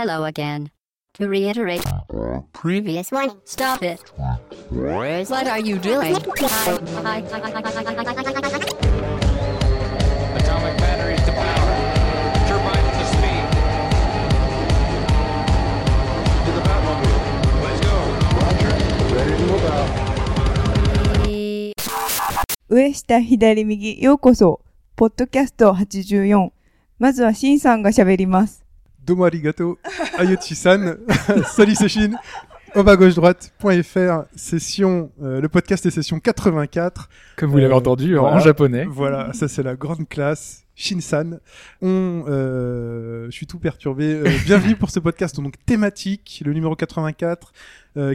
Hello again. To reiterate previous warning. Stop it. What are you doing? Atomic batteries to power. Turbines to speed. To the Batmobile. Let's go. Roger. Ready to move out. 上下左右ようこそ。ポッドキャスト84。まずはシンさんが喋ります。Domo arigato, Ayochi-san, salut c'est Shin, obagauchedroite.fr, session, le podcast est session 84. Comme vous l'avez entendu, voilà, en japonais. Voilà, ça c'est la grande classe, Shin-san. Je suis tout perturbé. Bienvenue pour ce podcast donc thématique, le numéro 84,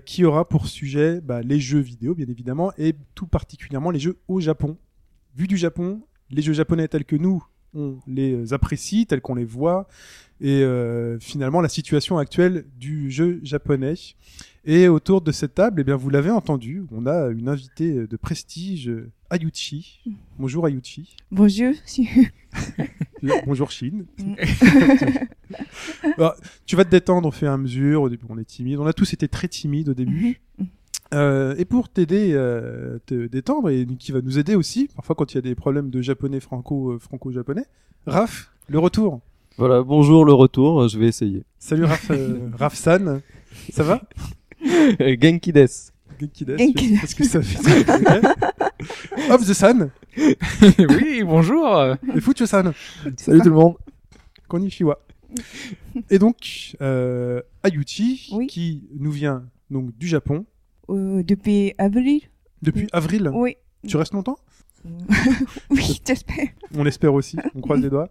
qui aura pour sujet les jeux vidéo bien évidemment, et tout particulièrement les jeux au Japon. Vu du Japon, les jeux japonais tels que nous, on les apprécie tels qu'on les voit et finalement la situation actuelle du jeu japonais. Et autour de cette table, eh bien, vous l'avez entendu, on a une invitée de prestige, Ayuchi. Bonjour Ayuchi. Bonjour. Bonjour Shin. Alors, tu vas te détendre au fur et à mesure. Au début on est timide, on a tous été très timides au début. Et pour t'aider, te détendre et qui va nous aider aussi, parfois quand il y a des problèmes de japonais franco-japonais, Raph, le retour. Voilà, bonjour, le retour, je vais essayer. Salut Raph, Raph-san, ça va? Genki des. Genki des, parce que ça fait Hop the san. Oui, bonjour. Et Fuchu-san. Salut tout le monde. Konnichiwa. Et donc, Ayuchi, oui, qui nous vient donc du Japon. Depuis avril. Depuis avril ? Oui. Tu restes longtemps ? Oui, j'espère. On l'espère aussi, on croise les doigts.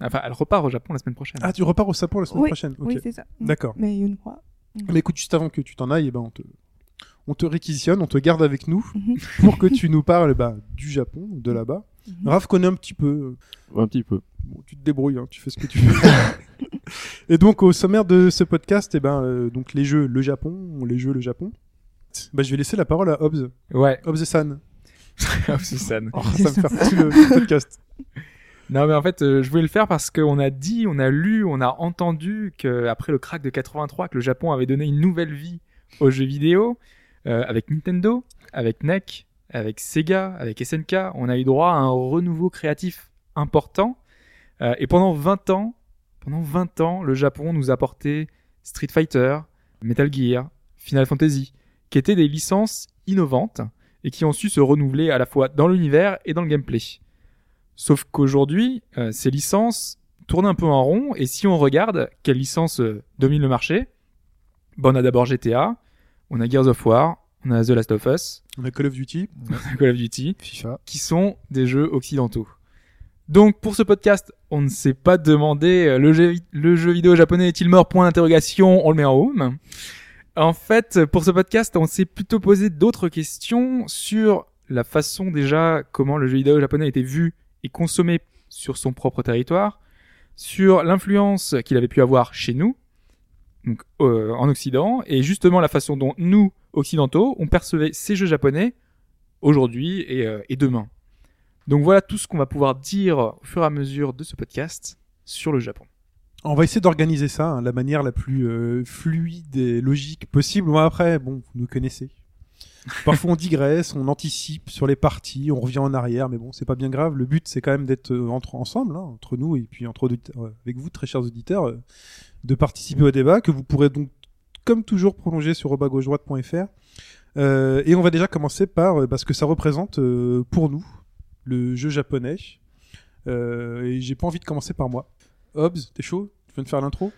Enfin, elle repart au Japon la semaine prochaine. Ah, tu repars au Japon la semaine prochaine ? Okay. Oui, c'est ça. D'accord. Mais une fois. Mais écoute, juste avant que tu t'en ailles, on te réquisitionne, on te garde avec nous pour que tu nous parles du Japon, de là-bas. Raph connaît un petit peu. Ouais, un petit peu. Bon, tu te débrouilles, hein, tu fais ce que tu veux. Et donc au sommaire de ce podcast, donc les jeux, le Japon. Je vais laisser la parole à Hobbs. Ouais. Hobbs-san. Hobbs-san. Oh, ça me fait tout le podcast. Non mais en fait, je voulais le faire parce qu'on a dit, on a lu, on a entendu qu'après le crack de 83, que le Japon avait donné une nouvelle vie aux jeux vidéo, avec Nintendo, avec NEC, avec Sega, avec SNK. On a eu droit à un renouveau créatif important. Et pendant 20 ans, le Japon nous apportait Street Fighter, Metal Gear, Final Fantasy, qui étaient des licences innovantes et qui ont su se renouveler à la fois dans l'univers et dans le gameplay. Sauf qu'aujourd'hui, ces licences tournent un peu en rond, et si on regarde quelles licences dominent le marché, on a d'abord GTA, on a Gears of War, on a The Last of Us, on a Call of Duty, FIFA, qui sont des jeux occidentaux. Donc pour ce podcast, on ne s'est pas demandé le jeu vidéo japonais est-il mort ? Point d'interrogation, on le met en home. En fait, pour ce podcast, on s'est plutôt posé d'autres questions sur la façon déjà comment le jeu vidéo japonais était vu et consommé sur son propre territoire, sur l'influence qu'il avait pu avoir chez nous, donc en Occident, et justement la façon dont nous, occidentaux, on percevait ces jeux japonais aujourd'hui et demain. Donc voilà tout ce qu'on va pouvoir dire au fur et à mesure de ce podcast sur le Japon. On va essayer d'organiser ça la manière la plus fluide et logique possible. Moi après, vous nous connaissez. Parfois on digresse, on anticipe sur les parties, on revient en arrière, mais c'est pas bien grave. Le but c'est quand même d'être ensemble, entre nous et puis avec vous, très chers auditeurs, de participer au débat que vous pourrez donc comme toujours prolonger sur obagauchedroite.fr. Et on va déjà commencer par ce que ça représente pour nous, le jeu japonais, et j'ai pas envie de commencer par moi. Hobbs, t'es chaud ? Tu viens de faire l'intro ?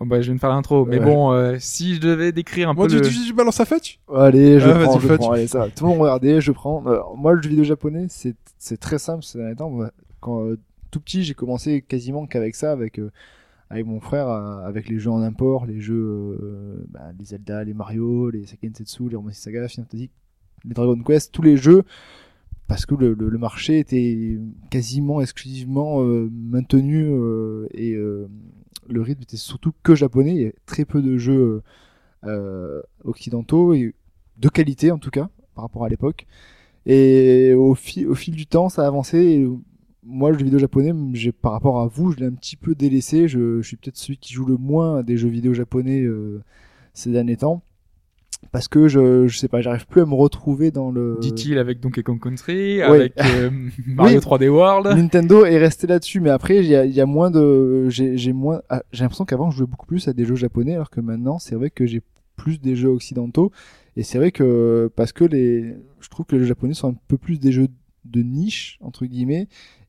Je viens de faire l'intro, mais si je devais décrire un peu... Tu balances la fête ? Allez, je prends, allez, ça. Tout le monde regardez, je prends. Alors, moi, le jeu vidéo japonais, c'est très simple ces derniers temps. Quand tout petit, j'ai commencé quasiment qu'avec ça, avec mon frère, avec les jeux en import, les jeux, les Zelda, les Mario, les Seiken Setsu, les Romancing Saga, Final Fantasy, les Dragon Quest, tous les jeux... Parce que le marché était quasiment exclusivement maintenu et le rythme était surtout que japonais. Il y a très peu de jeux occidentaux, et de qualité en tout cas, par rapport à l'époque. Et au fil du temps, ça a avancé. Et moi, le jeu vidéo japonais, par rapport à vous, je l'ai un petit peu délaissé. Je suis peut-être celui qui joue le moins des jeux vidéo japonais ces derniers temps. Parce que je sais pas, j'arrive plus à me retrouver dans le... Dit-il avec Donkey Kong Country, ouais. Avec Mario 3D World. Nintendo est resté là-dessus, mais après, il y a moins de... J'ai l'impression qu'avant, je jouais beaucoup plus à des jeux japonais, alors que maintenant, c'est vrai que j'ai plus des jeux occidentaux. Et c'est vrai que, parce que je trouve que les jeux japonais sont un peu plus des jeux de niche, entre guillemets.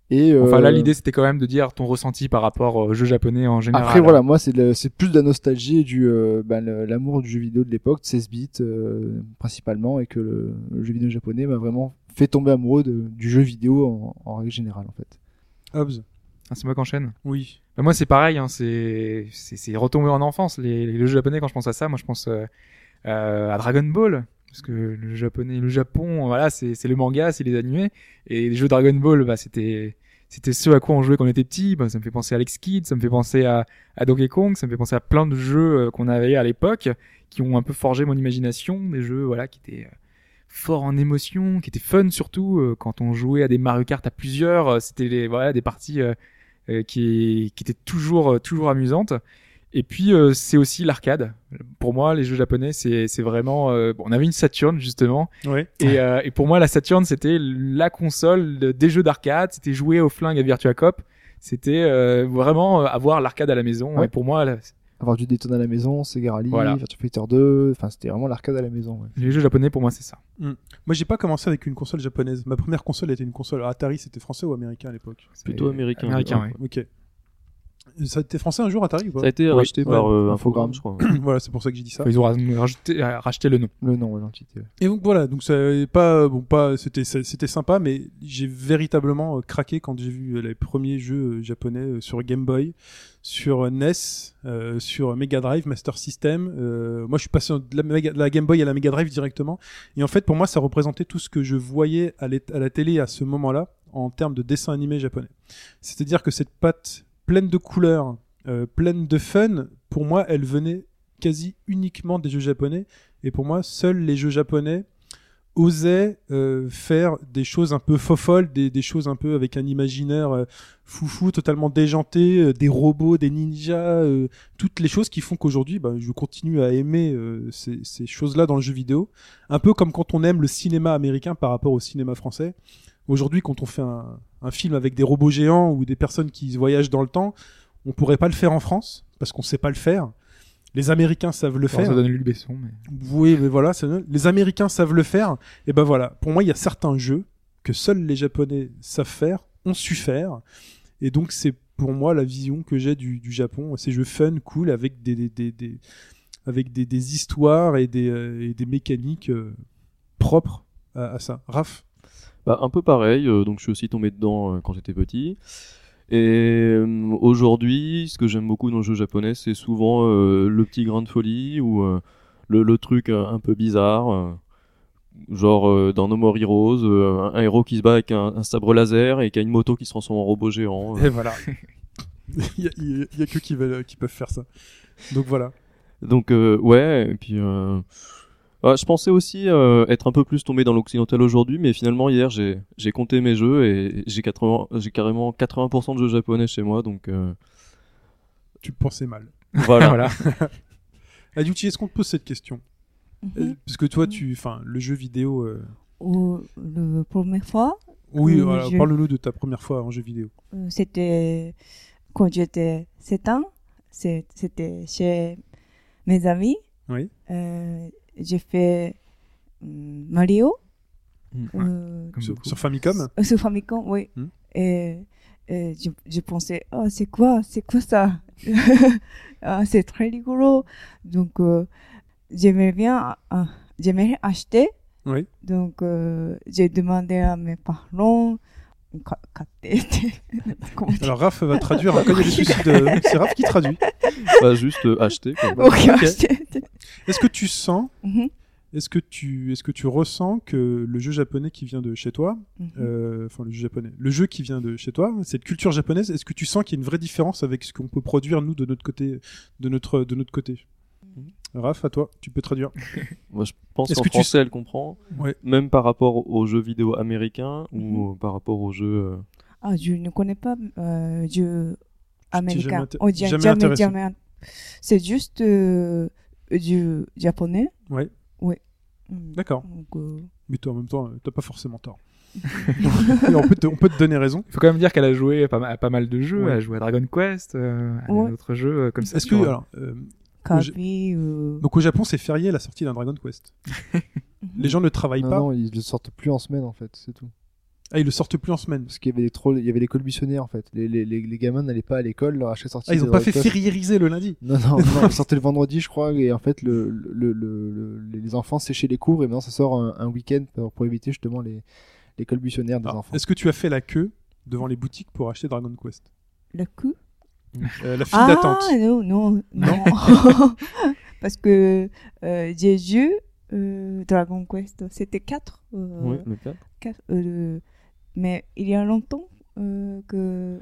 Et enfin là, l'idée c'était quand même de dire ton ressenti par rapport aux jeux japonais en général. Après voilà, moi c'est plus de la nostalgie et du l'amour du jeu vidéo de l'époque, 16 bits principalement, et que le jeu vidéo japonais m'a vraiment fait tomber amoureux du jeu vidéo en règle générale en fait. Hobbs. Ah, c'est moi qui enchaîne. Oui. Bah, moi c'est pareil, hein, c'est retombé en enfance les jeux japonais. Quand je pense à ça, moi je pense à Dragon Ball. Parce que le Japon, voilà, c'est le manga, c'est les animés. Et les jeux Dragon Ball, bah, c'était ce à quoi on jouait quand on était petit. Bah, ça me fait penser à Alex Kidd, ça me fait penser à Donkey Kong, ça me fait penser à plein de jeux qu'on avait à l'époque, qui ont un peu forgé mon imagination. Des jeux, voilà, qui étaient forts en émotion, qui étaient fun surtout. Quand on jouait à des Mario Kart à plusieurs, c'était des parties qui étaient toujours amusantes. Et puis c'est aussi l'arcade. Pour moi, les jeux japonais, c'est vraiment. On avait une Saturn justement. Oui. Et pour moi, la Saturn, c'était la console des jeux d'arcade. C'était jouer au flingue à Virtua Cop. C'était vraiment avoir l'arcade à la maison. Ouais. Et pour moi, avoir du Daytona à la maison, Sega Rally, voilà. Virtua Fighter 2. Enfin, c'était vraiment l'arcade à la maison. Ouais. Les jeux japonais, pour moi, c'est ça. Mm. Moi, j'ai pas commencé avec une console japonaise. Ma première console était une console Atari. C'était français ou américain à l'époque ? C'est plutôt américain. Américain, oui. Ok. Ça a été français un jour, Atari, ou pas ? Ça a été racheté par Infogrames, je crois. Ouais. Voilà, c'est pour ça que j'ai dit ça. Ils ont racheté le nom. Le nom, l'entité. Ouais. Et donc voilà, donc ça est pas bon, pas c'était sympa, mais j'ai véritablement craqué quand j'ai vu les premiers jeux japonais sur Game Boy, sur NES, sur Mega Drive, Master System. Moi, je suis passé de la Game Boy à la Mega Drive directement. Et en fait, pour moi, ça représentait tout ce que je voyais à la télé à ce moment-là en termes de dessin animé japonais. C'est-à-dire que cette patte pleine de couleurs, pleine de fun, pour moi, elle venait quasi uniquement des jeux japonais. Et pour moi, seuls les jeux japonais osaient faire des choses un peu fofolles, des choses un peu avec un imaginaire foufou, totalement déjanté, des robots, des ninjas, toutes les choses qui font qu'aujourd'hui, bah, je continue à aimer ces choses-là dans le jeu vidéo. Un peu comme quand on aime le cinéma américain par rapport au cinéma français. Aujourd'hui, quand on fait un film avec des robots géants ou des personnes qui voyagent dans le temps, on pourrait pas le faire en France parce qu'on sait pas le faire. Les Américains savent le faire. Ça donne Luc Besson, mais... Oui, mais voilà, les Américains savent le faire. Et ben voilà, pour moi, il y a certains jeux que seuls les Japonais savent faire, ont su faire. Et donc, c'est pour moi la vision que j'ai du Japon. Ces jeux fun, cool, avec des histoires et des mécaniques propres à ça. Raph. Bah, un peu pareil, donc je suis aussi tombé dedans quand j'étais petit. Et aujourd'hui, ce que j'aime beaucoup dans le jeu japonais, c'est souvent le petit grain de folie ou le truc un peu bizarre. Genre dans No More Heroes, un héros qui se bat avec un sabre laser et qui a une moto qui se transforme en robot géant. Et voilà. Il y a que qui peuvent faire ça. Donc voilà. Donc ouais, et puis... je pensais aussi être un peu plus tombé dans l'occidental aujourd'hui, mais finalement hier j'ai compté mes jeux et j'ai carrément 80% de jeux japonais chez moi, donc... Tu pensais mal. Voilà. Adyouti, est-ce qu'on te pose cette question ? Mm-hmm. Parce que toi, le jeu vidéo... La première fois ? Oui, voilà, parle-nous de ta première fois en jeu vidéo. C'était quand j'étais 7 ans, c'était chez mes amis. Oui. J'ai fait Mario sur Famicom. Sur Famicom, oui. Et je pensais, c'est quoi ça? Ah, c'est très rigolo. Donc j'aimerais acheter. Oui. Donc j'ai demandé à mes parents. Alors Raph va traduire. Quand il y a des soucis c'est Raph qui traduit. Pas juste acheter. Okay. Est-ce que tu sens, mm-hmm. est-ce que tu ressens que le jeu japonais qui vient de chez toi, mm-hmm. Le jeu qui vient de chez toi, cette culture japonaise, est-ce que tu sens qu'il y a une vraie différence avec ce qu'on peut produire nous de notre côté, de notre côté? Mm-hmm. Raph, à toi, tu peux traduire. Moi, je pense qu'en français, elle comprend, ouais. Même par rapport aux jeux vidéo américains ou par rapport aux jeux Ah, je ne connais pas Dieu américain. Jamais. C'est juste Dieu japonais. Oui. Ouais. D'accord. Donc, mais toi, en même temps, t'as pas forcément tort. on peut te donner raison. Il faut quand même dire qu'elle a joué à pas mal de jeux. Ouais. Elle a joué à Dragon Quest, à d'autres jeux comme ça. Est-ce que alors, donc au Japon, c'est férié la sortie d'un Dragon Quest. Les gens ne travaillent pas. Non, ils le sortent plus en semaine en fait, c'est tout. Ah, ils le sortent plus en semaine. Parce qu'il y avait les collectionnaires en fait. Les gamins n'allaient pas à l'école, leur achetaient sortir. Ah, ils ont pas fait fériériser le lundi. Non, ils sortaient le vendredi, je crois, et en fait, les enfants séchaient les cours, et maintenant ça sort un week-end pour éviter justement les collectionnaires des enfants. Est-ce que tu as fait la queue devant les boutiques pour acheter Dragon Quest ? La queue ? La file d'attente. Ah non. Parce que j'ai vu Dragon Quest, c'était 4. Oui, le 4. Mais il y a longtemps que.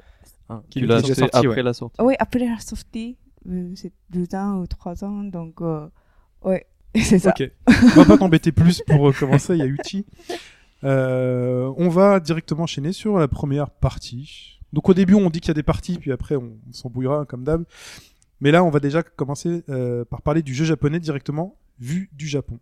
Ah, qu'il l'a acheté sorti, après la sortie. Oui, après la sortie, c'est 2 ans ou 3 ans, donc ouais, c'est ça. Ok. On va pas t'embêter plus pour commencer. Il y a Uchi. On va directement enchaîner sur la première partie. Donc au début, on dit qu'il y a des parties, puis après, on s'embrouillera comme d'hab. Mais là, on va déjà commencer par parler du jeu japonais directement vu du Japon.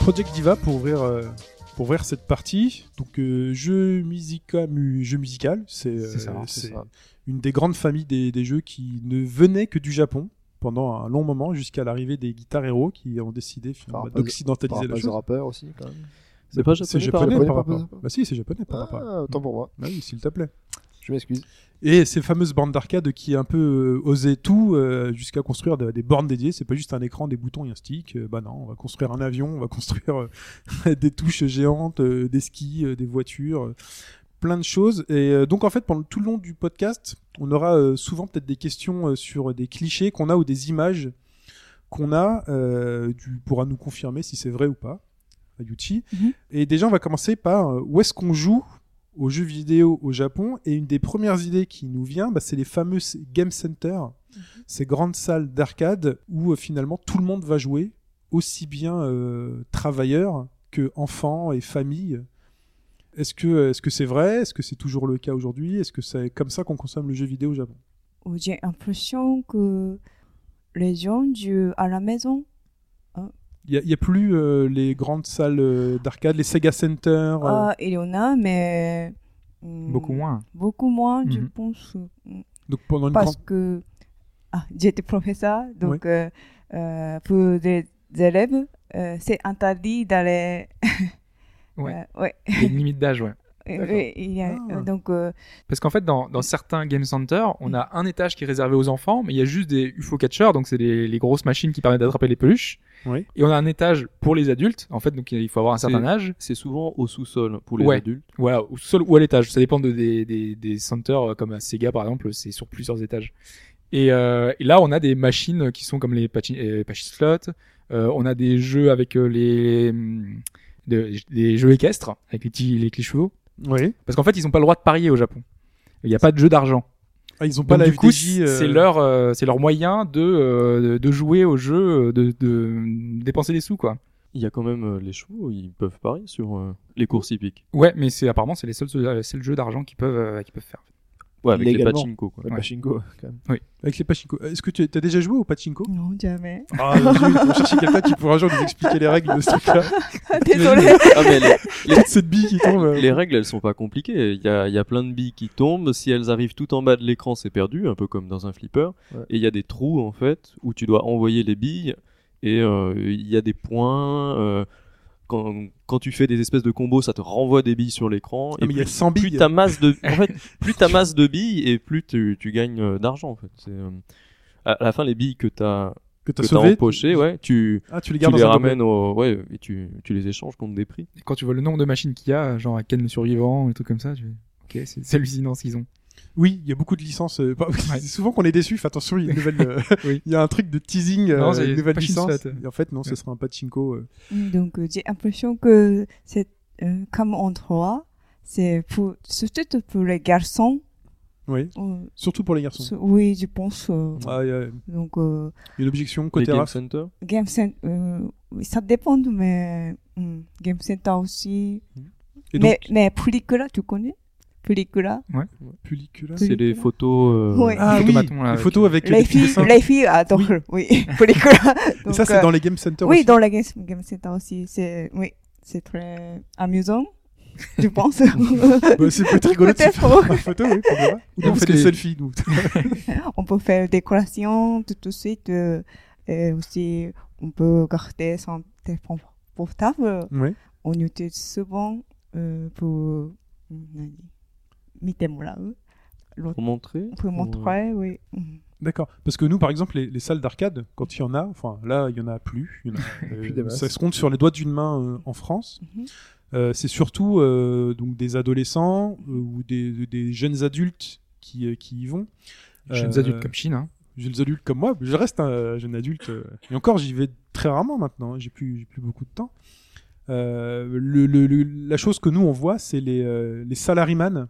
Project Diva pour ouvrir cette partie. Donc jeu musical, c'est une des grandes familles des jeux qui ne venaient que du Japon pendant un long moment jusqu'à l'arrivée des Guitar Hero qui ont décidé d'occidentaliser la chose. Par rappeur aussi quand même. C'est pas japonais, par rapport. Bah si, c'est japonais par rapport. Ah, autant pour moi. Bah oui, s'il te plaît. Je m'excuse. Et ces fameuses bornes d'arcade qui un peu osaient tout jusqu'à construire des bornes dédiées. C'est pas juste un écran, des boutons et un stick. On va construire un avion, on va construire des touches géantes, des skis, des voitures, plein de choses. Et donc en fait, pendant tout le long du podcast, on aura souvent peut-être des questions sur des clichés qu'on a ou des images qu'on a. Tu pourras nous confirmer si c'est vrai ou pas, Yuchi. Mm-hmm. Et déjà, on va commencer par où est-ce qu'on joue aux jeux vidéo au Japon, et une des premières idées qui nous vient, c'est les fameux Game Center, ces grandes salles d'arcade où finalement tout le monde va jouer, aussi bien travailleurs que enfants et familles. Est-ce que c'est vrai ? Est-ce que c'est toujours le cas aujourd'hui ? Est-ce que c'est comme ça qu'on consomme le jeu vidéo au Japon ? J'ai l'impression que les gens jouent à la maison. Il n'y a plus les grandes salles d'arcade, les Sega Center. Il y en a, mais... Beaucoup moins, je pense. Donc pendant une que j'étais professeur, donc oui. Pour des élèves, c'est interdit d'aller... Il y a une limite d'âge, ouais. Parce qu'en fait, dans certains game centers, on a un étage qui est réservé aux enfants, mais il y a juste des UFO catchers, donc c'est les grosses machines qui permettent d'attraper les peluches. Oui. Et on a un étage pour les adultes, en fait, donc il faut avoir un certain âge. C'est souvent au sous-sol pour les adultes. Voilà, au sous-sol ou à l'étage. Ça dépend des centers comme à Sega par exemple, c'est sur plusieurs étages. Et là, on a des machines qui sont comme les patchy slots. On a des jeux avec des jeux équestres avec les petits chevaux. Oui. Parce qu'en fait, ils n'ont pas le droit de parier au Japon. Il n'y a pas de jeu d'argent. Ah, ils n'ont pas la FDJ. Du coup, c'est leur moyen de jouer au jeu, de dépenser des sous, quoi. Il y a quand même les chevaux, ils peuvent parier sur les courses hippiques. Ouais, mais c'est les seuls, c'est le jeu d'argent qu'ils peuvent faire. Ouais, avec les pachinko, quoi. Les pachinko, quand même. Oui. Avec les pachinko. Est-ce que tu as déjà joué au pachinko ? Non, jamais. Ah, on cherchait quelqu'un qui pourra un jour nous expliquer les règles de ce truc-là. Désolé. Toute cette bille qui tombe. Les règles, elles sont pas compliquées. Il y a plein de billes qui tombent. Si elles arrivent tout en bas de l'écran, c'est perdu, un peu comme dans un flipper. Ouais. Et il y a des trous, en fait, où tu dois envoyer les billes. Et il y a des points... Quand tu fais des espèces de combos, ça te renvoie des billes sur l'écran. Et mais il y a 100 billes. Plus ta masse de billes et plus tu gagnes d'argent, en fait. À la fin, les billes que t'as que t'as sauvé, empoché, ouais, tu les ramènes au, ouais, et tu les échanges contre des prix. Et quand tu vois le nombre de machines qu'il y a, genre à Ken le survivant, et tout comme ça, ok, c'est hallucinant ce qu'ils ont. Oui, il y a beaucoup de licences. C'est souvent qu'on est déçu. Fais attention, il y a une nouvelle. Oui. Il y a un truc de teasing, non, une nouvelle licence. Et en fait, non, ce sera un pachinko. Donc, j'ai l'impression que c'est comme en 3, c'est surtout pour les garçons. Oui. Surtout pour les garçons. Oui, je pense. Donc. Une objection côté Game Center. Game Center, ça dépend, mais Game Center aussi. Et donc, mais Pulicula, tu connais? Pulicula. Ouais. Pulicula. C'est les photos. Ouais. Ah oui. Les photos avec les filles. Les filles adorent. Oui. Pulicula. Et ça, c'est dans les Game Center. Oui, aussi. Dans les Game Center aussi. C'est très amusant. Je pense. Bah, c'est peut-être rigolo de faire des photos, oui. Ou on fait des selfies, nous. On peut faire des décorations tout de suite. Et aussi, on peut garder son téléphone portable. Oui. On utilise souvent pour. Pour montrer, oui. D'accord. Parce que nous, par exemple, les salles d'arcade, quand il y en a, enfin là, il n'y en a plus. Ça se compte sur les doigts d'une main en France. Mm-hmm. C'est surtout donc des adolescents ou des jeunes adultes qui y vont. Jeunes adultes comme Chine, hein. Jeunes adultes comme moi. Je reste un jeune adulte. Et encore, j'y vais très rarement maintenant. J'ai plus beaucoup de temps. La chose que nous on voit, c'est les salaryman.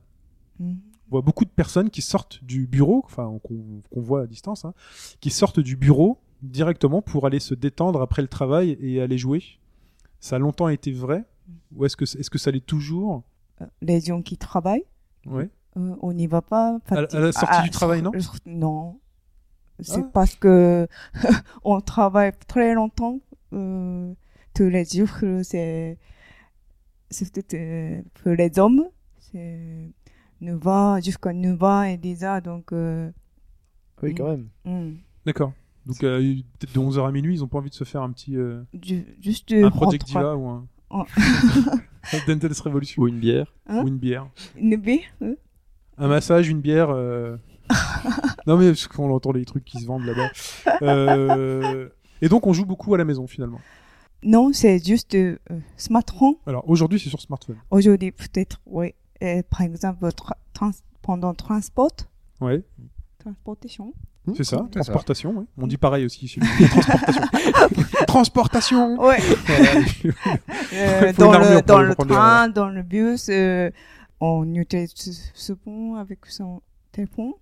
On voit beaucoup de personnes qui sortent du bureau, enfin qu'on voit à distance, hein, qui sortent du bureau directement pour aller se détendre après le travail et aller jouer. Ça a longtemps été vrai, ou est-ce que ça l'est toujours? Les gens qui travaillent, ouais. On n'y va pas à la sortie du travail, non? Non, c'est parce que on travaille très longtemps. Tous les jours, c'est peut-être pour les hommes, c'est 9h jusqu'à 9h et 10h, donc... oui, quand même. D'accord. Donc, peut-être de 11h à minuit, ils n'ont pas envie de se faire un petit... juste un Project Diva ou un... Dance Revolution. Ou une bière. Hein? Ou une bière. Une bière, hein? Un massage, une bière... Non, mais parce qu'on entend les trucs qui se vendent là-bas. Et donc, on joue beaucoup à la maison, finalement. Non, c'est juste smartphone. Alors aujourd'hui, c'est sur smartphone. Aujourd'hui, peut-être, oui. Et, par exemple, pendant transport. Oui. Transportation. C'est ça, transportation, oui. On dit pareil aussi chez nous. Transportation. Transportation. Oui. Dans le train, dans le bus, on utilise souvent avec son téléphone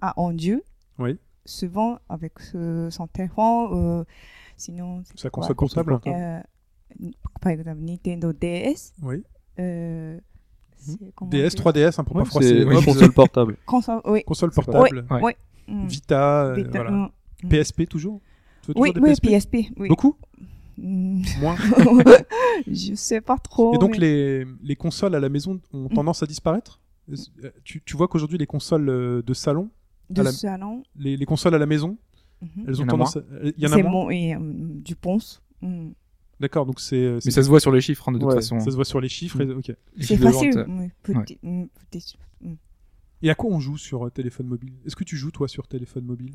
à Andieu. Oui. Souvent avec son téléphone. Sinon, ça console portable. Par exemple, Nintendo DS. Oui. DS, 3DS, pour pas froisser. Oui, console portable. Console portable. Oui. Ouais. Vita, voilà. PSP toujours. Oui, PSP. Oui. Beaucoup. Moins. Je sais pas trop. Et donc les consoles à la maison ont tendance à disparaître. Tu vois qu'aujourd'hui les consoles de salon. Les consoles à la maison. Elles ont tendance à... Il y en a moins. C'est bon, je pense. D'accord, donc c'est... Mais ça se voit sur les chiffres, hein, de toute façon. Ça se voit sur les chiffres, et... ok. C'est facile. Et à quoi on joue sur téléphone mobile? Est-ce que tu joues, toi, sur téléphone mobile?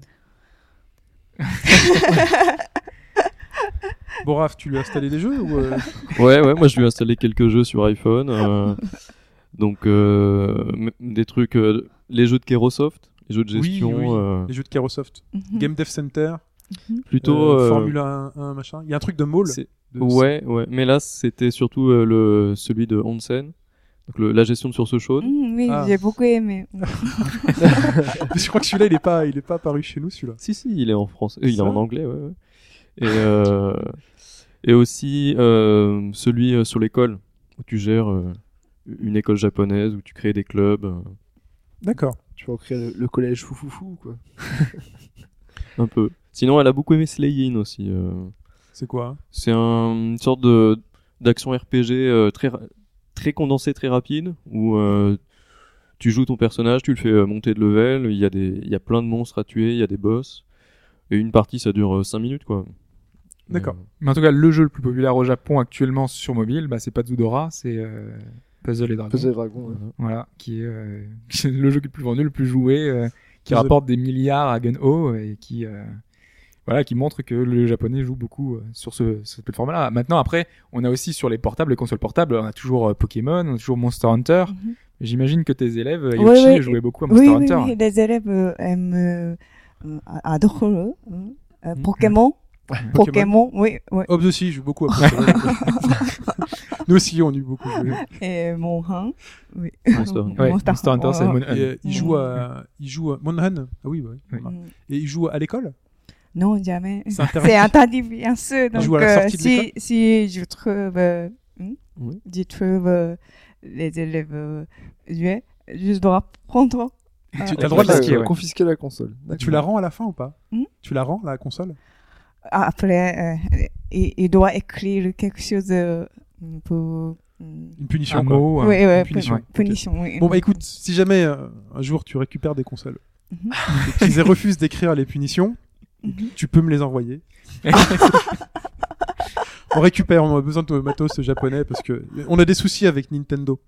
Bon, Raph, tu lui as installé des jeux ou Ouais, moi je lui ai installé quelques jeux sur iPhone. Donc, des trucs... les jeux de Kerosoft. Les jeux de gestion. Oui. Les jeux de Kerosoft. Mm-hmm. Game Dev Center. Mm-hmm. Plutôt. Formule 1, machin. Il y a un truc de mall. Ouais. Mais là, c'était surtout celui de Onsen. Donc, la gestion de sources chaudes. Oui, j'ai beaucoup aimé. Je crois que celui-là, il est pas apparu chez nous, celui-là. Si, il est en français. Il est en anglais, ouais. Et aussi, celui sur l'école, où tu gères une école japonaise, où tu crées des clubs. D'accord. Tu vas créer le collège foufoufou, quoi. Un peu. Sinon, elle a beaucoup aimé Slayin aussi. C'est quoi? C'est une sorte d'action RPG très, très condensée, très rapide, où tu joues ton personnage, tu le fais monter de level, il y a plein de monstres à tuer, il y a des boss, et une partie, ça dure 5 minutes, quoi. D'accord. Mais en tout cas, le jeu le plus populaire au Japon actuellement sur mobile, c'est pas Zudora, c'est... Puzzle et Dragon, ouais. Voilà, qui est le jeu qui est le plus vendu, le plus joué, qui rapporte des milliards à Gun-Ho et qui Voilà, qui montre que le japonais joue beaucoup sur cette plateforme-là. Maintenant, après, on a aussi sur les portables, les consoles portables, on a toujours Pokémon, on a toujours Monster Hunter. Mm-hmm. J'imagine que tes élèves, Yoshi, jouaient beaucoup à Monster Hunter. Oui, les élèves aiment, adorent Pokémon. Pokémon, oui. Hobbs aussi, je joue beaucoup à Pokémon. Nous aussi, on joue beaucoup. Et Monhan, oui. Monster Hunter, c'est Monhan. Il joue à Monhan. Ah oui, oui. Et il joue à l'école? Non, jamais. C'est interdit, bien sûr. Donc, si je trouve, les élèves je dois prendre. Tu as le droit de confisquer la console. D'accord. Tu la rends à la fin ou pas? Tu la rends, la console? Après, il doit écrire quelque chose pour... Une punition, un mot. Oui, punition. Okay. Oui. Bon, bah écoute, si jamais un jour tu récupères des consoles, et qu'ils refusent d'écrire les punitions, tu peux me les envoyer. On récupère, on a besoin de matos japonais parce que on a des soucis avec Nintendo.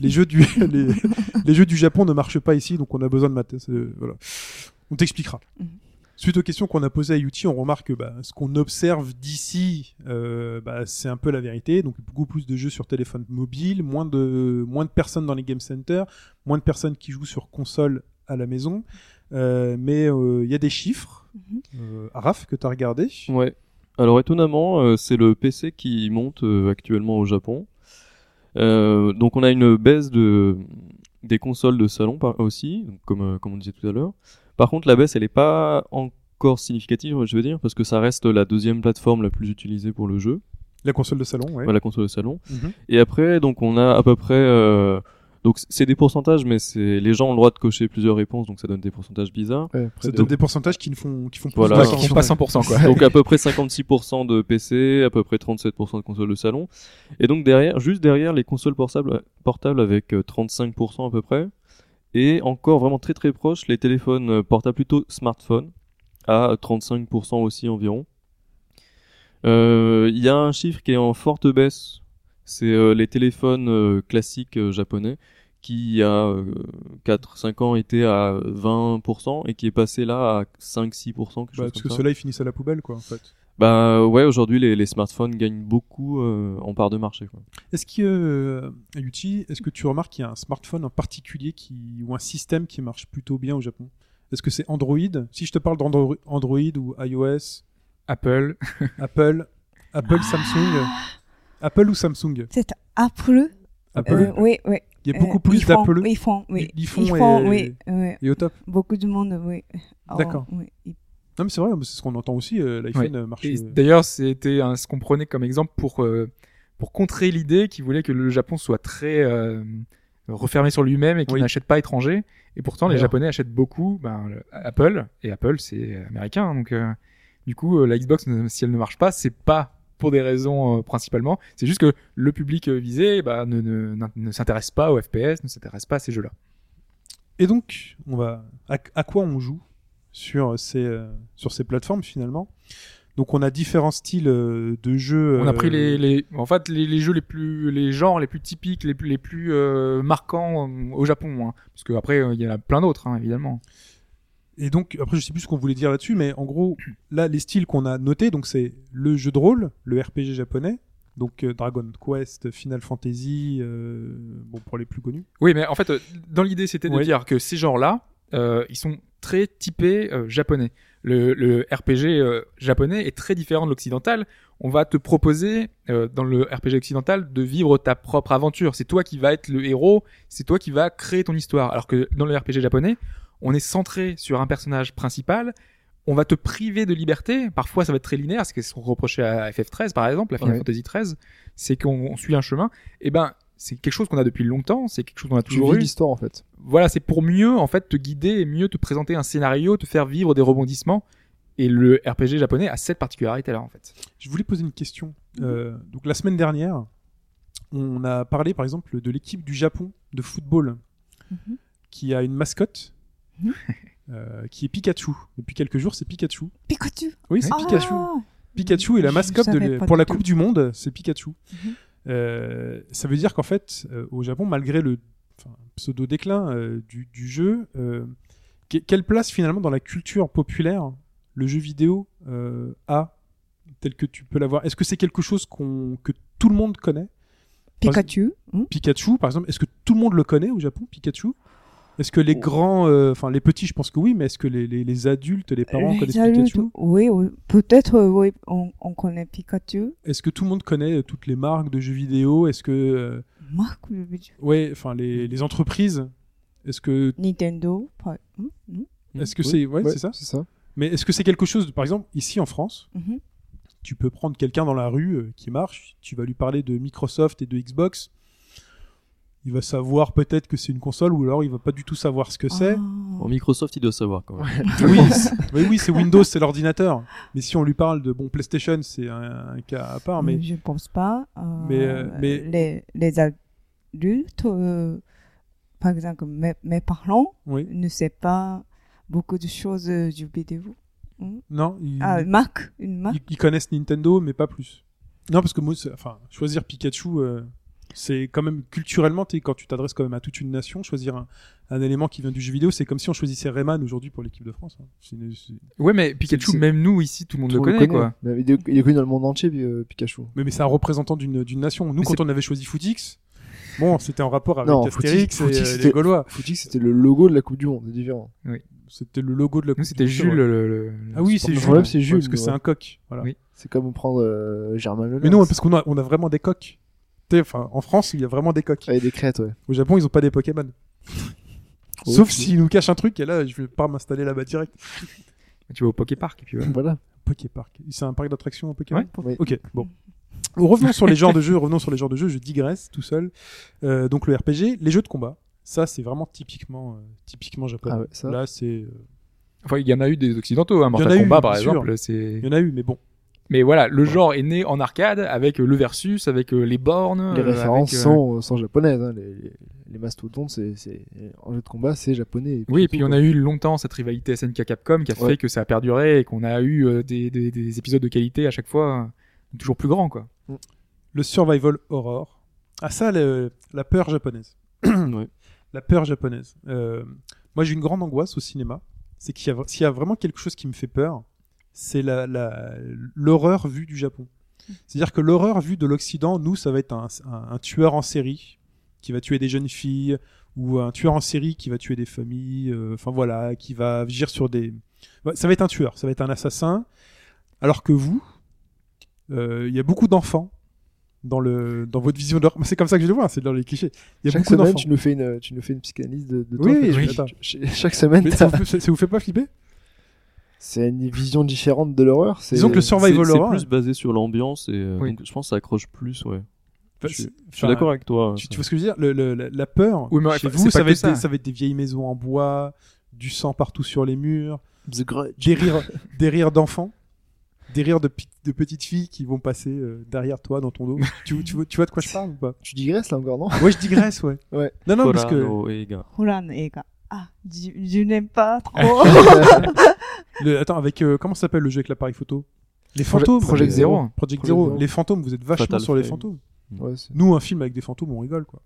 Les jeux du Japon ne marchent pas ici, donc on a besoin de matos. Voilà. On t'expliquera. Suite aux questions qu'on a posées à Yuchi, on remarque que ce qu'on observe d'ici, c'est un peu la vérité. Donc beaucoup plus de jeux sur téléphone mobile, moins de personnes dans les game centers, moins de personnes qui jouent sur console à la maison. Mais il y a des chiffres, Araf, que tu as regardé. Ouais. Alors étonnamment, c'est le PC qui monte actuellement au Japon. Donc on a une baisse des consoles de salon aussi, donc comme on disait tout à l'heure. Par contre, la baisse, elle n'est pas encore significative, je veux dire, parce que ça reste la deuxième plateforme la plus utilisée pour le jeu. La console de salon, oui. La console de salon. Mm-hmm. Et après, donc, on a à peu près... donc, c'est des pourcentages, mais les gens ont le droit de cocher plusieurs réponses, donc ça donne des pourcentages bizarres. Ouais, ça donne des pourcentages qui font pas 100%, quoi. Donc, à peu près 56% de PC, à peu près 37% de consoles de salon. Et donc, juste derrière, les consoles portables avec 35% à peu près. Et encore vraiment très très proche, les téléphones portables, plutôt smartphones, à 35% aussi environ. Il y a un chiffre qui est en forte baisse, c'est les téléphones classiques japonais, qui il y a 4-5 ans étaient à 20% et qui est passé là à 5-6%. Parce que ceux-là ils finissent à la poubelle, quoi, en fait. Aujourd'hui les smartphones gagnent beaucoup en part de marché, quoi. Est-ce que Yuchi, est-ce que tu remarques qu'il y a un smartphone en particulier ou un système qui marche plutôt bien au Japon? Est-ce que c'est Android? Si je te parle d'Android ou iOS, Apple, Samsung, Apple ou Samsung? C'est Apple. Oui. Il y a beaucoup plus d'Apple. Ils font, et au top. Beaucoup de monde, oui. D'accord. Oui. Non, mais c'est vrai, c'est ce qu'on entend aussi, l'iPhone marche. Et d'ailleurs, c'était ce qu'on prenait comme exemple pour contrer l'idée qui voulait que le Japon soit très refermé sur lui-même et qu'il n'achète pas étranger. Et pourtant, les Japonais achètent beaucoup Apple, et Apple, c'est américain. Donc, du coup, la Xbox, si elle ne marche pas, c'est pas pour des raisons principalement. C'est juste que le public visé ne s'intéresse pas aux FPS, ne s'intéresse pas à ces jeux-là. Et donc, à quoi on joue sur ces plateformes, finalement? Donc on a différents styles de jeux. On a pris les jeux les genres les plus typiques, les plus marquants au Japon, hein, parce que après il y en a plein d'autres, hein, évidemment. Et donc après, je sais plus ce qu'on voulait dire là-dessus, mais en gros là, les styles qu'on a notés, donc c'est le jeu de rôle, le RPG japonais. Donc Dragon Quest, Final Fantasy, pour les plus connus. Oui, mais en fait dans l'idée c'était de dire que ces genres-là, ils sont très typé japonais. Le RPG japonais est très différent de l'occidental. On va te proposer dans le RPG occidental de vivre ta propre aventure. C'est toi qui vas être le héros, c'est toi qui vas créer ton histoire. Alors que dans le RPG japonais, on est centré sur un personnage principal. On va te priver de liberté. Parfois, ça va être très linéaire. C'est ce qu'on reprochait à FF13, par exemple, à Final Fantasy XIII. C'est qu'on suit un chemin. Et c'est quelque chose qu'on a depuis longtemps, c'est quelque chose qu'on a toujours eu. L'histoire, en fait. Voilà, c'est pour mieux, en fait, te guider et mieux te présenter un scénario, te faire vivre des rebondissements. Et le RPG japonais a cette particularité-là, en fait. Je voulais poser une question. Donc, la semaine dernière, on a parlé, par exemple, de l'équipe du Japon de football, qui a une mascotte, qui est Pikachu. Depuis quelques jours, c'est Pikachu. Pikachu? Oui, c'est Pikachu. Pikachu est la mascotte pour la Coupe du Monde, c'est Pikachu. Ça veut dire qu'en fait, au Japon, malgré le pseudo-déclin du jeu, quelle place finalement dans la culture populaire le jeu vidéo a, tel que tu peux l'avoir, est-ce que c'est quelque chose que tout le monde connaît? Pikachu. Pikachu, par exemple, est-ce que tout le monde le connaît au Japon, Pikachu? Est-ce que les grands, enfin les petits, je pense que oui, mais est-ce que les adultes, les parents connaissent Pikachu? Oui, peut-être, oui, on connaît Pikachu. Est-ce que tout le monde connaît toutes les marques de jeux vidéo? Est-ce que marques de jeux vidéo? Ouais, enfin les entreprises. Est-ce que Nintendo? Est-ce que c'est c'est ça? C'est ça. Mais est-ce que c'est quelque chose, par exemple, ici en France, tu peux prendre quelqu'un dans la rue qui marche, tu vas lui parler de Microsoft et de Xbox. Il va savoir peut-être que c'est une console, ou alors il va pas du tout savoir ce que c'est. Bon, Microsoft, il doit savoir quand même. Oui, c'est Windows, c'est l'ordinateur. Mais si on lui parle de PlayStation, c'est un cas à part. Mais je pense pas. Mais les adultes, par exemple, mes parents, ne savent pas beaucoup de choses du vidéo. Non. Une marque. Ils connaissent Nintendo, mais pas plus. Non, parce que moi, choisir Pikachu. C'est quand même culturellement, quand tu t'adresses quand même à toute une nation, choisir un élément qui vient du jeu vidéo, c'est comme si on choisissait Rayman aujourd'hui pour l'équipe de France. Hein. Ouais, mais Pikachu, même nous ici, tout le monde le connaît quoi. Ouais. Il est connu dans le monde entier, Pikachu. Mais c'est un représentant d'une nation. Nous, on avait choisi Footix, c'était en rapport avec Astérix et les Gaulois. Footix, c'était le logo de la Coupe du Monde, c'est différent. Oui. C'était le logo de la Coupe du Monde. C'était Jules. Ah oui, c'est Jules. C'est Jules parce que c'est un coq. Voilà. C'est comme prendre Germain Leleux. Mais non, parce qu'on a vraiment des coqs. En France, il y a vraiment des coques. Ouais, des crêtes, ouais. Au Japon, ils n'ont pas des Pokémon. Sauf s'ils nous cachent un truc, et là, je ne vais pas m'installer là-bas direct. Tu vas au Poképark, et puis voilà. Poképark. C'est un parc d'attractions au Pokémon? Oui. Ok, bon. Revenons sur les genres de jeux, je digresse tout seul. Donc, le RPG, les jeux de combat, ça, c'est vraiment typiquement japonais. Ah ouais, ça... Là, c'est... Enfin, il y en a eu des occidentaux, Mortal Kombat, par exemple. Il y en a eu, mais bon. Mais voilà, le genre est né en arcade avec le versus, avec les bornes. Les références sont japonaises. Hein. Les mastodontes, en jeu de combat, c'est japonais. Oui, et puis on a eu longtemps cette rivalité SNK-Capcom qui a fait que ça a perduré et qu'on a eu des épisodes de qualité à chaque fois, toujours plus grands. Quoi. Le survival horror. Ah, ça, la peur japonaise. La peur japonaise. Moi, j'ai une grande angoisse au cinéma. C'est qu'il y a, s'il y a vraiment quelque chose qui me fait peur, c'est l'horreur vue du Japon. C'est-à-dire que l'horreur vue de l'Occident, nous, ça va être un tueur en série qui va tuer des jeunes filles, ou un tueur en série qui va tuer des familles, qui va agir sur des... Ça va être un tueur, ça va être un assassin. Alors que vous, il y a beaucoup d'enfants dans votre vision de l'horreur. C'est comme ça que je le vois, c'est dans les clichés. Il y a chaque beaucoup semaine, d'enfants. Tu nous fais une psychanalyse de toi. Chaque semaine... Mais ça vous fait pas flipper? C'est une vision différente de l'horreur. Disons que le survival horror, c'est plus basé sur l'ambiance et donc je pense que ça accroche plus. Ouais. Je suis d'accord avec toi. Tu vois ce que je veux dire, la peur. Oui, mais chez vous, ça va être des vieilles maisons en bois, du sang partout sur les murs, des rires d'enfants, des rires de petites filles qui vont passer derrière toi dans ton dos. tu vois de quoi je parle ou pas? Tu digresses là encore, non? Ouais, je digresse, ouais. Non, parce que. Horan Eiga. Ah, je n'aime pas trop. Attends, avec comment ça s'appelle le jeu avec l'appareil photo? Les fantômes. Project Zero. Les fantômes, vous êtes vachement Fatal sur les fantômes. Ouais, nous, un film avec des fantômes, on rigole quoi.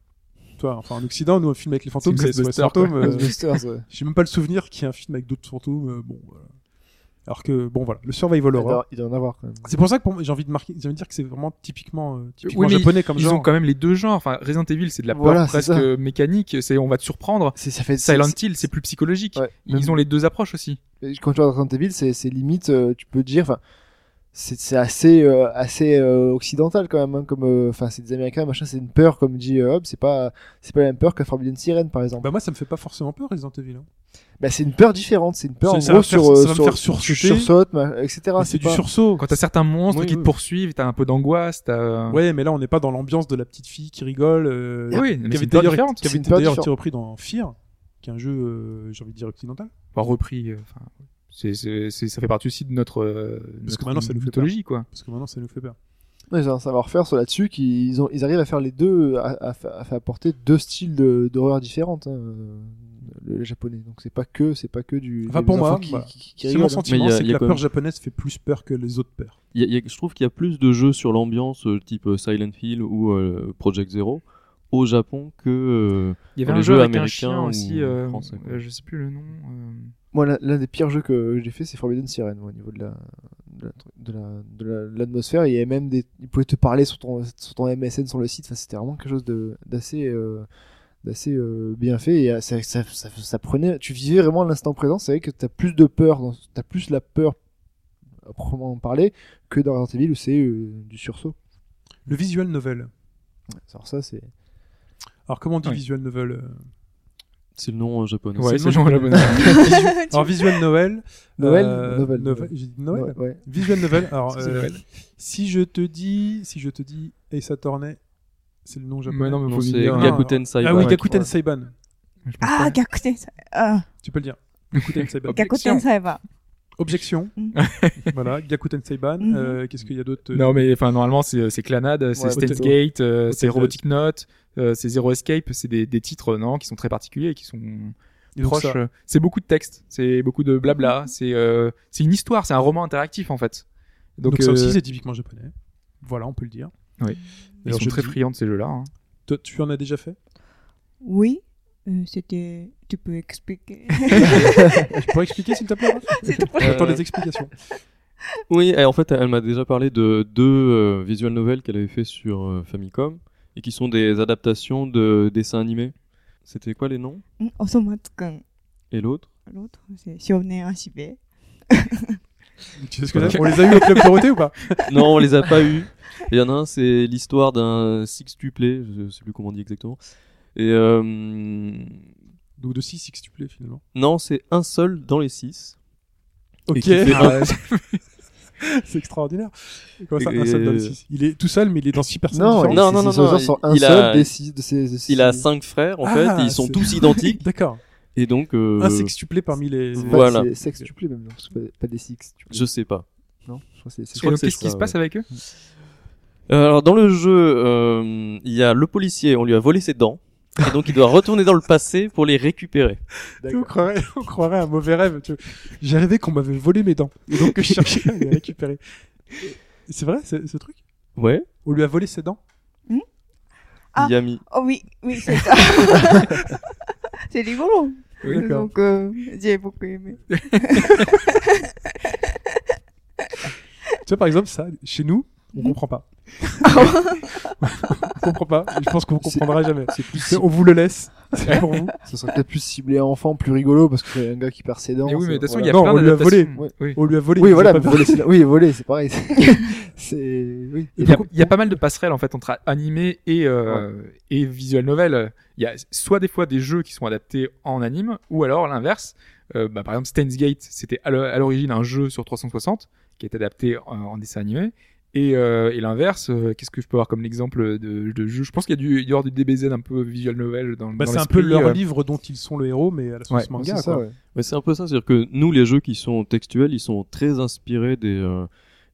Toi, en Occident, nous un film avec les fantômes, c'est SOS Fantômes. J'ai même pas le souvenir qu'il y ait un film avec d'autres fantômes. Alors que le survival horror. Il doit en avoir quand même. C'est pour ça que j'ai envie de dire que c'est vraiment typiquement japonais comme genre. Ils ont quand même les deux genres. Enfin, Resident Evil, c'est de la peur presque mécanique. C'est on va te surprendre. Silent Hill, c'est plus psychologique. Ouais. Ils ont les deux approches aussi. Quand tu vois Resident Evil, c'est limite, tu peux dire, enfin, c'est assez occidental quand même. Hein, comme, c'est des Américains, machin. C'est une peur comme dit Hobbes. C'est pas la même peur qu'un Forbidden Siren par exemple. Bah moi, ça me fait pas forcément peur Resident Evil. Hein. Bah c'est une peur différente, c'est une peur en gros sursaut, etc. C'est du sursaut. Quand t'as certains monstres qui te poursuivent, t'as un peu d'angoisse. Ouais, mais là on n'est pas dans l'ambiance de la petite fille qui rigole. Mais c'est d'ailleurs différente. Qui avait d'ailleurs été repris dans Fear, qui est un jeu, j'ai envie de dire occidental. Pas repris. Ça fait partie aussi de notre mythologie, quoi. Parce que maintenant ça nous fait peur. Ouais, c'est un savoir-faire là-dessus qu'ils arrivent à faire les deux, à apporter deux styles d'horreur différentes. Le japonais, donc c'est pas que du. Enfin pour moi, c'est mon sentiment, c'est que la peur japonaise fait plus peur que les autres peurs. Je trouve qu'il y a plus de jeux sur l'ambiance, type Silent Hill ou Project Zero, au Japon que. Il y avait un jeu avec un chien aussi. Français, je sais plus le nom. Moi, l'un des pires jeux que j'ai fait, c'est Forbidden Siren, moi, au niveau de l'atmosphère. Il y avait même des, ils pouvaient te parler sur ton MSN, sur le site. Enfin, c'était vraiment quelque chose d'assez bien fait, et ça prenait, tu vivais vraiment l'instant présent. C'est vrai que t'as plus de peur, t'as plus la peur à proprement parler que dans Resident Evil, où c'est du sursaut. Le visual novel. Alors ça, c'est... Alors comment on dit visual novel? C'est le nom japonais. Ouais, c'est le nom japonais. Alors visual novel. Novel. J'ai dit Noël. Ouais. Visual novel. Alors si je te dis Ace Attorney, c'est le nom japonais. Mais non, mais c'est Gakuten Saiban. Ah oui, Gakuten Saiban. Ah, Gakuten Saiban. Tu peux le dire. Gakuten Saiban. Gakuten Saiban. Objection. Voilà, Gakuten Saiban. Qu'est-ce qu'il y a d'autre? Non, mais enfin normalement c'est Clannad, c'est Steins Gate, c'est Robotic Note, c'est Zero Escape, c'est des titres qui sont très particuliers, qui sont proches. C'est beaucoup de textes, c'est beaucoup de blabla, c'est une histoire, c'est un roman interactif en fait. Donc ça aussi c'est typiquement japonais. Voilà, on peut le dire. Oui. Ils sont très friands de ces jeux-là. Hein. Toi, tu en as déjà fait? Oui. C'était... Tu peux expliquer? Tu pourrais expliquer, s'il te plaît? J'attends des explications. Oui, en fait, elle m'a déjà parlé de deux visual novels qu'elle avait fait sur Famicom, et qui sont des adaptations de dessins animés. C'était quoi les noms? Osomatsu-kun. Et l'autre, c'est Shonen Hashime. Tu sais ce que c'est? On les a eu au Club Dorothée ou pas? Non, on les a pas eu. Il y en a un, c'est l'histoire d'un sextuplé, je sais plus comment on dit exactement. Et donc de 6 sextuplés finalement. Non, c'est un seul dans les 6. OK. C'est extraordinaire. Comment ça, un seul dans les 6? Il est tout seul, mais il est dans 6 personnes différentes. Non, il a des 6 de ces. Il a 5 frères en fait, et ils sont tous identiques. D'accord. Et donc un sextuplé parmi les... Voilà. C'est sextuplé même, non, c'est pas des sextuplés. Je sais pas. Non, je crois que c'est... Donc qu'est-ce qui se passe avec eux? Alors dans le jeu, il y a le policier, on lui a volé ses dents. Et donc il doit retourner dans le passé pour les récupérer. D'accord. On croirait un mauvais rêve. J'ai rêvé qu'on m'avait volé mes dents, et donc que je cherchais à les récupérer. C'est vrai ce truc? Ouais. On lui a volé ses dents. Yami. Oh oui, c'est ça. C'est rigolo. Oui, donc j'ai beaucoup aimé. Tu vois par exemple ça, chez nous, on comprend pas. On comprend pas. Je pense qu'on comprendra jamais. On vous le laisse. C'est pour vous. Ça serait peut-être plus ciblé à enfant, plus rigolo, parce que c'est un gars qui perd ses dents. Mais oui, mais de toute façon, il y a plein d'adaptations. On lui a volé. Oui, voilà. Volé, c'est pareil. Oui. Il y a pas mal de passerelles, en fait, entre animé et visual novel. Il y a soit des fois des jeux qui sont adaptés en anime, ou alors l'inverse. Par exemple, Steins Gate, c'était à l'origine un jeu sur 360, qui est adapté en dessin animé. Et l'inverse, qu'est-ce que je peux avoir comme exemple de jeu? Je pense qu'il y aura du DBZ un peu visual novel dans c'est un peu leur livre dont ils sont le héros, mais à la source manga. C'est ça, quoi. Ouais. Mais c'est un peu ça, c'est-à-dire que nous, les jeux qui sont textuels, ils sont très inspirés des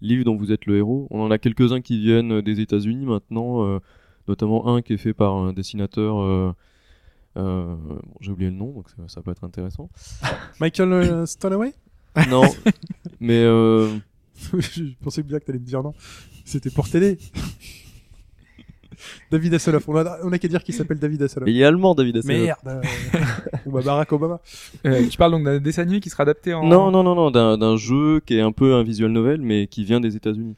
livres dont vous êtes le héros. On en a quelques-uns qui viennent des États-Unis maintenant, notamment un qui est fait par un dessinateur. J'ai oublié le nom, donc ça peut être intéressant. Michael Stanaway? Non, mais. Je pensais bien que t'allais me dire non. C'était pour t'aider. David Hasselhoff. On a qu'à dire qu'il s'appelle David Hasselhoff. Il est allemand, David Hasselhoff. Merde. Ou Barack Obama. Tu parles donc d'un dessin animé qui sera adapté en... Non, d'un jeu qui est un peu un visual novel, mais qui vient des États-Unis.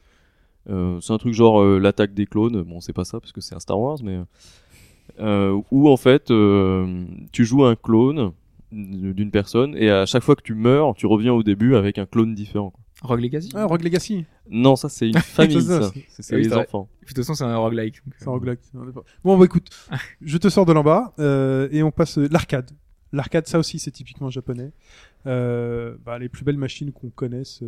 C'est un truc genre l'attaque des clones. Bon, c'est pas ça parce que c'est un Star Wars, mais où en fait tu joues un clone d'une personne et à chaque fois que tu meurs, tu reviens au début avec un clone différent. Rogue Legacy. Non, ça c'est une famille, ça. C'est les enfants. De toute façon, c'est un roguelike. C'est un roguelike. Bon, bah écoute, je te sors de l'embarras et on passe l'arcade. L'arcade, ça aussi, c'est typiquement japonais. Les plus belles machines qu'on connaisse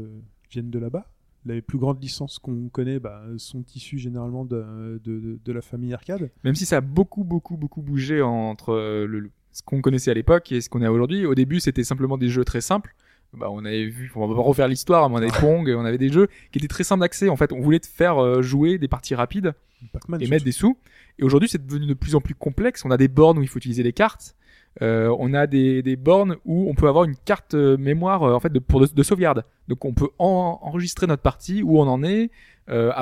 viennent de là-bas. Les plus grandes licences qu'on connaît sont issues généralement de la famille arcade. Même si ça a beaucoup, beaucoup, beaucoup bougé entre ce qu'on connaissait à l'époque et ce qu'on a aujourd'hui. Au début, c'était simplement des jeux très simples. On avait vu, on va pas refaire l'histoire, mais on avait Pong, on avait des jeux qui étaient très simples d'accès. En fait, on voulait te faire jouer des parties rapides et mettre des sous. Et aujourd'hui, c'est devenu de plus en plus complexe. On a des bornes où il faut utiliser les cartes. On a des bornes où on peut avoir une carte mémoire en fait de sauvegarde. Donc, on peut enregistrer notre partie où on en est. Par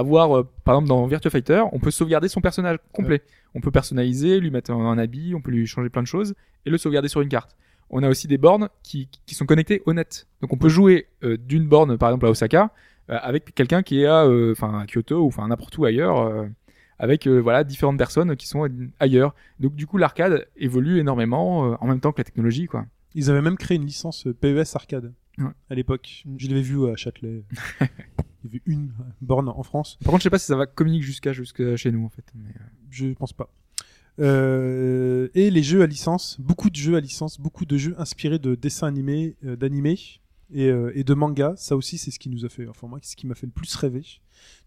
exemple, dans Virtua Fighter, on peut sauvegarder son personnage complet. On peut personnaliser, lui mettre un habit, on peut lui changer plein de choses et le sauvegarder sur une carte. on a aussi des bornes qui sont connectées au net. Donc on peut jouer d'une borne, par exemple à Osaka, avec quelqu'un qui est à Kyoto ou n'importe où ailleurs, avec différentes personnes qui sont ailleurs. Donc du coup l'arcade évolue énormément en même temps que la technologie, quoi. Ils avaient même créé une licence PES Arcade à l'époque. Je l'avais vu à Châtelet. Il y avait une borne en France. Par contre, je sais pas si ça va communiquer jusqu'à chez nous en fait. Mais... je pense pas. Et les jeux à licence, beaucoup de jeux inspirés de dessins animés, d'animés et de mangas. Ça aussi, c'est ce qui nous a fait, ce qui m'a fait le plus rêver.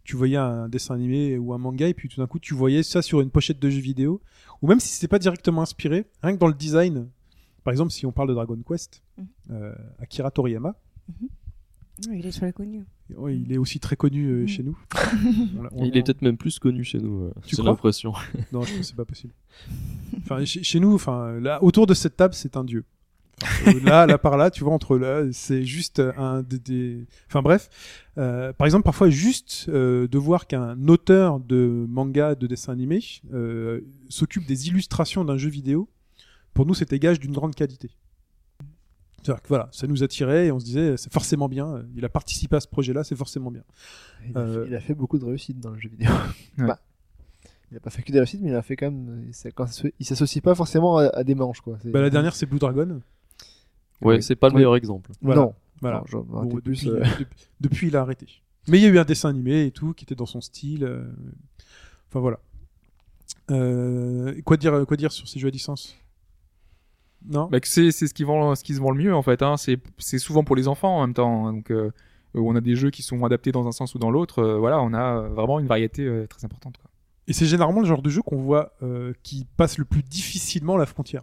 Tu voyais un dessin animé ou un manga et puis tout d'un coup, tu voyais ça sur une pochette de jeu vidéo. Ou même si c'était pas directement inspiré, rien que dans le design. Par exemple, si on parle de Dragon Quest, Akira Toriyama. Mm-hmm. Il est très connu. Ouais, il est aussi très connu chez nous. Il est peut-être même plus connu chez nous. J'ai l'impression. Non, je pense que c'est pas possible. Chez nous, là, autour de cette table, c'est un dieu. Là, par là, tu vois, entre là, c'est juste un des. Enfin bref, par exemple, parfois juste de voir qu'un auteur de manga, de dessin animé, s'occupe des illustrations d'un jeu vidéo. Pour nous, c'était gage d'une grande qualité. C'est-à-dire que voilà, ça nous attirait et on se disait c'est forcément bien, il a participé à ce projet-là, c'est forcément bien. Il a fait beaucoup de réussites dans le jeu vidéo. Ouais. Il n'a pas fait que des réussites, mais il a fait quand même. Il s'associe pas forcément à des manches, quoi. La dernière, c'est Blue Dragon. Ouais, c'est pas le meilleur exemple. Voilà. Non. Voilà. Bon, depuis, il a arrêté. Mais il y a eu un dessin animé et tout qui était dans son style. Enfin voilà. Quoi dire sur ces jeux à licence? Non. Bah que c'est ce qui se vend le mieux en fait. Hein. C'est souvent pour les enfants en même temps. Donc on a des jeux qui sont adaptés dans un sens ou dans l'autre. On a vraiment une variété très importante. Quoi. Et c'est généralement le genre de jeu qu'on voit qui passe le plus difficilement la frontière.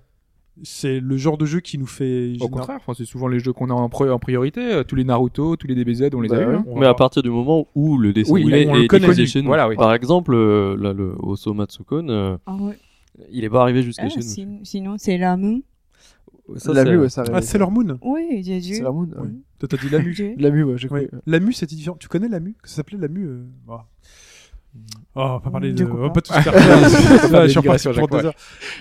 C'est le genre de jeu qui nous fait... Au contraire, c'est souvent les jeux qu'on a en priorité. Tous les Naruto, tous les DBZ, on les a eu. Mais à partir du moment où le dessin est utilisé chez nous. Voilà, oui. Par exemple, Osomatsu-kun, il est pas arrivé jusqu'à chez nous. Sinon, c'est Lamu. Ça, c'est leur Moon. Oui, Dieu. C'est leur Moon. Oui. Toi, t'as dit Lamu. Lamu, ouais, j'ai compris. Lamu, c'était différent. Tu connais Lamu? Ça s'appelait Lamu. Oh, pas parler de. Pas tout faire. Je suis reparti sur 32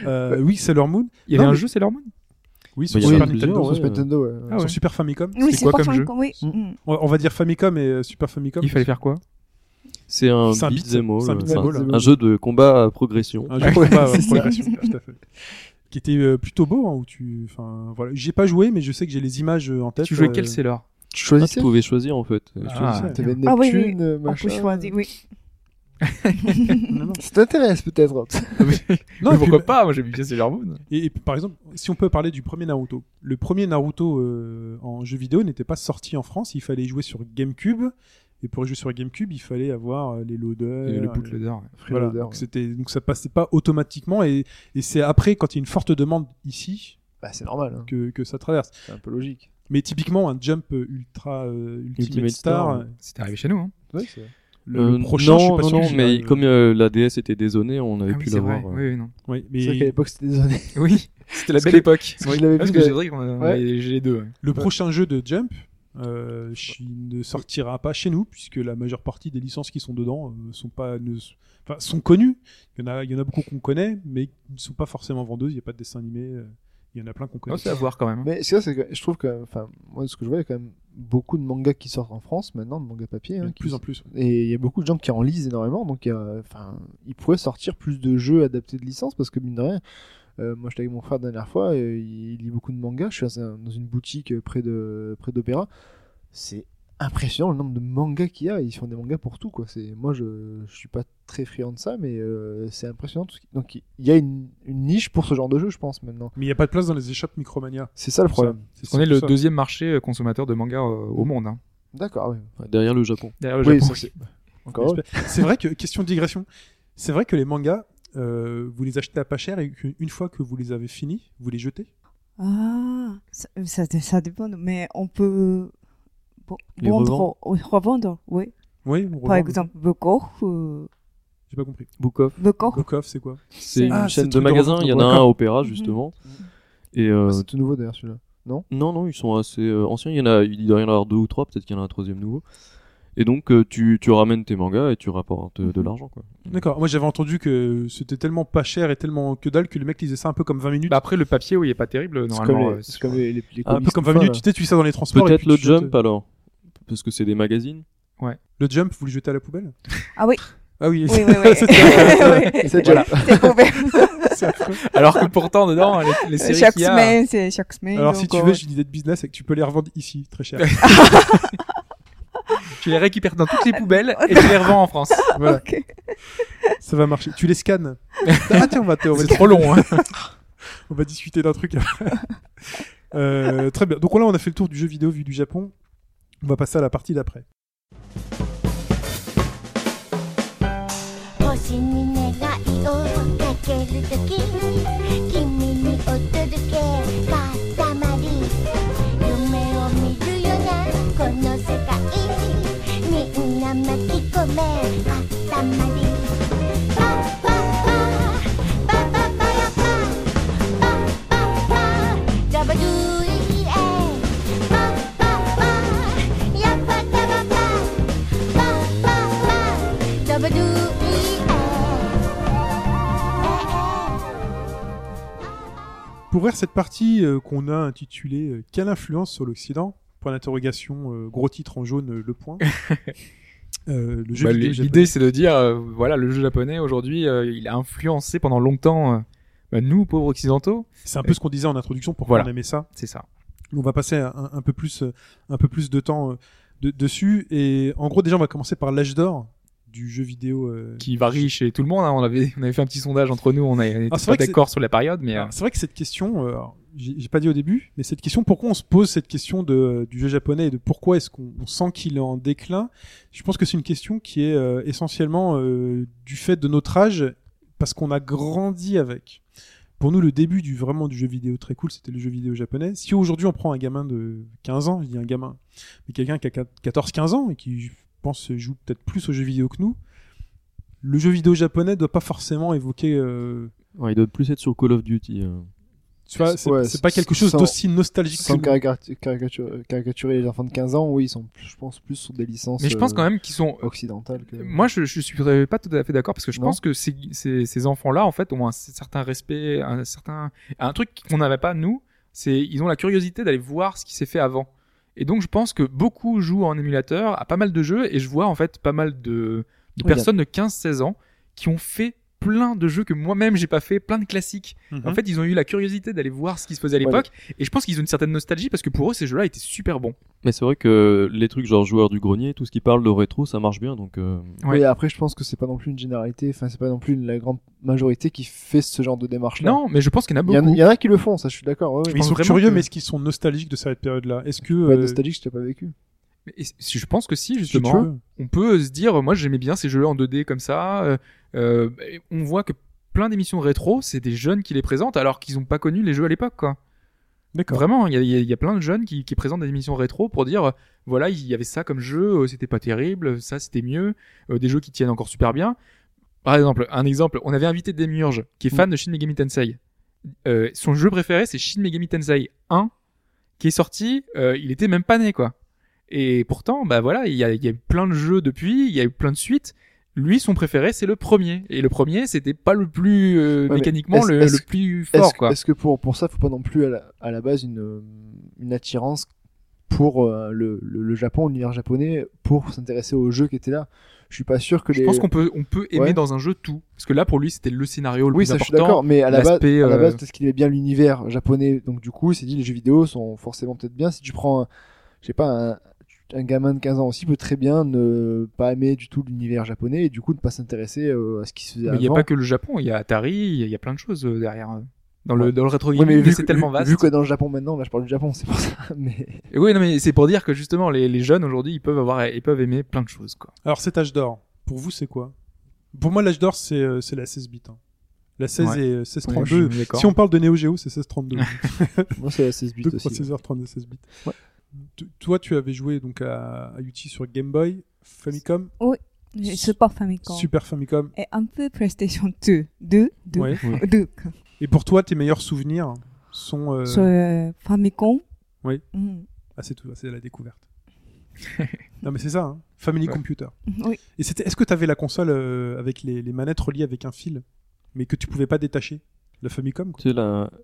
heures. Oui, c'est leur Moon. Il y avait un jeu, c'est leur Moon. Oui, sur Super Nintendo. Sur Super Famicom. C'est quoi comme jeu? On va dire Famicom et Super Famicom. Il fallait faire quoi? C'est un beat'em all. Un jeu de combat à progression. Un jeu de combat à progression, tout à fait. Qui était plutôt beau, où tu, j'ai pas joué, mais je sais que j'ai les images en tête. Tu jouais quel Sailor? Tu choisissais? Tu pouvais choisir en fait. T'avais Neptune, oui. Machin. On peut choisir, oui. Non. Ça t'intéresse peut-être. Non, mais pourquoi pas? Moi j'aime bien Sailor Moon. Et par exemple, si on peut parler du premier Naruto, le premier Naruto en jeu vidéo n'était pas sorti en France. Il fallait jouer sur GameCube. Et pour jouer sur GameCube, il fallait avoir les loaders, le bootloader, freeloader. Donc ça passait pas automatiquement et c'est après quand il y a une forte demande ici, c'est normal que ça traverse. C'est un peu logique. Mais typiquement un Jump Ultimate Star, c'était arrivé chez nous. Hein. Ouais, c'est le prochain. Non, mais comme la DS était dézonée, on avait pu l'avoir. Oui, mais... C'est vrai qu'à l'époque c'était dézonné. Oui, c'était la belle époque. Parce que j'ai vrai qu'on a les deux. Le prochain jeu de Jump. Ne sortira pas chez nous puisque la majeure partie des licences qui sont dedans sont connues. Il y en a beaucoup qu'on connaît, mais ils ne sont pas forcément vendeuses. Il n'y a pas de dessin animé. Il y en a plein qu'on connaît. C'est à voir quand même. Mais c'est que je trouve que, moi, ce que je vois, il y a quand même beaucoup de mangas qui sortent en France maintenant, de mangas papier. De plus en plus. Et il y a beaucoup de gens qui en lisent énormément. Donc, ils pourraient sortir plus de jeux adaptés de licences parce que mine de rien. Moi, j'étais avec mon frère la dernière fois, il lit beaucoup de mangas. Je suis dans une boutique près d'Opéra. C'est impressionnant le nombre de mangas qu'il y a. Ils font des mangas pour tout, quoi. Moi, je suis pas très friand de ça, mais c'est impressionnant. Donc, il y a une niche pour ce genre de jeu, je pense, maintenant. Mais il n'y a pas de place dans les échoppes Micromania. C'est ça le problème. On est le deuxième marché consommateur de mangas au monde. Hein. D'accord, oui. Derrière le Japon. Oui, ça, c'est... Encore c'est vrai que, question de digression, c'est vrai que les mangas... vous les achetez à pas cher et une fois que vous les avez finis, vous les jetez. Ça dépend, mais on peut revendre, oui. Oui, on revend. Par exemple, Bukov. J'ai pas compris. Bukov, c'est quoi? C'est une chaîne de magasins. Il y en a un à Opéra justement. Et c'est tout nouveau d'ailleurs celui-là. Non, ils sont assez anciens. Il doit y en avoir deux ou trois. Peut-être qu'il y en a un troisième nouveau. Et donc tu ramènes tes mangas et tu rapportes de l'argent, quoi. D'accord. Moi j'avais entendu que c'était tellement pas cher et tellement que dalle que les mecs lisaient ça un peu comme 20 minutes. Bah après le papier il est pas terrible normalement. C'est comme les comics, un peu comme 20 minutes, tu lis ça dans les transports. Peut-être le Jump alors, parce que c'est des magazines. Ouais. Le Jump, vous le jetez à la poubelle ? Ah oui. Ah oui. Oui. C'est Jump. C'est poubelle. Alors que pourtant dedans les séries chaque qu'il y a. Chaque semaine. Alors si tu veux, j'ai une idée de business et que tu peux les revendre ici très cher. Tu les récupères dans toutes les poubelles et tu les revends en France. Voilà. Okay. Ça va marcher. Tu les scannes. Ah tiens, c'est trop long. Hein. On va discuter d'un truc. Très bien. Donc là, on a fait le tour du jeu vidéo vu du Japon. On va passer à la partie d'après. Pour ouvrir cette partie qu'on a intitulée « Quelle influence sur l'Occident ?» Point d'interrogation, gros titre en jaune, le point. Le jeu vidéo japonais. L'idée, c'est de dire, voilà, le jeu japonais, aujourd'hui, il a influencé pendant longtemps nous, pauvres occidentaux. C'est un peu ce qu'on disait en introduction, pourquoi on aimait ça. C'est ça. On va passer un peu plus de temps dessus. Et en gros, déjà, on va commencer par l'âge d'or du jeu vidéo qui varie chez tout le monde, hein. On avait fait un petit sondage entre nous, on n'était pas d'accord sur la période, mais c'est vrai que cette question, j'ai pas dit au début, mais cette question, pourquoi on se pose cette question du jeu japonais et de pourquoi est-ce qu'on sent qu'il est en déclin, je pense que c'est une question qui est essentiellement du fait de notre âge, parce qu'on a grandi avec. Pour nous, le début du jeu vidéo très cool, c'était le jeu vidéo japonais. Si aujourd'hui on prend un gamin de 15 ans, je dis un gamin, mais quelqu'un qui a 14-15 ans et qui joue peut-être plus aux jeux vidéo que nous, le jeu vidéo japonais doit pas forcément évoquer il doit plus être sur Call of Duty, tu vois, c'est pas quelque chose d'aussi nostalgique, sans caricaturer les enfants de 15 ans. Oui, ils sont, je pense, plus sur des licences, mais je pense quand même qu'ils sont occidentales que... Moi je suis pas tout à fait d'accord, parce que je pense que ces enfants là en fait ont un certain respect, un truc qu'on n'avait pas nous, c'est ils ont la curiosité d'aller voir ce qui s'est fait avant. Et donc, je pense que beaucoup jouent en émulateur à pas mal de jeux, et je vois en fait pas mal de personnes de 15-16 ans qui ont fait plein de jeux que moi-même j'ai pas fait, plein de classiques. En fait, ils ont eu la curiosité d'aller voir ce qui se faisait à l'époque, et je pense qu'ils ont une certaine nostalgie parce que pour eux, ces jeux-là étaient super bons. Mais c'est vrai que les trucs genre Joueurs du Grenier, tout ce qui parle de rétro, ça marche bien, donc... Oui, après, je pense que c'est pas non plus une généralité, enfin, c'est pas non plus la grande majorité qui fait ce genre de démarche-là. Non, mais je pense qu'il y en a beaucoup. Il y en a qui le font, ça, je suis d'accord. Ouais, mais ils sont curieux, mais est-ce qu'ils sont nostalgiques de cette période-là ? Est-ce que... Nostalgique, je t'ai pas vécu. Et je pense que si, justement, on peut se dire, moi j'aimais bien ces jeux-là en 2D comme ça. On voit que plein d'émissions rétro, c'est des jeunes qui les présentent alors qu'ils n'ont pas connu les jeux à l'époque, quoi. D'accord. Vraiment, il y a plein de jeunes qui présentent des émissions rétro pour dire, voilà, il y avait ça comme jeu, c'était pas terrible, ça c'était mieux, des jeux qui tiennent encore super bien. Par exemple, on avait invité Demiurge, qui est fan de Shin Megami Tensei. Son jeu préféré, c'est Shin Megami Tensei 1, qui est sorti, il était même pas né, quoi. Et pourtant, bah voilà, il y a eu plein de jeux depuis, il y a eu plein de suites. Lui, son préféré, c'est le premier. Et le premier, c'était pas le plus mécaniquement le plus fort, quoi. Est-ce que pour ça, faut pas non plus à la base une attirance pour le Japon, l'univers japonais, pour s'intéresser aux jeux qui étaient là. Je suis pas sûr que je pense qu'on peut aimer dans un jeu tout, parce que là pour lui c'était le scénario le plus important. Oui, ça je suis d'accord, mais à la base peut-être qu'il aimait bien l'univers japonais, donc du coup, il s'est dit les jeux vidéo sont forcément peut-être bien. Si tu prends un gamin de 15 ans aussi peut très bien ne pas aimer du tout l'univers japonais et du coup ne pas s'intéresser à ce qui se faisait avant. Mais il n'y a pas que le Japon, il y a Atari, il y a plein de choses derrière. Dans le rétro gaming, c'est tellement vaste. Vu que dans le Japon maintenant, là je parle du Japon, c'est pour ça. Et oui, non, mais c'est pour dire que justement les jeunes aujourd'hui, ils peuvent aimer plein de choses, quoi. Alors cet âge d'or, pour vous c'est quoi ? Pour moi l'âge d'or c'est la 16 bits. Hein. La 16 et 1632. Oui, si on parle de Neo Geo, c'est 1632. Moi c'est la 16 bits aussi. 16h32, 16 bits. Ouais. Toi, tu avais joué donc à Yuti sur Game Boy, Famicom. Oui, Super Famicom. Et un peu PlayStation 2. Ouais. 2. Et pour toi, tes meilleurs souvenirs sont sur Famicom. Oui. Ah, c'est tout, c'est la découverte. Non mais c'est ça, hein. Family Computer. Oui. Et c'était, est-ce que t'avais la console avec les manettes reliées avec un fil, mais que tu pouvais pas détacher, la Famicom quoi. Tu sais,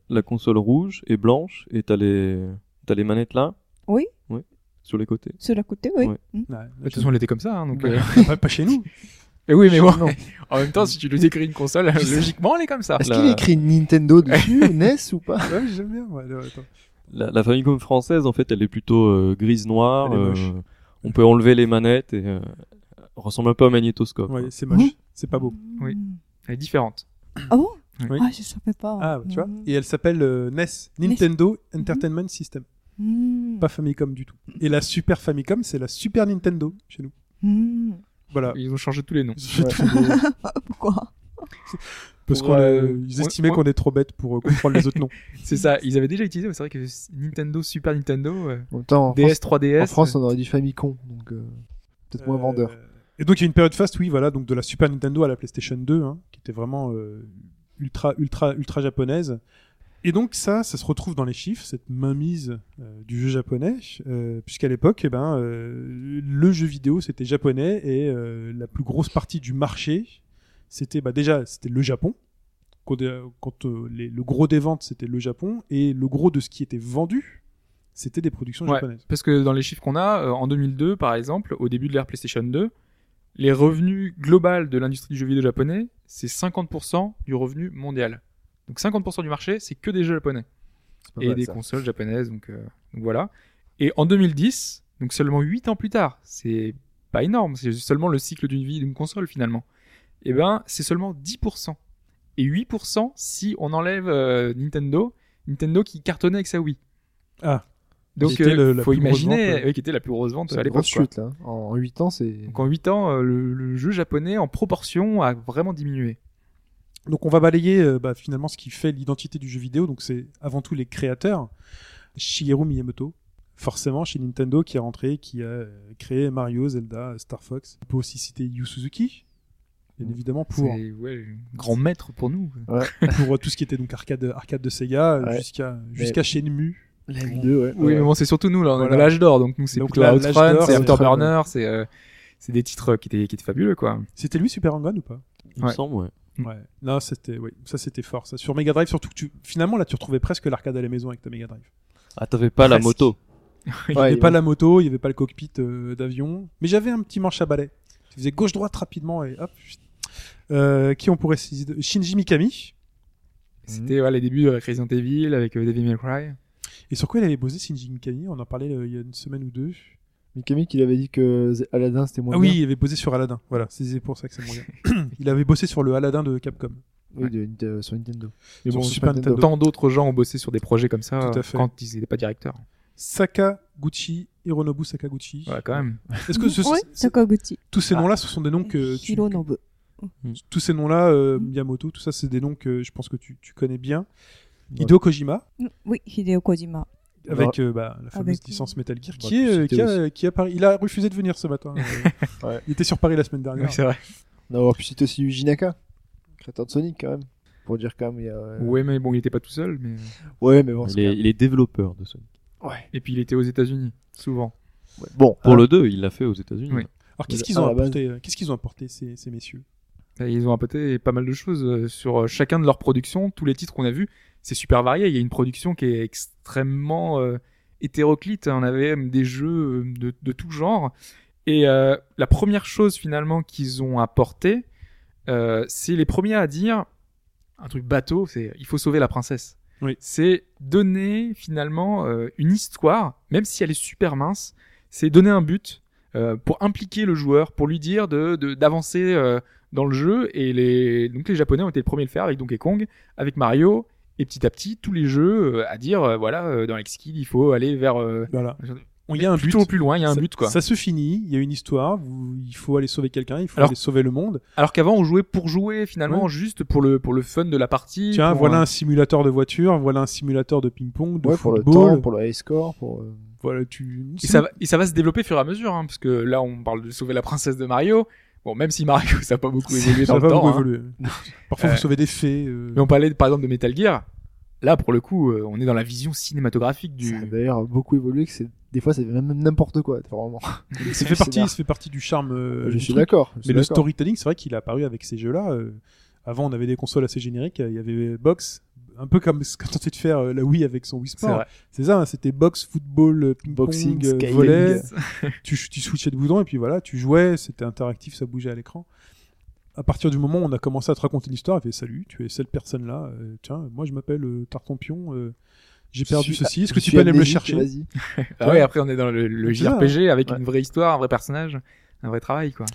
la console rouge et blanche, et t'as les manettes là. Oui. Oui. Sur les côtés. Sur les côtés, oui. Ouais. Mmh. Ah, de toute façon, elle était comme ça, hein, donc pas chez nous. Et oui, mais bon. Non. En même temps, si tu lui décris une console, logiquement, elle est comme ça. Est-ce qu'il écrit Nintendo dessus, NES ou pas? Ouais, j'aime bien. Ouais, attends. La Famicom française, en fait, elle est plutôt grise-noire. On peut enlever les manettes et ressemble un peu à un magnétoscope. Oui, c'est moche. C'est pas beau. Oui. Elle est différente. Ah bon? Oui. Ah, je savais pas. Ah, tu vois. Et elle s'appelle NES, Nintendo Entertainment System. Mmh. Pas Famicom du tout. Et la Super Famicom, c'est la Super Nintendo chez nous. Mmh. Voilà. Ils ont changé tous les noms. Pourquoi? Parce qu'ils estimaient qu'on est trop bêtes pour comprendre les autres noms. C'est ça, ils avaient déjà utilisé, mais c'est vrai que Nintendo, Super Nintendo, DS, 3DS. En France, on aurait dit Famicom, donc peut-être moins vendeur. Et donc il y a une période faste, oui, voilà, donc de la Super Nintendo à la PlayStation 2, hein, qui était vraiment ultra japonaise. Et donc ça se retrouve dans les chiffres, cette mainmise du jeu japonais, puisqu'à l'époque, le jeu vidéo c'était japonais et la plus grosse partie du marché, c'était c'était le Japon. Quand le gros des ventes c'était le Japon, et le gros de ce qui était vendu c'était des productions japonaises. Parce que dans les chiffres qu'on a, en 2002 par exemple, au début de l'ère PlayStation 2, les revenus globaux de l'industrie du jeu vidéo japonais, c'est 50% du revenu mondial. Donc 50% du marché, c'est que des jeux japonais. Et des consoles japonaises, donc voilà. Et en 2010, donc seulement 8 ans plus tard, c'est pas énorme, c'est seulement le cycle d'une vie d'une console finalement. Et c'est seulement 10%. Et 8% si on enlève Nintendo qui cartonnait avec sa Wii. Ah. Donc faut imaginer qui était la plus grosse vente à l'époque. Chute, là. En 8 ans, le jeu japonais en proportion a vraiment diminué. Donc on va balayer finalement ce qui fait l'identité du jeu vidéo, donc c'est avant tout les créateurs. Shigeru Miyamoto, forcément, chez Nintendo, qui est rentré, qui a créé Mario, Zelda, Star Fox. On peut aussi citer Yu Suzuki, bien évidemment, grand maître pour nous. Ouais. Pour tout ce qui était donc arcade de Sega, jusqu'à Shenmue. La Wii 2, ouais. Oui, mais bon, c'est surtout nous, là, on a l'âge d'or, donc nous c'est plutôt Outrun, c'est Afterburner, c'est des titres qui étaient fabuleux, quoi. C'était lui Super Hang-On ou pas? Il me semble, ouais. Ouais, là c'était ça c'était fort ça. Sur Mega Drive surtout que finalement là tu retrouvais presque l'arcade à la maison avec ta Mega Drive. Ah, t'avais pas la moto. Il y avait pas la moto, il y avait pas le cockpit d'avion, mais j'avais un petit manche à balai. Tu faisais gauche droite rapidement et hop. Qui on pourrait citer? Shinji Mikami. C'était les débuts de Resident Evil avec Devil May Cry. Et sur quoi il avait bossé Shinji Mikami? On en parlait il y a une semaine ou deux. Mikami, il avait dit que Aladdin c'était moins bien. Ah oui, il avait bossé sur Aladdin, voilà, c'est pour ça que c'est moins bien. Il avait bossé sur le Aladdin de Capcom. Oui, sur Nintendo. Mais bon, sur Super Nintendo. Tant d'autres gens ont bossé sur des projets comme ça quand ils n'étaient pas directeurs. Sakaguchi, Hironobu Sakaguchi. Ouais, quand même. Est-ce que Sakaguchi. Tous ces noms-là, ce sont des noms que... Hironobu. Tous ces noms-là, Miyamoto, tout ça, c'est des noms que je pense que tu connais bien. Hideo Kojima. Oui, Hideo Kojima. Avec la fameuse licence Metal Gear qui est à Paris. Il a refusé de venir ce matin. Ouais. Il était sur Paris la semaine dernière. Oui, c'est vrai. On aurait pu citer aussi Yuji Naka, créateur de Sonic quand même. Pour dire quand même il y a... Ouais, mais bon, il était pas tout seul. Mais... Ouais, mais bon. Il est développeur de Sonic. Ouais. Et puis il était aux États-Unis souvent. Ouais. Bon, pour le 2, il l'a fait aux États-Unis. Oui. Alors qu'est-ce qu'ils ont apporté ces messieurs? Ils ont apporté pas mal de choses sur chacun de leurs productions. Tous les titres qu'on a vus, c'est super varié. Il y a une production qui est extrêmement hétéroclite. On avait des jeux de tout genre. Et la première chose finalement qu'ils ont apporté, c'est les premiers à dire un truc bateau, c'est il faut sauver la princesse. Oui. C'est donner finalement une histoire, même si elle est super mince. C'est donner un but pour impliquer le joueur, pour lui dire d'avancer. Dans le jeu, et les Japonais ont été les premiers à le faire avec Donkey Kong, avec Mario, et petit à petit, tous les jeux à dire, dans X-Kid, il faut aller vers... Voilà. Il y a un but. Plutôt plus loin, il y a un but, quoi. Ça se finit, il y a une histoire, il faut aller sauver quelqu'un, il faut aller sauver le monde. Alors qu'avant, on jouait pour jouer, finalement, juste pour le fun de la partie. Tiens, voilà un simulateur de voiture, voilà un simulateur de ping-pong, de football. Pour le temps, pour le high score, pour... Voilà, ça va se développer fur et à mesure, hein, parce que là, on parle de sauver la princesse de Mario... Bon, même si Mario, ça n'a pas beaucoup évolué dans le temps. Hein. Parfois, vous sauvez des fées. Mais on parlait, par exemple, de Metal Gear. Là, pour le coup, on est dans la vision cinématographique du... Ça a d'ailleurs beaucoup évolué, que c'est des fois c'est même n'importe quoi, vraiment. Ça fait partie du charme. Je suis d'accord. Storytelling, c'est vrai qu'il est apparu avec ces jeux-là. Avant, on avait des consoles assez génériques. Il y avait box, un peu comme ce qu'a tenté de faire la Wii avec son Wii Sport. C'est ça, hein, c'était box, football, ping-pong, volley. tu switchais de boutons et puis voilà, tu jouais. C'était interactif, ça bougeait à l'écran. À partir du moment où on a commencé à te raconter l'histoire, elle fait salut, tu es cette personne-là. Tiens, moi je m'appelle Tartampion. J'ai perdu ceci. Est-ce que tu peux aller me le chercher? Vas-y. Ah ouais, après on est dans le JRPG avec une vraie histoire, un vrai personnage, un vrai travail, quoi.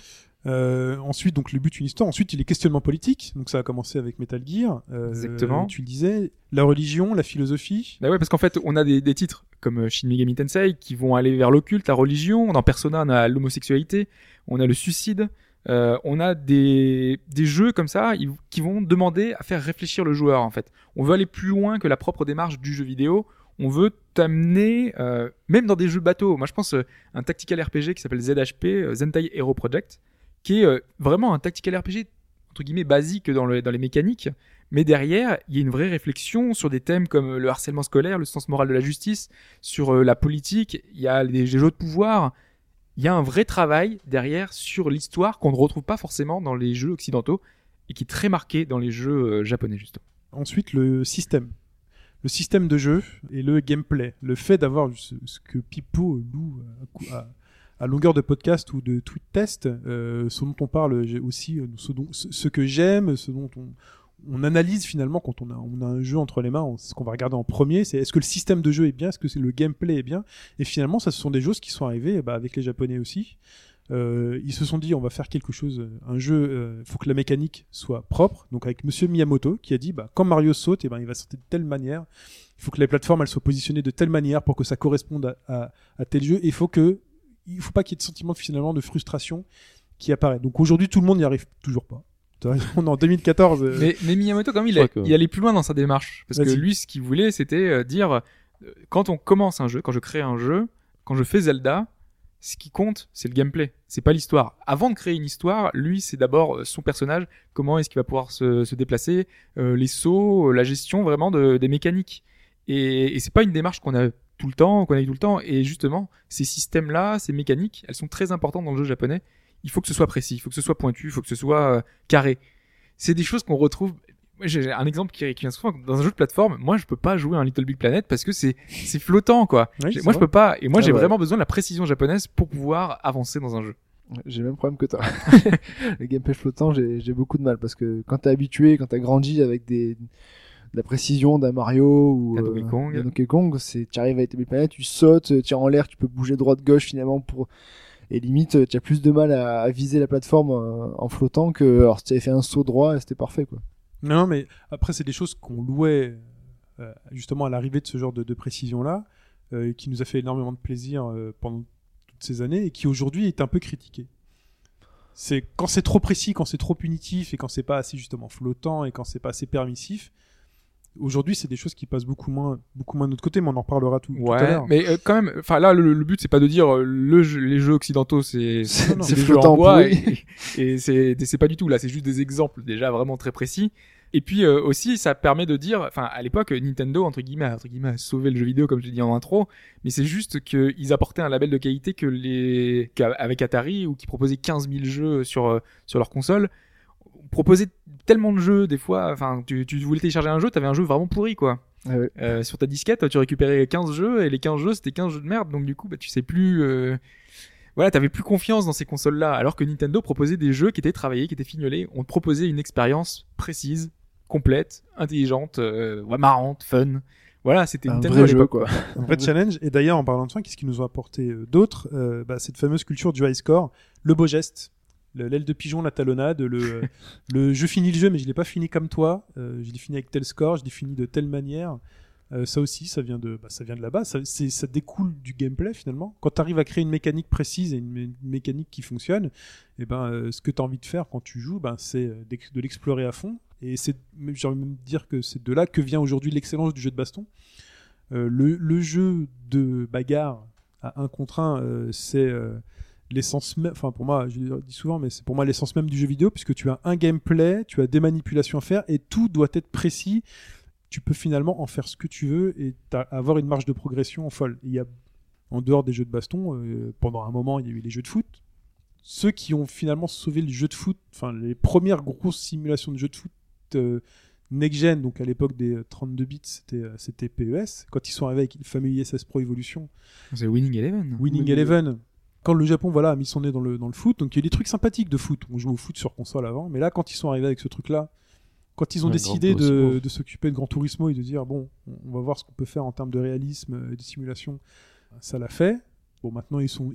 Ensuite, donc le but une histoire. Ensuite, il est questionnement politique. Donc ça a commencé avec Metal Gear. Exactement. Tu le disais, la religion, la philosophie. Bah ouais, parce qu'en fait, on a des titres comme Shin Megami Tensei qui vont aller vers l'occulte, la religion. Dans Persona, on a l'homosexualité, on a le suicide. On a des jeux comme ça qui vont demander à faire réfléchir le joueur, en fait. On veut aller plus loin que la propre démarche du jeu vidéo. On veut t'amener, même dans des jeux bateaux. Moi, je pense un tactical RPG qui s'appelle ZHP, Zentai Hero Project, qui est vraiment un tactical RPG entre guillemets basique dans les mécaniques, mais derrière il y a une vraie réflexion sur des thèmes comme le harcèlement scolaire, le sens moral de la justice, sur la politique. Il y a des jeux de pouvoir, il y a un vrai travail derrière sur l'histoire qu'on ne retrouve pas forcément dans les jeux occidentaux et qui est très marqué dans les jeux japonais, justement. Ensuite, le système de jeu et le gameplay, le fait d'avoir ce que Pipo loue à longueur de podcast ou de tweet test, ce dont on parle, j'ai aussi ce que j'aime, ce dont on analyse finalement quand on a un jeu entre les mains. Ce qu'on va regarder en premier, c'est est-ce que le système de jeu est bien, est-ce que le gameplay est bien, et finalement ça, ce sont des choses qui sont arrivées avec les Japonais aussi. Ils se sont dit on va faire quelque chose, un jeu, faut que la mécanique soit propre, donc avec monsieur Miyamoto qui a dit quand Mario saute, il va sauter de telle manière, il faut que les plateformes elles soient positionnées de telle manière pour que ça corresponde à tel jeu, et il faut pas qu'il y ait de sentiment finalement de frustration qui apparaît. Donc aujourd'hui tout le monde n'y arrive toujours pas. On est en 2014. Mais Miyamoto quand même il allait plus loin dans sa démarche, parce que lui ce qu'il voulait c'était dire quand on commence un jeu, quand je crée un jeu, quand je fais Zelda, ce qui compte c'est le gameplay, c'est pas l'histoire. Avant de créer une histoire, lui c'est d'abord son personnage, comment est-ce qu'il va pouvoir se déplacer, les sauts, la gestion vraiment des mécaniques. Et c'est pas une démarche qu'on a eu tout le temps, et justement ces systèmes là, ces mécaniques, elles sont très importantes dans le jeu japonais. Il faut que ce soit précis, il faut que ce soit pointu, il faut que ce soit carré. C'est des choses qu'on retrouve. J'ai un exemple qui vient souvent dans un jeu de plateforme. Moi je peux pas jouer à un Little Big Planet parce que c'est flottant, quoi. Oui, moi je peux pas, et moi j'ai vraiment besoin de la précision japonaise pour pouvoir avancer dans un jeu. J'ai le même problème que toi. Le gameplay flottant, j'ai beaucoup de mal, parce que quand t'es habitué, quand t'as grandi avec la précision d'un Mario ou Donkey Kong, c'est tu arrives à Little Big Planet, tu sautes, tu es en l'air, tu peux bouger droite gauche finalement et limite tu as plus de mal à viser la plateforme en flottant que alors si tu avais fait un saut droit, c'était parfait, quoi. Non mais après c'est des choses qu'on louait justement à l'arrivée de ce genre de précision là, qui nous a fait énormément de plaisir pendant toutes ces années et qui aujourd'hui est un peu critiqué. C'est quand c'est trop précis, quand c'est trop punitif et quand c'est pas assez justement flottant et quand c'est pas assez permissif. Aujourd'hui, c'est des choses qui passent beaucoup moins de notre côté, mais on en reparlera tout à l'heure. Mais quand même, enfin là, le but c'est pas de dire les jeux occidentaux c'est des jeux en bois et c'est pas du tout là. C'est juste des exemples déjà vraiment très précis. Et puis aussi, ça permet de dire, enfin à l'époque, Nintendo entre guillemets a sauvé le jeu vidéo comme je l'ai dit en intro, mais c'est juste que ils apportaient un label de qualité qu'avec Atari, ou qui proposait 15 000 jeux sur leur console. Proposer tellement de jeux des fois, enfin tu voulais télécharger un jeu, t'avais un jeu vraiment pourri, quoi. Ah oui. Sur ta disquette tu récupérais 15 jeux et les 15 jeux c'était 15 jeux de merde, donc du coup tu sais plus, voilà, t'avais plus confiance dans ces consoles là, alors que Nintendo proposait des jeux qui étaient travaillés, qui étaient fignolés. On te proposait une expérience précise, complète, intelligente, marrante, fun. Voilà, c'était un vrai jeu, quoi. Un vrai challenge. Et d'ailleurs en parlant de ça, qu'est-ce qu'ils nous ont apporté d'autres, cette fameuse culture du high score, le beau geste, l'aile de pigeon, la talonnade, le je finis le jeu mais je l'ai pas fini comme toi, je l'ai fini avec tel score, je l'ai fini de telle manière, ça aussi ça vient de là-bas, ça découle du gameplay finalement. Quand tu arrives à créer une mécanique précise et une mécanique qui fonctionne, et ce que tu as envie de faire quand tu joues, c'est de l'explorer à fond, et c'est j'ai envie de dire que c'est de là que vient aujourd'hui l'excellence du jeu de baston. Le jeu de bagarre à 1 contre 1, c'est l'essence même, enfin pour moi, je le dis souvent, mais c'est pour moi l'essence même du jeu vidéo, puisque tu as un gameplay, tu as des manipulations à faire et tout doit être précis. Tu peux finalement en faire ce que tu veux et avoir une marge de progression folle. Il y a en dehors des jeux de baston, pendant un moment, il y a eu les jeux de foot. Ceux qui ont finalement sauvé le jeu de foot, enfin les premières grosses simulations de jeux de foot next-gen, donc à l'époque des 32 bits, c'était PES. Quand ils sont arrivés avec le fameux ISS Pro Evolution. C'est Winning Eleven. Winning Eleven. Quand le Japon a mis son nez dans le foot, donc il y a des trucs sympathiques de foot. On jouait au foot sur console avant, mais là, quand ils sont arrivés avec ce truc-là, quand ils ont décidé de s'occuper de Gran Turismo et de dire, bon, on va voir ce qu'on peut faire en termes de réalisme et de simulation, ça l'a fait. Bon, maintenant, ils sont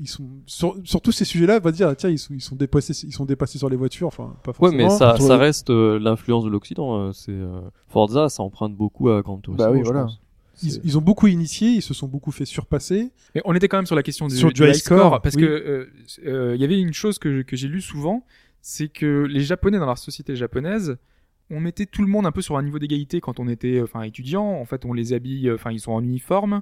sur tous ces sujets-là, on va dire, tiens, ils sont dépassés sur les voitures, enfin, pas forcément. Ouais, mais ça reste l'influence de l'Occident. Forza, ça emprunte beaucoup à Gran Turismo. Bah oui, voilà. Ils ont beaucoup initié, ils se sont beaucoup fait surpasser. Mais on était quand même sur la question du high score, parce que il y avait une chose que j'ai lue souvent, c'est que les Japonais, dans leur société japonaise, on mettait tout le monde un peu sur un niveau d'égalité quand on était étudiant. En fait, on les habille, ils sont en uniforme.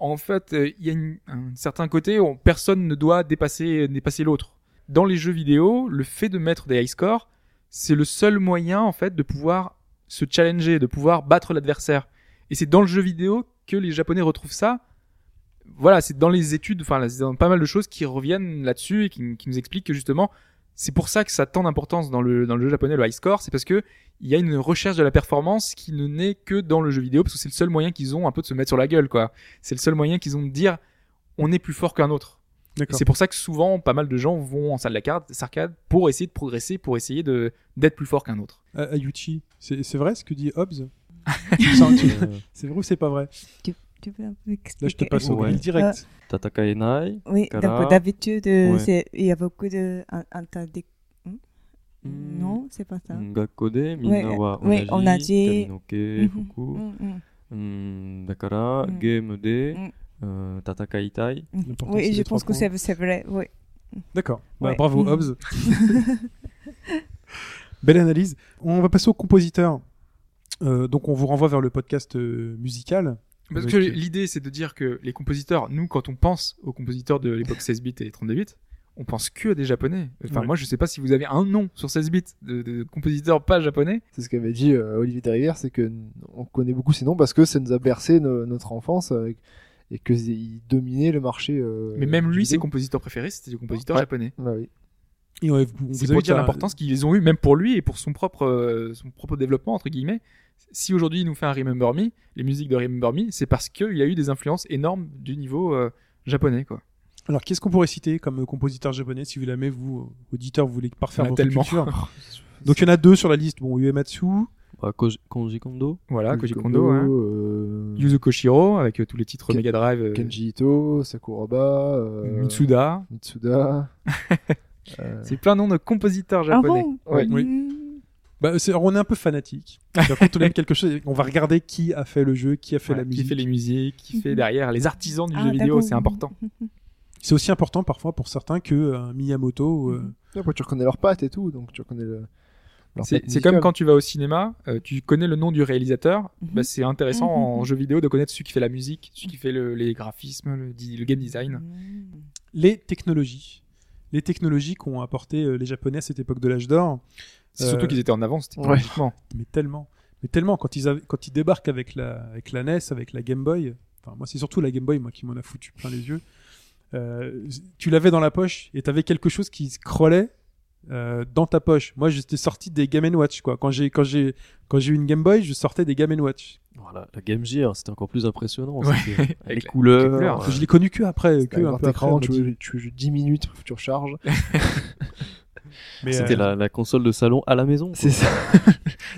En fait, il y a un certain côté où personne ne doit dépasser l'autre. Dans les jeux vidéo, le fait de mettre des high scores, c'est le seul moyen en fait de pouvoir se challenger, de pouvoir battre l'adversaire. Et c'est dans le jeu vidéo que les Japonais retrouvent ça. Voilà, c'est dans les études, c'est dans pas mal de choses qui reviennent là-dessus et qui nous expliquent que justement, c'est pour ça que ça a tant d'importance dans le jeu japonais, le high score. C'est parce que il y a une recherche de la performance qui ne naît que dans le jeu vidéo, parce que c'est le seul moyen qu'ils ont un peu de se mettre sur la gueule, quoi. C'est le seul moyen qu'ils ont de dire, on est plus fort qu'un autre. D'accord. Et c'est pour ça que souvent, pas mal de gens vont en salle d'arcade pour essayer de progresser, pour essayer d'être plus fort qu'un autre. Ayuchi, c'est vrai ce que dit Hobbes? C'est vrai ou c'est pas vrai? Tu peux un peu expliquer. Là, je te passe au mail direct. Tatakaenai. Oui, donc d'habitude, il y a beaucoup de. Non, c'est pas ça. Gakkode, minawa onaji, kaminoke, fuku. Dakara, game de tatakaetai. Oui, je pense que c'est vrai. Oui. D'accord. Bah, bravo, Hobbes. Belle analyse. On va passer au compositeur. Donc, on vous renvoie vers le podcast musical. Parce que l'idée, c'est de dire que les compositeurs, nous, quand on pense aux compositeurs de l'époque 16-bit et 32-bit, on pense que à des japonais. Moi, je sais pas si vous avez un nom sur 16-bit de compositeurs pas japonais. C'est ce qu'avait dit Olivier Derivière, c'est qu'on connaît beaucoup ces noms parce que ça nous a bercé notre enfance et qu'ils dominaient le marché. Mais même lui, ses compositeurs préférés, c'était des compositeurs japonais. Bah oui. Et c'est pour dire l'importance qu'ils ont eu, même pour lui et pour son propre développement, entre guillemets. Si aujourd'hui il nous fait un Remember Me, les musiques de Remember Me, c'est parce qu'il y a eu des influences énormes du niveau japonais, quoi. Alors, qu'est-ce qu'on pourrait citer comme compositeur japonais, si vous l'aimez, vous, auditeurs, vous voulez parfaire votre culture? Donc, il y en a deux sur la liste. Bon, Uematsu. Koji Kondo. Voilà, Koji Kondo. Hein. Yuzo Koshiro, avec tous les titres Mega Drive. Kenji Ito, Sakuraba. Mitsuda. C'est plein de noms de compositeurs japonais. Ah bon? Oui. Bah, on est un peu fanatique. Quand on aime quelque chose, on va regarder qui a fait le jeu, qui a fait la musique, qui fait les musiques, qui fait derrière les artisans du jeu vidéo. C'est important. C'est aussi important parfois pour certains que Miyamoto. Après, tu reconnais leurs pattes et tout, donc tu reconnais c'est comme quand tu vas au cinéma, tu connais le nom du réalisateur. Bah, c'est intéressant en jeu vidéo de connaître celui qui fait la musique, celui qui fait les graphismes, le game design, les technologies. Les technologies qu'ont apporté les Japonais à cette époque de l'âge d'or. C'est surtout qu'ils étaient en avance technologiquement. Ouais. Mais tellement quand ils débarquent avec la NES, avec la Game Boy. Enfin, moi, c'est surtout la Game Boy qui m'en a foutu plein les yeux. Tu l'avais dans la poche et t'avais quelque chose qui se scrollait dans ta poche. Moi, j'étais sorti des Game & Watch, quoi. Quand j'ai eu une Game Boy, je sortais des Game & Watch. Voilà, la Game Gear, c'était encore plus impressionnant. Ouais. Avec les couleurs. Je l'ai connu qu'après, tu 10 minutes, tu recharges. Mais c'était la console de salon à la maison, quoi. C'est ça.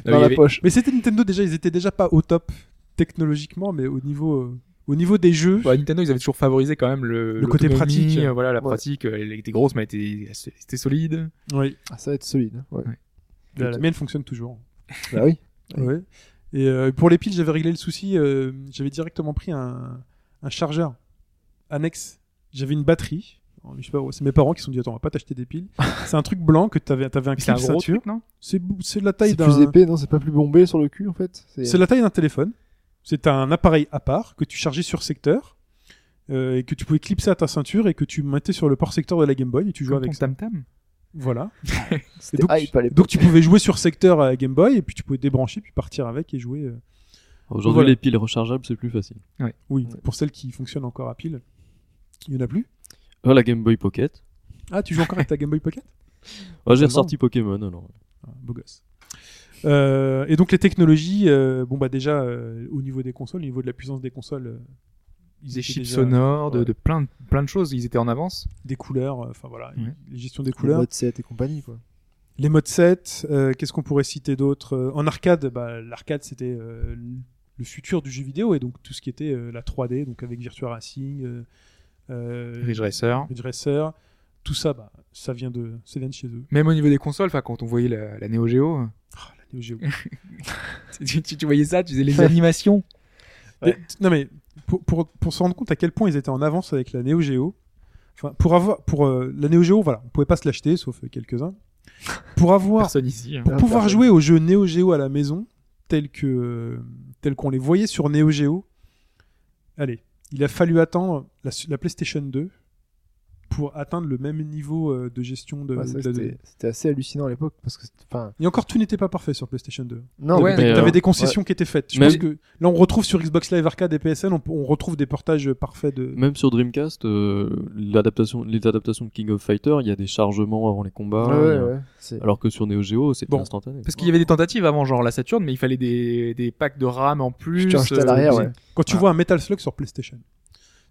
Dans la poche. Mais c'était Nintendo déjà, ils étaient déjà pas au top technologiquement, mais au niveau des jeux. Bah, Nintendo, ils avaient toujours favorisé quand même le côté pratique. Voilà, la pratique, elle était grosse, mais elle était solide. Oui. Ah, ça va être solide. Ouais. La mienne fonctionne toujours. Bah oui. Ouais. Et pour les piles, j'avais réglé le souci. J'avais directement pris un chargeur annexe. J'avais une batterie. Je sais pas, c'est mes parents qui se sont dit attends, on va pas t'acheter des piles. C'est un truc blanc que t'avais un clip ceinture. Truc, non, c'est de la taille d'un. C'est plus épais, non? C'est pas plus bombé sur le cul en fait. C'est la taille d'un téléphone. C'est un appareil à part que tu chargeais sur secteur et que tu pouvais clipser à ta ceinture et que tu mettais sur le port secteur de la Game Boy et tu jouais avec ça. Tam Tam. Voilà. donc tu pouvais jouer sur secteur à Game Boy et puis tu pouvais débrancher puis partir avec et jouer. Aujourd'hui les piles rechargeables c'est plus facile. Ouais. Oui, pour celles qui fonctionnent encore à piles. Il n'y en a plus ? Oh, la Game Boy Pocket. Ah, tu joues encore avec ta Game Boy Pocket ? Oh, j'ai ressorti Pokémon, alors. Ah, beau gosse. Et donc les technologies, bon bah déjà au niveau des consoles, au niveau de la puissance des consoles, des chips déjà, sonores, ouais. de plein de choses, ils étaient en avance. Des couleurs, enfin voilà, la gestion des couleurs. Les modes 7 et compagnie quoi. Les modes 7, qu'est-ce qu'on pourrait citer d'autre ? En arcade, bah, l'arcade c'était le futur du jeu vidéo et donc tout ce qui était la 3D, donc avec Virtua Racing, Ridge Racer. Tout ça, bah, ça vient de chez eux. Même au niveau des consoles, quand on voyait la Neo Geo. Oh, la Neo Geo. tu voyais ça, tu faisais les animations. Ouais. Non mais pour se rendre compte à quel point ils étaient en avance avec la Neo Geo. Enfin, pour la Neo Geo, voilà, on pouvait pas se l'acheter, sauf quelques-uns. Pour pouvoir jouer aux jeux Neo Geo à la maison, tels qu'on les voyait sur Neo Geo. Allez, il a fallu attendre la PlayStation 2. Pour atteindre le même niveau de gestion de c'était assez hallucinant à l'époque parce que et encore tout n'était pas parfait sur PlayStation 2. Non, t'avais des concessions qui étaient faites. Je pense que là on retrouve sur Xbox Live Arcade et PSN on retrouve des portages parfaits de même sur Dreamcast les adaptations de King of Fighter, il y a des chargements avant les combats. Alors que sur Neo Geo, c'était instantané. Parce qu'il y avait des tentatives avant genre la Saturn mais il fallait des packs de RAM en plus à l'arrière. Ouais. Quand tu vois un Metal Slug sur PlayStation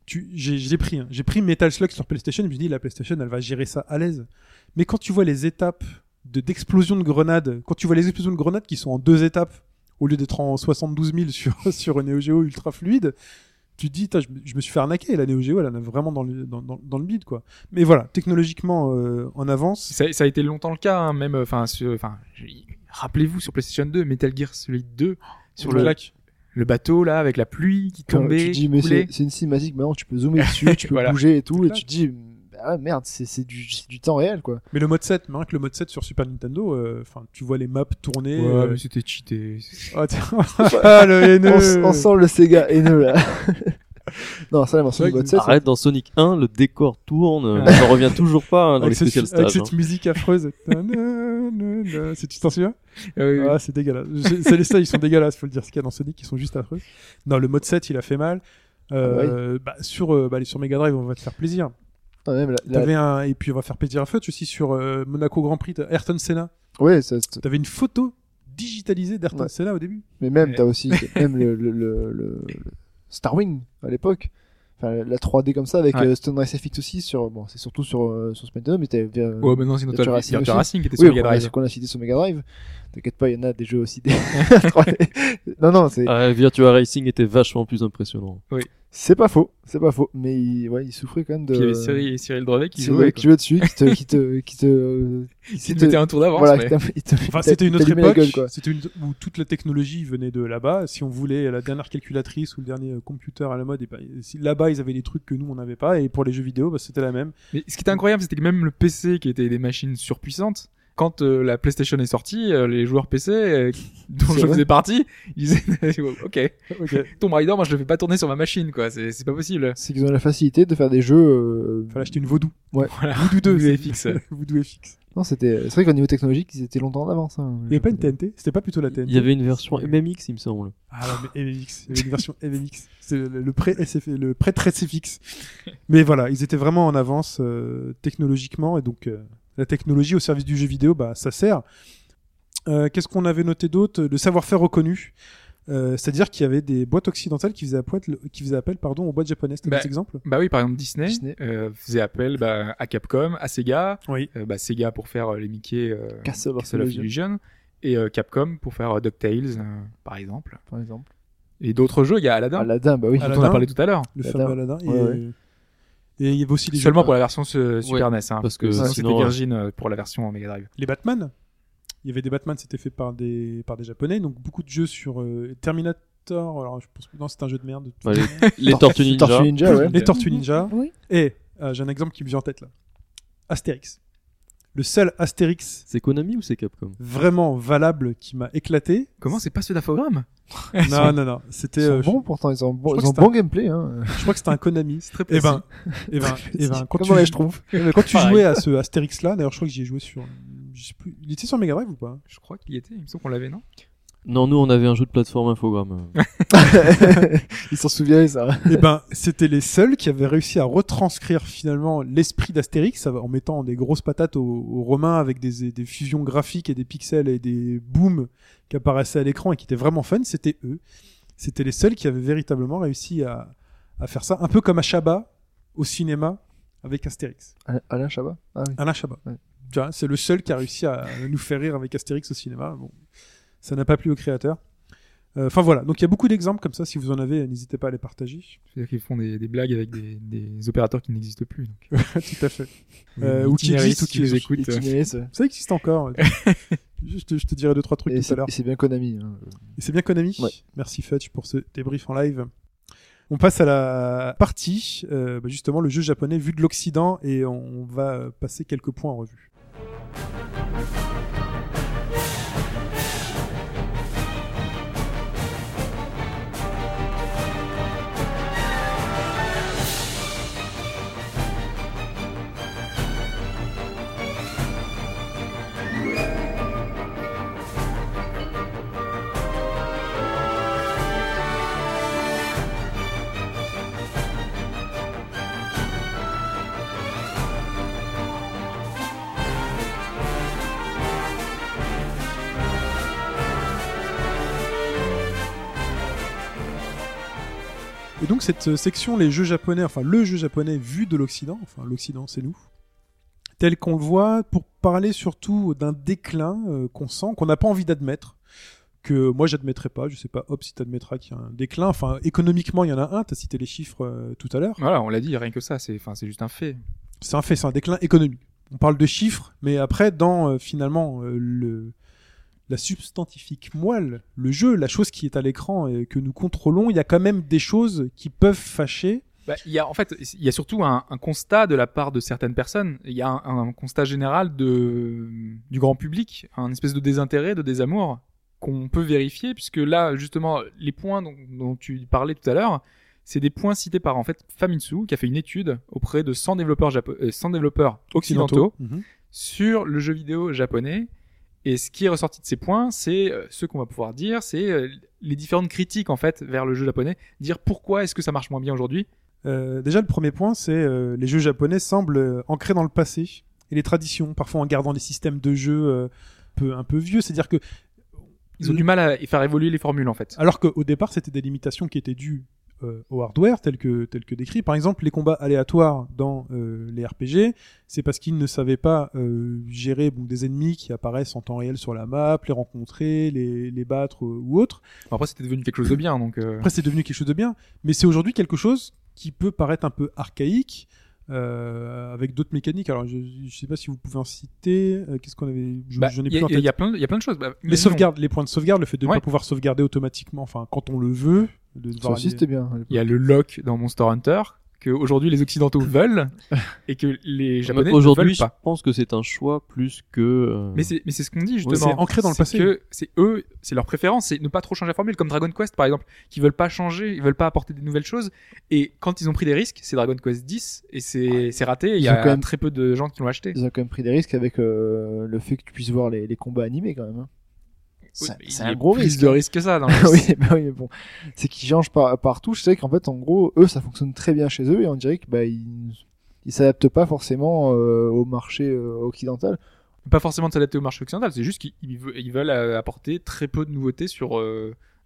j'ai pris Metal Slug sur PlayStation et je me dis la PlayStation elle va gérer ça à l'aise, mais quand tu vois les étapes d'explosion de grenades, quand tu vois les explosions de grenades qui sont en 2 étapes au lieu d'être en 72 000 sur Neo Geo ultra fluide, tu te dis je me suis fait arnaquer, la Neo Geo elle en a vraiment dans le bide quoi. Mais voilà, technologiquement en avance, ça a été longtemps le cas hein, même rappelez-vous sur PlayStation 2 Metal Gear Solid 2 sur le lac. Le bateau, là, avec la pluie qui tombait, qui coulait. C'est une cinématique, maintenant, tu peux zoomer dessus, tu peux bouger et tout, et tu te dis, ah merde, c'est du temps réel, quoi. Mais le mode 7, maintenant que le mode 7 sur Super Nintendo, tu vois les maps tourner. Ouais, mais c'était cheaté. Ah, le haineux. On sent le Sega haineux, là. Non, ça, Sonic mode 7. Arrête, dans Sonic 1, le décor tourne, on n'en revient toujours pas hein, dans les spécial stages. Avec cette musique affreuse. Tu t'en souviens ? Oui. Ah, c'est dégueulasse. Les stages, ils sont dégueulasses, faut le dire. Ce qu'il y a dans Sonic, ils sont juste affreux. Non, le mode 7, il a fait mal. Sur Mega Drive, on va te faire plaisir. Ah, même Et puis, on va faire plaisir à Feu, tu sais, sur Monaco Grand Prix, Ayrton Senna. Ouais, t'avais une photo digitalisée d'Ayrton Senna au début. Mais même, t'as aussi le Starwing à l'époque, la 3D comme ça avec Stone Race FX aussi c'est surtout sur Smash 2 mais t'avais maintenant c'est Virtua Racing qui était sur Mega Drive qu'on a cité sur Mega Drive. T'inquiète pas, il y en a des jeux aussi des 3D. non c'est Virtua Racing était vachement plus impressionnant. Oui. C'est pas faux mais il souffrait quand même de. Puis il y avait Cyril Drevet qui jouait dessus qui te mettait un tour d'avance. Voilà, c'était une autre époque. C'était où toute la technologie venait de là-bas. Si on voulait la dernière calculatrice ou le dernier computer à la mode, là-bas ils avaient des trucs que nous on n'avait pas. Et pour les jeux vidéo, c'était la même. Mais ce qui était incroyable, c'était que même le PC qui était des machines surpuissantes. Quand la PlayStation est sortie, les joueurs PC dont je faisais partie, ils disaient OK. Tomb Raider, moi je le fais pas tourner sur ma machine quoi, c'est pas possible. C'est qu'ils ont la facilité de faire des jeux fallait acheter une Voodoo. Ouais. Voilà. Voodoo FX. Non, c'est vrai qu'au niveau technologique, ils étaient longtemps en avance hein. Il y avait pas une TNT, c'était pas plutôt la TNT. Il y avait une version MMX, il me semble. Ah non, mais MMX, il y avait une version MMX, c'est le pré-SFX. Mais voilà, ils étaient vraiment en avance technologiquement et donc la technologie au service du jeu vidéo, ça sert. Qu'est-ce qu'on avait noté d'autre ? Le savoir-faire reconnu. C'est-à-dire qu'il y avait des boîtes occidentales qui faisaient appel aux boîtes japonaises. T'as des exemples ? Bah oui, par exemple Disney. Faisait appel à Capcom, à Sega. Oui. Sega pour faire les Mickey Castle of Illusion. Et Capcom pour faire DuckTales, par exemple. Et d'autres jeux, il y a Aladdin. Aladdin, dont on a parlé tout à l'heure. Le fameux Aladdin. Et il y avait aussi les seulement jeux pour la version Super NES, hein, parce que c'était Virgin pour la version Mega Drive. Les Batman, il y avait des Batman, c'était fait par des Japonais, donc beaucoup de jeux sur Terminator. Alors je pense que c'est un jeu de merde. Ouais, les Tortues Ninja. Les Tortues Ninja. Oui. Et j'ai un exemple qui me vient en tête là. Astérix. Le seul Astérix. C'est Konami ou c'est Capcom ? Vraiment valable qui m'a éclaté. Comment c'est pas ceux d'Infogrames ? Non. C'était. Ils sont bons pourtant, ils ont bon gameplay. Hein. Je crois que c'était un Konami. C'est très précis. Et ben. Quand tu jouais à ce Astérix là, d'ailleurs je crois que j'y ai joué sur. Je sais plus. Il était sur Mega Drive ou pas ? Je crois qu'il y était. Il me semble qu'on l'avait, non ? Non, nous, on avait un jeu de plateforme Infogrames. Ils s'en souviennent, ça. Eh ben, c'était les seuls qui avaient réussi à retranscrire finalement l'esprit d'Astérix en mettant des grosses patates aux Romains avec des fusions graphiques et des pixels et des booms qui apparaissaient à l'écran et qui étaient vraiment fun. C'était eux. C'était les seuls qui avaient véritablement réussi à faire ça. Un peu comme Chabat au cinéma avec Astérix. Alain Chabat? Ah oui. Alain Chabat. Ouais. Tu vois, c'est le seul qui a réussi à nous faire rire avec Astérix au cinéma. Bon. Ça n'a pas plu aux créateurs. Enfin voilà, donc il y a beaucoup d'exemples comme ça, si vous en avez, n'hésitez pas à les partager. C'est-à-dire qu'ils font des blagues avec des opérateurs qui n'existent plus. Donc. Tout à fait. Ou qui existent, ou qui les écoutent. Ça existe encore. Je te dirai 2-3 trucs tout à l'heure. Et c'est bien Konami. Hein. Et c'est bien Konami. Ouais. Merci Fetch pour ce débrief en live. On passe à la partie, justement, le jeu japonais vu de l'Occident, et on va passer quelques points en revue. Et donc cette section, le jeu japonais vu de l'Occident, enfin l'Occident c'est nous, tel qu'on le voit, pour parler surtout d'un déclin qu'on sent, qu'on n'a pas envie d'admettre, que moi j'admettrai pas, je sais pas, hop, si t'admettras qu'il y a un déclin, enfin économiquement il y en a un, t'as cité les chiffres tout à l'heure. Voilà, on l'a dit, rien que ça, c'est juste un fait. C'est un fait, c'est un déclin économique. On parle de chiffres, mais après dans la substantifique moelle, le jeu, la chose qui est à l'écran et que nous contrôlons, il y a quand même des choses qui peuvent fâcher. Il y a surtout un constat de la part de certaines personnes. Il y a un constat général du grand public, un espèce de désintérêt, de désamour qu'on peut vérifier, puisque là, justement, les points dont tu parlais tout à l'heure, c'est des points cités par, en fait, Famitsu, qui a fait une étude auprès de 100 développeurs 100 développeurs occidentaux sur le jeu vidéo japonais. Et ce qui est ressorti de ces points, c'est ce qu'on va pouvoir dire, c'est les différentes critiques en fait vers le jeu japonais, dire pourquoi est-ce que ça marche moins bien aujourd'hui. Déjà le premier point, c'est les jeux japonais semblent ancrés dans le passé et les traditions, parfois en gardant des systèmes de jeu un peu vieux, c'est-à-dire que ils ont du mal à faire évoluer les formules en fait. Alors qu'au départ, c'était des limitations qui étaient dues au hardware tel que décrit. Par exemple, les combats aléatoires dans les RPG, c'est parce qu'ils ne savaient pas gérer des ennemis qui apparaissent en temps réel sur la map, les rencontrer, les battre ou autre. Après, c'était devenu quelque chose de bien. Après, c'est devenu quelque chose de bien, mais c'est aujourd'hui quelque chose qui peut paraître un peu archaïque avec d'autres mécaniques. Alors, je sais pas si vous pouvez en citer. Qu'est-ce qu'on avait j'en ai plus en tête. Il y a plein de choses. Les sauvegardes, les points de sauvegarde, le fait de pas pouvoir sauvegarder automatiquement, enfin quand on le veut. Ça aussi, c'était bien. Il y a le lock dans Monster Hunter que aujourd'hui les occidentaux veulent et que les japonais aujourd'hui, ne veulent pas. Je pense que c'est un choix plus que mais c'est ce qu'on dit justement, c'est ancré dans le passé. Que c'est eux, c'est leur préférence, c'est ne pas trop changer la formule, comme Dragon Quest par exemple, qui veulent pas changer, ils veulent pas apporter des nouvelles choses, et quand ils ont pris des risques, c'est Dragon Quest X et c'est raté, il y a quand même très peu de gens qui l'ont acheté. Ils ont quand même pris des risques avec le fait que tu puisses voir les combats animés quand même. Hein. C'est un gros risque. De risque que ça, non? Oui, mais bon. C'est qu'ils changent par touche. C'est vrai qu'en fait, en gros, eux, ça fonctionne très bien chez eux et on dirait que, ils s'adaptent pas forcément, au marché occidental. Pas forcément de s'adapter au marché occidental. C'est juste qu'ils veulent apporter très peu de nouveautés sur,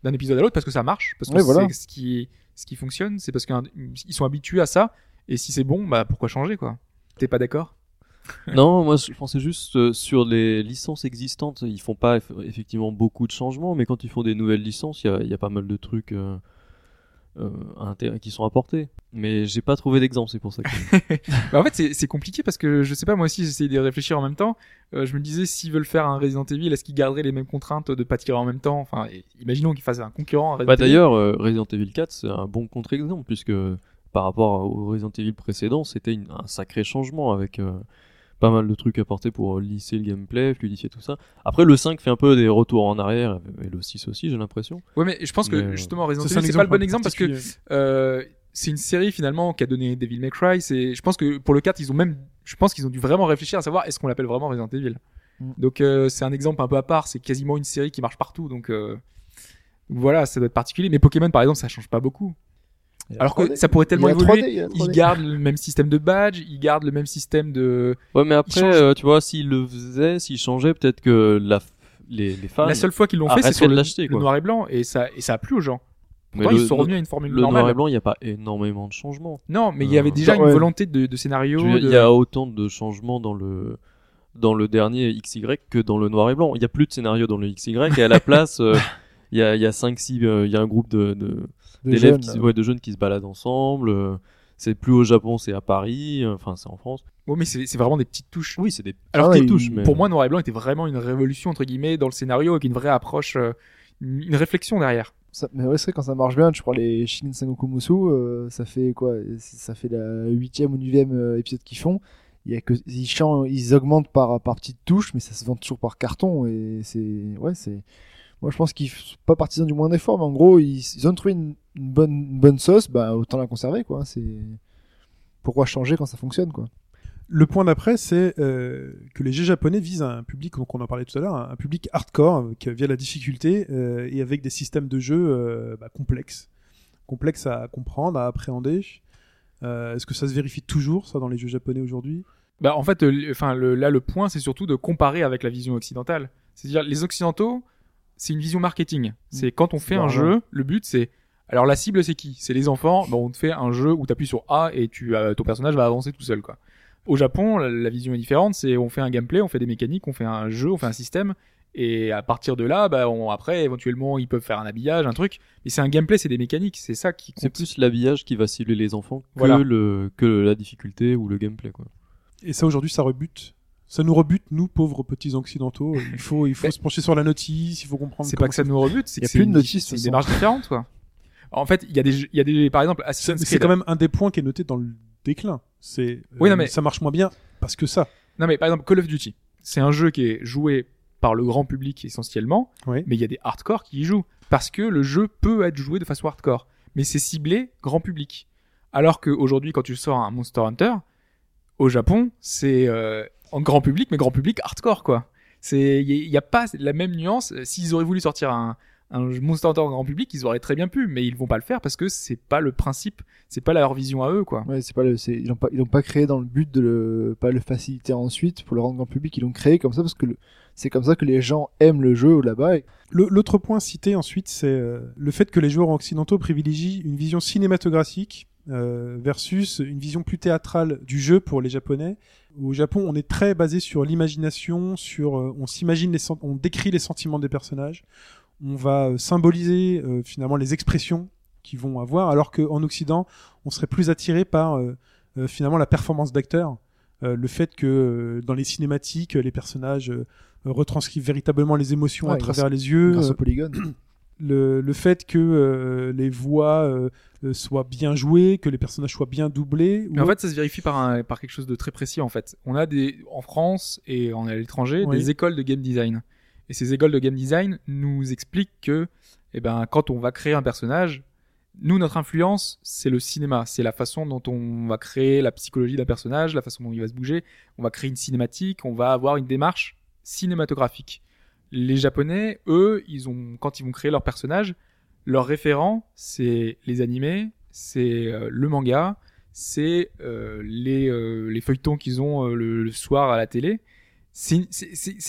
d'un épisode à l'autre parce que ça marche. Parce que c'est ce qui fonctionne. C'est parce qu'ils sont habitués à ça. Et si c'est bon, pourquoi changer, quoi? T'es pas d'accord? Non, moi je pensais juste sur les licences existantes, ils font pas effectivement beaucoup de changements, mais quand ils font des nouvelles licences, il y a pas mal de trucs qui sont apportés. Mais j'ai pas trouvé d'exemple, c'est pour ça. Que... en fait, c'est compliqué parce que je sais pas, moi aussi j'essayais de réfléchir en même temps. Je me disais, s'ils veulent faire un Resident Evil, est-ce qu'ils garderaient les mêmes contraintes de pas tirer en même temps? Enfin, imaginons qu'ils fassent un concurrent. D'ailleurs, Resident Evil 4, c'est un bon contre-exemple puisque par rapport au Resident Evil précédent, c'était un sacré changement avec. Pas mal de trucs apportés pour lisser le gameplay, fluidifier tout ça. Après, le 5 fait un peu des retours en arrière, et le 6 aussi, j'ai l'impression. Ouais, mais je pense que, justement, Resident Evil, c'est pas le bon exemple parce que, c'est une série, finalement, qui a donné Devil May Cry, je pense que, pour le 4, je pense qu'ils ont dû vraiment réfléchir à savoir, est-ce qu'on l'appelle vraiment Resident Evil? Donc c'est un exemple un peu à part, c'est quasiment une série qui marche partout, donc voilà, ça doit être particulier. Mais Pokémon par exemple, ça change pas beaucoup. Alors que ça pourrait tellement évoluer. Ils gardent le même système de badge, ils gardent le même système de... Ouais, mais après, tu vois, s'ils le faisaient, s'ils changeaient, peut-être que les fans... La seule fois qu'ils l'ont fait, c'est sur le noir et blanc, et ça a plu aux gens. Pourtant, ils sont revenus à une formule normale. Le noir et blanc, il n'y a pas énormément de changements. Non, mais il y avait déjà une volonté de scénario. Il y a autant de changements dans le dernier XY que dans le noir et blanc. Il n'y a plus de scénario dans le XY, et à la place, il y a 5-6... Il y a un groupe de jeunes qui se baladent ensemble. C'est plus au Japon, c'est à Paris. Enfin, c'est en France. Oui, mais c'est vraiment des petites touches. Oui, c'est des petites touches. Mais... Pour moi, Noir et Blanc était vraiment une révolution, entre guillemets, dans le scénario, avec une vraie approche, une réflexion derrière. Ça, mais ouais, c'est vrai, quand ça marche bien, tu prends les Shin Sengoku Musou, ça fait quoi? Ça fait la 8e ou 9e épisode qu'ils font. Ils augmentent par petites touches, mais ça se vend toujours par carton. Et c'est... Ouais, c'est... Moi, je pense qu'ils sont pas partisans du moins d'effort, mais en gros, ils ont trouvé une bonne sauce, bah, autant la conserver, quoi. C'est... Pourquoi changer quand ça fonctionne, quoi. Le point d'après, c'est que les jeux japonais visent un public, donc on en parlait tout à l'heure, un public hardcore, via la difficulté, et avec des systèmes de jeu complexes à comprendre, à appréhender. Est-ce que ça se vérifie toujours, ça, dans les jeux japonais aujourd'hui ? Bah, en fait, le point, c'est surtout de comparer avec la vision occidentale. C'est-à-dire, les occidentaux, c'est une vision marketing. C'est quand on fait un jeu, le but c'est... Alors la cible c'est qui ? C'est les enfants. Bon, on te fait un jeu où t'appuies sur A et ton personnage va avancer tout seul, quoi. Au Japon, la vision est différente. C'est on fait un gameplay, on fait des mécaniques, on fait un jeu, on fait un système. Et à partir de là, après éventuellement ils peuvent faire un habillage, un truc. Mais c'est un gameplay, c'est des mécaniques. C'est ça qui compte. C'est plus l'habillage qui va cibler les enfants que la difficulté ou le gameplay, quoi. Et ça aujourd'hui, ça rebute. Ça nous rebute, nous, pauvres petits occidentaux. Il faut se pencher sur la notice, il faut comprendre... C'est pas que ça nous rebute, c'est que c'est une notice, c'est une démarche différente, quoi. En fait, il y a des, par exemple, Assassin's Creed. C'est quand même un des points qui est noté dans le déclin. C'est, ça marche moins bien parce que ça. Non, mais par exemple, Call of Duty. C'est un jeu qui est joué par le grand public essentiellement, mais il y a des hardcore qui y jouent. Parce que le jeu peut être joué de façon hardcore. Mais c'est ciblé grand public. Alors qu'aujourd'hui, quand tu sors un Monster Hunter, au Japon, c'est, en grand public, mais grand public hardcore, quoi. Il n'y a pas la même nuance. S'ils auraient voulu sortir un Monster Hunter en grand public, ils auraient très bien pu, mais ils vont pas le faire parce que c'est pas le principe, c'est pas leur vision à eux, quoi. Ouais, ils l'ont pas créé dans le but de le faciliter ensuite pour le rendre grand public, ils l'ont créé comme ça parce que c'est comme ça que les gens aiment le jeu là-bas. L'autre point cité ensuite, c'est le fait que les joueurs occidentaux privilégient une vision cinématographique versus une vision plus théâtrale du jeu pour les Japonais. Au Japon, on est très basé sur l'imagination, on s'imagine on décrit les sentiments des personnages, on va symboliser finalement les expressions qu'ils vont avoir, alors qu'en Occident, on serait plus attiré par finalement la performance d'acteurs, le fait que dans les cinématiques, les personnages retranscrivent véritablement les émotions à travers les yeux. Grâce aux polygones. Le fait que les voix soient bien jouées, que les personnages soient bien doublés. Mais en fait, ça se vérifie par quelque chose de très précis, en fait. On a en France et à l'étranger, des écoles de game design. Et ces écoles de game design nous expliquent que, quand on va créer un personnage, nous, notre influence, c'est le cinéma. C'est la façon dont on va créer la psychologie d'un personnage, la façon dont il va se bouger. On va créer une cinématique, on va avoir une démarche cinématographique. Les Japonais, eux, quand ils vont créer leurs personnages, leurs référents, c'est les animés, c'est le manga, c'est les feuilletons qu'ils ont le soir à la télé. C'est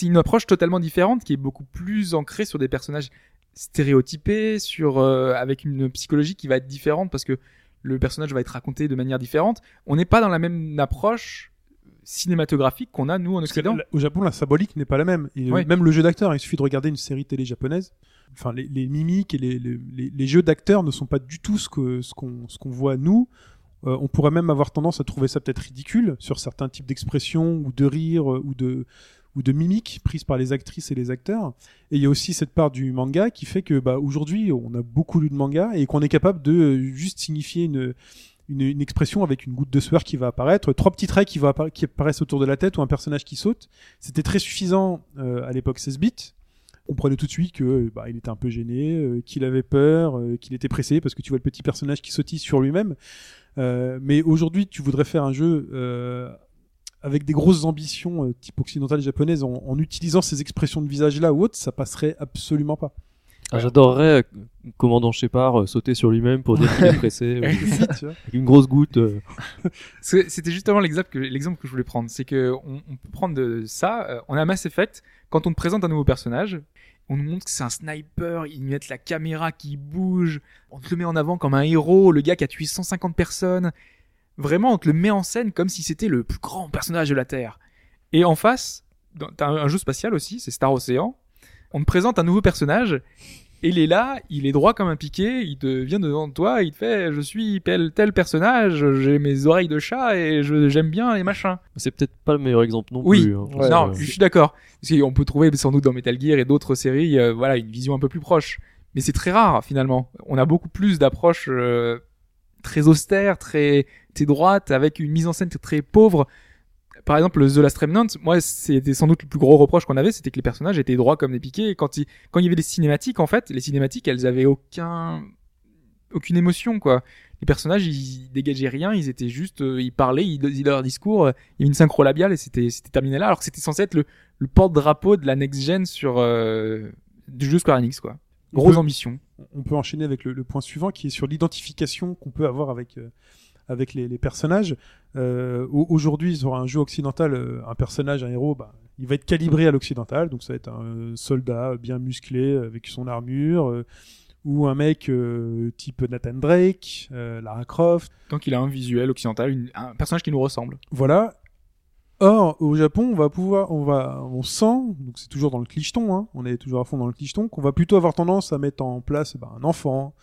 une approche totalement différente qui est beaucoup plus ancrée sur des personnages stéréotypés, avec une psychologie qui va être différente parce que le personnage va être raconté de manière différente. On n'est pas dans la même approche cinématographique qu'on a nous en Occident. Au Japon, la symbolique n'est pas la même. Et même le jeu d'acteur, il suffit de regarder une série télé japonaise. Enfin, les mimiques et les jeux d'acteurs ne sont pas du tout ce qu'on voit nous. On pourrait même avoir tendance à trouver ça peut-être ridicule sur certains types d'expressions ou de rires ou de mimiques prises par les actrices et les acteurs. Et il y a aussi cette part du manga qui fait que aujourd'hui, on a beaucoup lu de manga et qu'on est capable de juste signifier une expression avec une goutte de sueur qui va apparaître, 3 petits traits qui apparaissent autour de la tête ou un personnage qui saute. C'était très suffisant à l'époque 16 bits. On comprenait tout de suite que il était un peu gêné, qu'il avait peur, qu'il était pressé parce que tu vois le petit personnage qui sautille sur lui-même. Mais aujourd'hui, tu voudrais faire un jeu avec des grosses ambitions type occidentale japonaise, en utilisant ces expressions de visage-là ou autres, ça passerait absolument pas. Ah, j'adorerais commandant Shepard sauter sur lui-même pour dire qu'il est pressé, avec une grosse goutte. C'était justement l'exemple que je voulais prendre, c'est que on peut prendre de ça. On a Mass Effect, quand on te présente un nouveau personnage, on nous montre que c'est un sniper, il met la caméra qui bouge, on te le met en avant comme un héros, le gars qui a tué 150 personnes. Vraiment, on te le met en scène comme si c'était le plus grand personnage de la Terre. Et en face, t'as un jeu spatial aussi, c'est Star Ocean. On te présente un nouveau personnage, et il est là, il est droit comme un piqué, il te vient devant toi, il te fait « Je suis tel personnage, j'ai mes oreilles de chat et j'aime bien les machins ». C'est peut-être pas le meilleur exemple non plus. Hein. Ouais, non, je suis d'accord. Parce qu'on peut trouver sans doute dans Metal Gear et d'autres séries une vision un peu plus proche. Mais c'est très rare finalement. On a beaucoup plus d'approches très austères, très droites, avec une mise en scène très pauvre. Par exemple, The Last Remnant, moi, c'était sans doute le plus gros reproche qu'on avait, c'était que les personnages étaient droits comme des piquets. Et quand il y avait des cinématiques, en fait, les cinématiques, elles avaient aucune émotion, quoi. Les personnages, ils dégageaient rien, ils étaient juste, ils parlaient, ils disaient leur discours, il y avait une synchro labiale et c'était terminé là. Alors que c'était censé être le porte-drapeau de la next-gen du jeu Square Enix, quoi. Grosse ambition. On peut enchaîner avec le point suivant qui est sur l'identification qu'on peut avoir avec les personnages. Aujourd'hui, sur un jeu occidental, un personnage, un héros, il va être calibré à l'occidental, donc ça va être un soldat bien musclé avec son armure, ou un mec type Nathan Drake, Lara Croft. Tant qu'il a un visuel occidental, un personnage qui nous ressemble. Voilà. Or, au Japon, on sent, donc c'est toujours dans le clicheton, hein, on est toujours à fond dans le clicheton, qu'on va plutôt avoir tendance à mettre en place un enfant,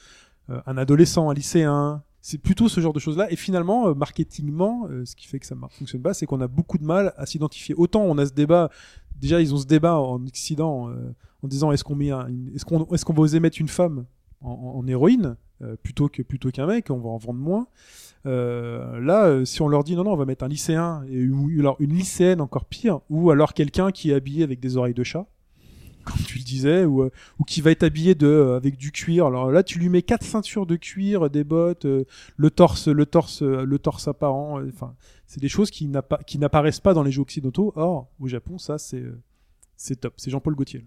un adolescent, un lycéen. C'est plutôt ce genre de choses-là. Et finalement, marketingment, ce qui fait que ça ne fonctionne pas, c'est qu'on a beaucoup de mal à s'identifier. Autant on a ce débat, déjà ils ont ce débat en Occident, en disant est-ce qu'on va oser mettre une femme en héroïne plutôt qu'un mec, on va en vendre moins. Si on leur dit non, on va mettre un lycéen, ou alors une lycéenne encore pire, ou alors quelqu'un qui est habillé avec des oreilles de chat, comme tu le disais, ou qui va être habillé avec du cuir. Alors là, tu lui mets 4 ceintures de cuir, des bottes, le torse apparent. Enfin, c'est des choses qui n'apparaissent pas dans les jeux occidentaux. Or, au Japon, ça, c'est top. C'est Jean-Paul Gaultier.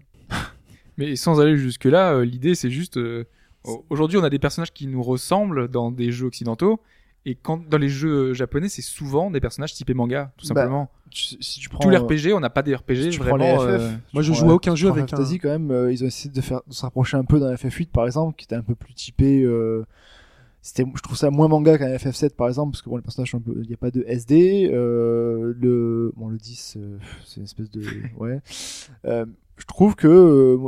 Mais sans aller jusque-là, l'idée, c'est juste... aujourd'hui, on a des personnages qui nous ressemblent dans des jeux occidentaux. Et dans les jeux japonais, c'est souvent des personnages typés manga, tout simplement. Si tu prends tous les RPG, on n'a pas des RPG si vraiment. Moi, je joue à aucun jeu avec Fantasy quand même. Ils ont essayé de se rapprocher un peu d'un FF8 par exemple, qui était un peu plus typé. Je trouve ça moins manga qu'un FF7 par exemple, parce que les personnages, il n'y a pas de SD. Le 10, c'est une espèce de ouais. Je trouve que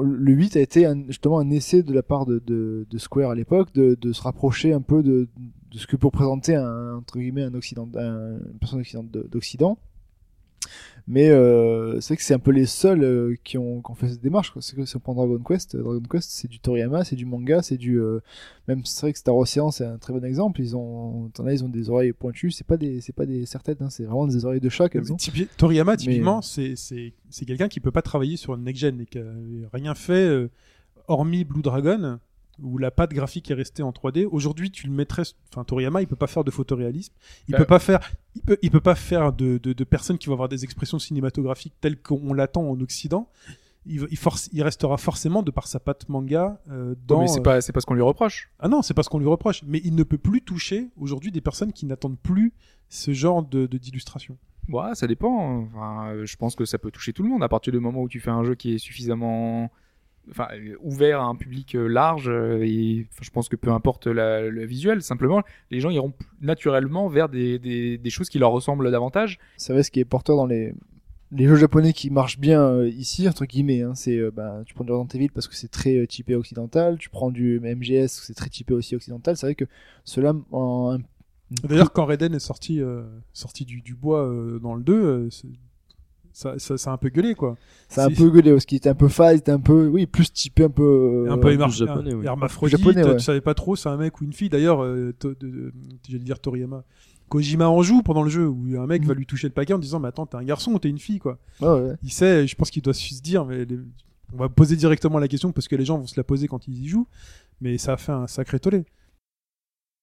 le 8 a été justement un essai de la part de Square à l'époque de se rapprocher un peu de ce que peut représenter une personne d'Occident. Mais c'est vrai que c'est un peu les seuls qui ont fait cette démarche, quoi. C'est que si on prend Dragon Quest, c'est du Toriyama, c'est du manga, c'est du même, c'est vrai que Star Ocean, c'est un très bon exemple. Ils ont des oreilles pointues, c'est pas des serre-têtes, hein, c'est vraiment des oreilles de chat. Toriyama typiquement, c'est quelqu'un qui peut pas travailler sur une next gen et qui a rien fait hormis Blue Dragon, où la patte graphique est restée en 3D. Aujourd'hui, tu le mettrais, enfin Toriyama, il peut pas faire de photoréalisme, il peut pas faire de personnes qui vont avoir des expressions cinématographiques telles qu'on l'attend en Occident. Il restera forcément de par sa patte manga dans. Mais c'est pas ce qu'on lui reproche. Ah non, c'est pas ce qu'on lui reproche, mais il ne peut plus toucher aujourd'hui des personnes qui n'attendent plus ce genre de d'illustration. Ouais, ça dépend. Enfin, je pense que ça peut toucher tout le monde à partir du moment où tu fais un jeu qui est suffisamment ouvert à un public large, et je pense que peu importe le visuel, simplement les gens iront naturellement vers des choses qui leur ressemblent davantage. C'est vrai, ce qui est porteur dans les jeux japonais qui marchent bien ici, entre guillemets, hein, c'est tu prends du Resident Evil parce que c'est très typé occidental, tu prends du MGS, c'est très typé aussi occidental. C'est vrai que cela d'ailleurs quand Raiden est sorti du bois dans le 2, ça a un peu gueulé, quoi. Ça a un peu gueulé, parce qu'il était un peu fade, était un peu, oui, plus typé, un peu hermaphrodite, tu savais pas trop, c'est un mec ou une fille. D'ailleurs, j'allais dire Toriyama, Kojima en joue pendant le jeu, où un mec va lui toucher le paquet en disant, mais attends, t'es un garçon ou t'es une fille, quoi. Ah ouais. Il sait, je pense qu'il doit se dire, mais on va poser directement la question, parce que les gens vont se la poser quand ils y jouent, mais ça a fait un sacré tollé.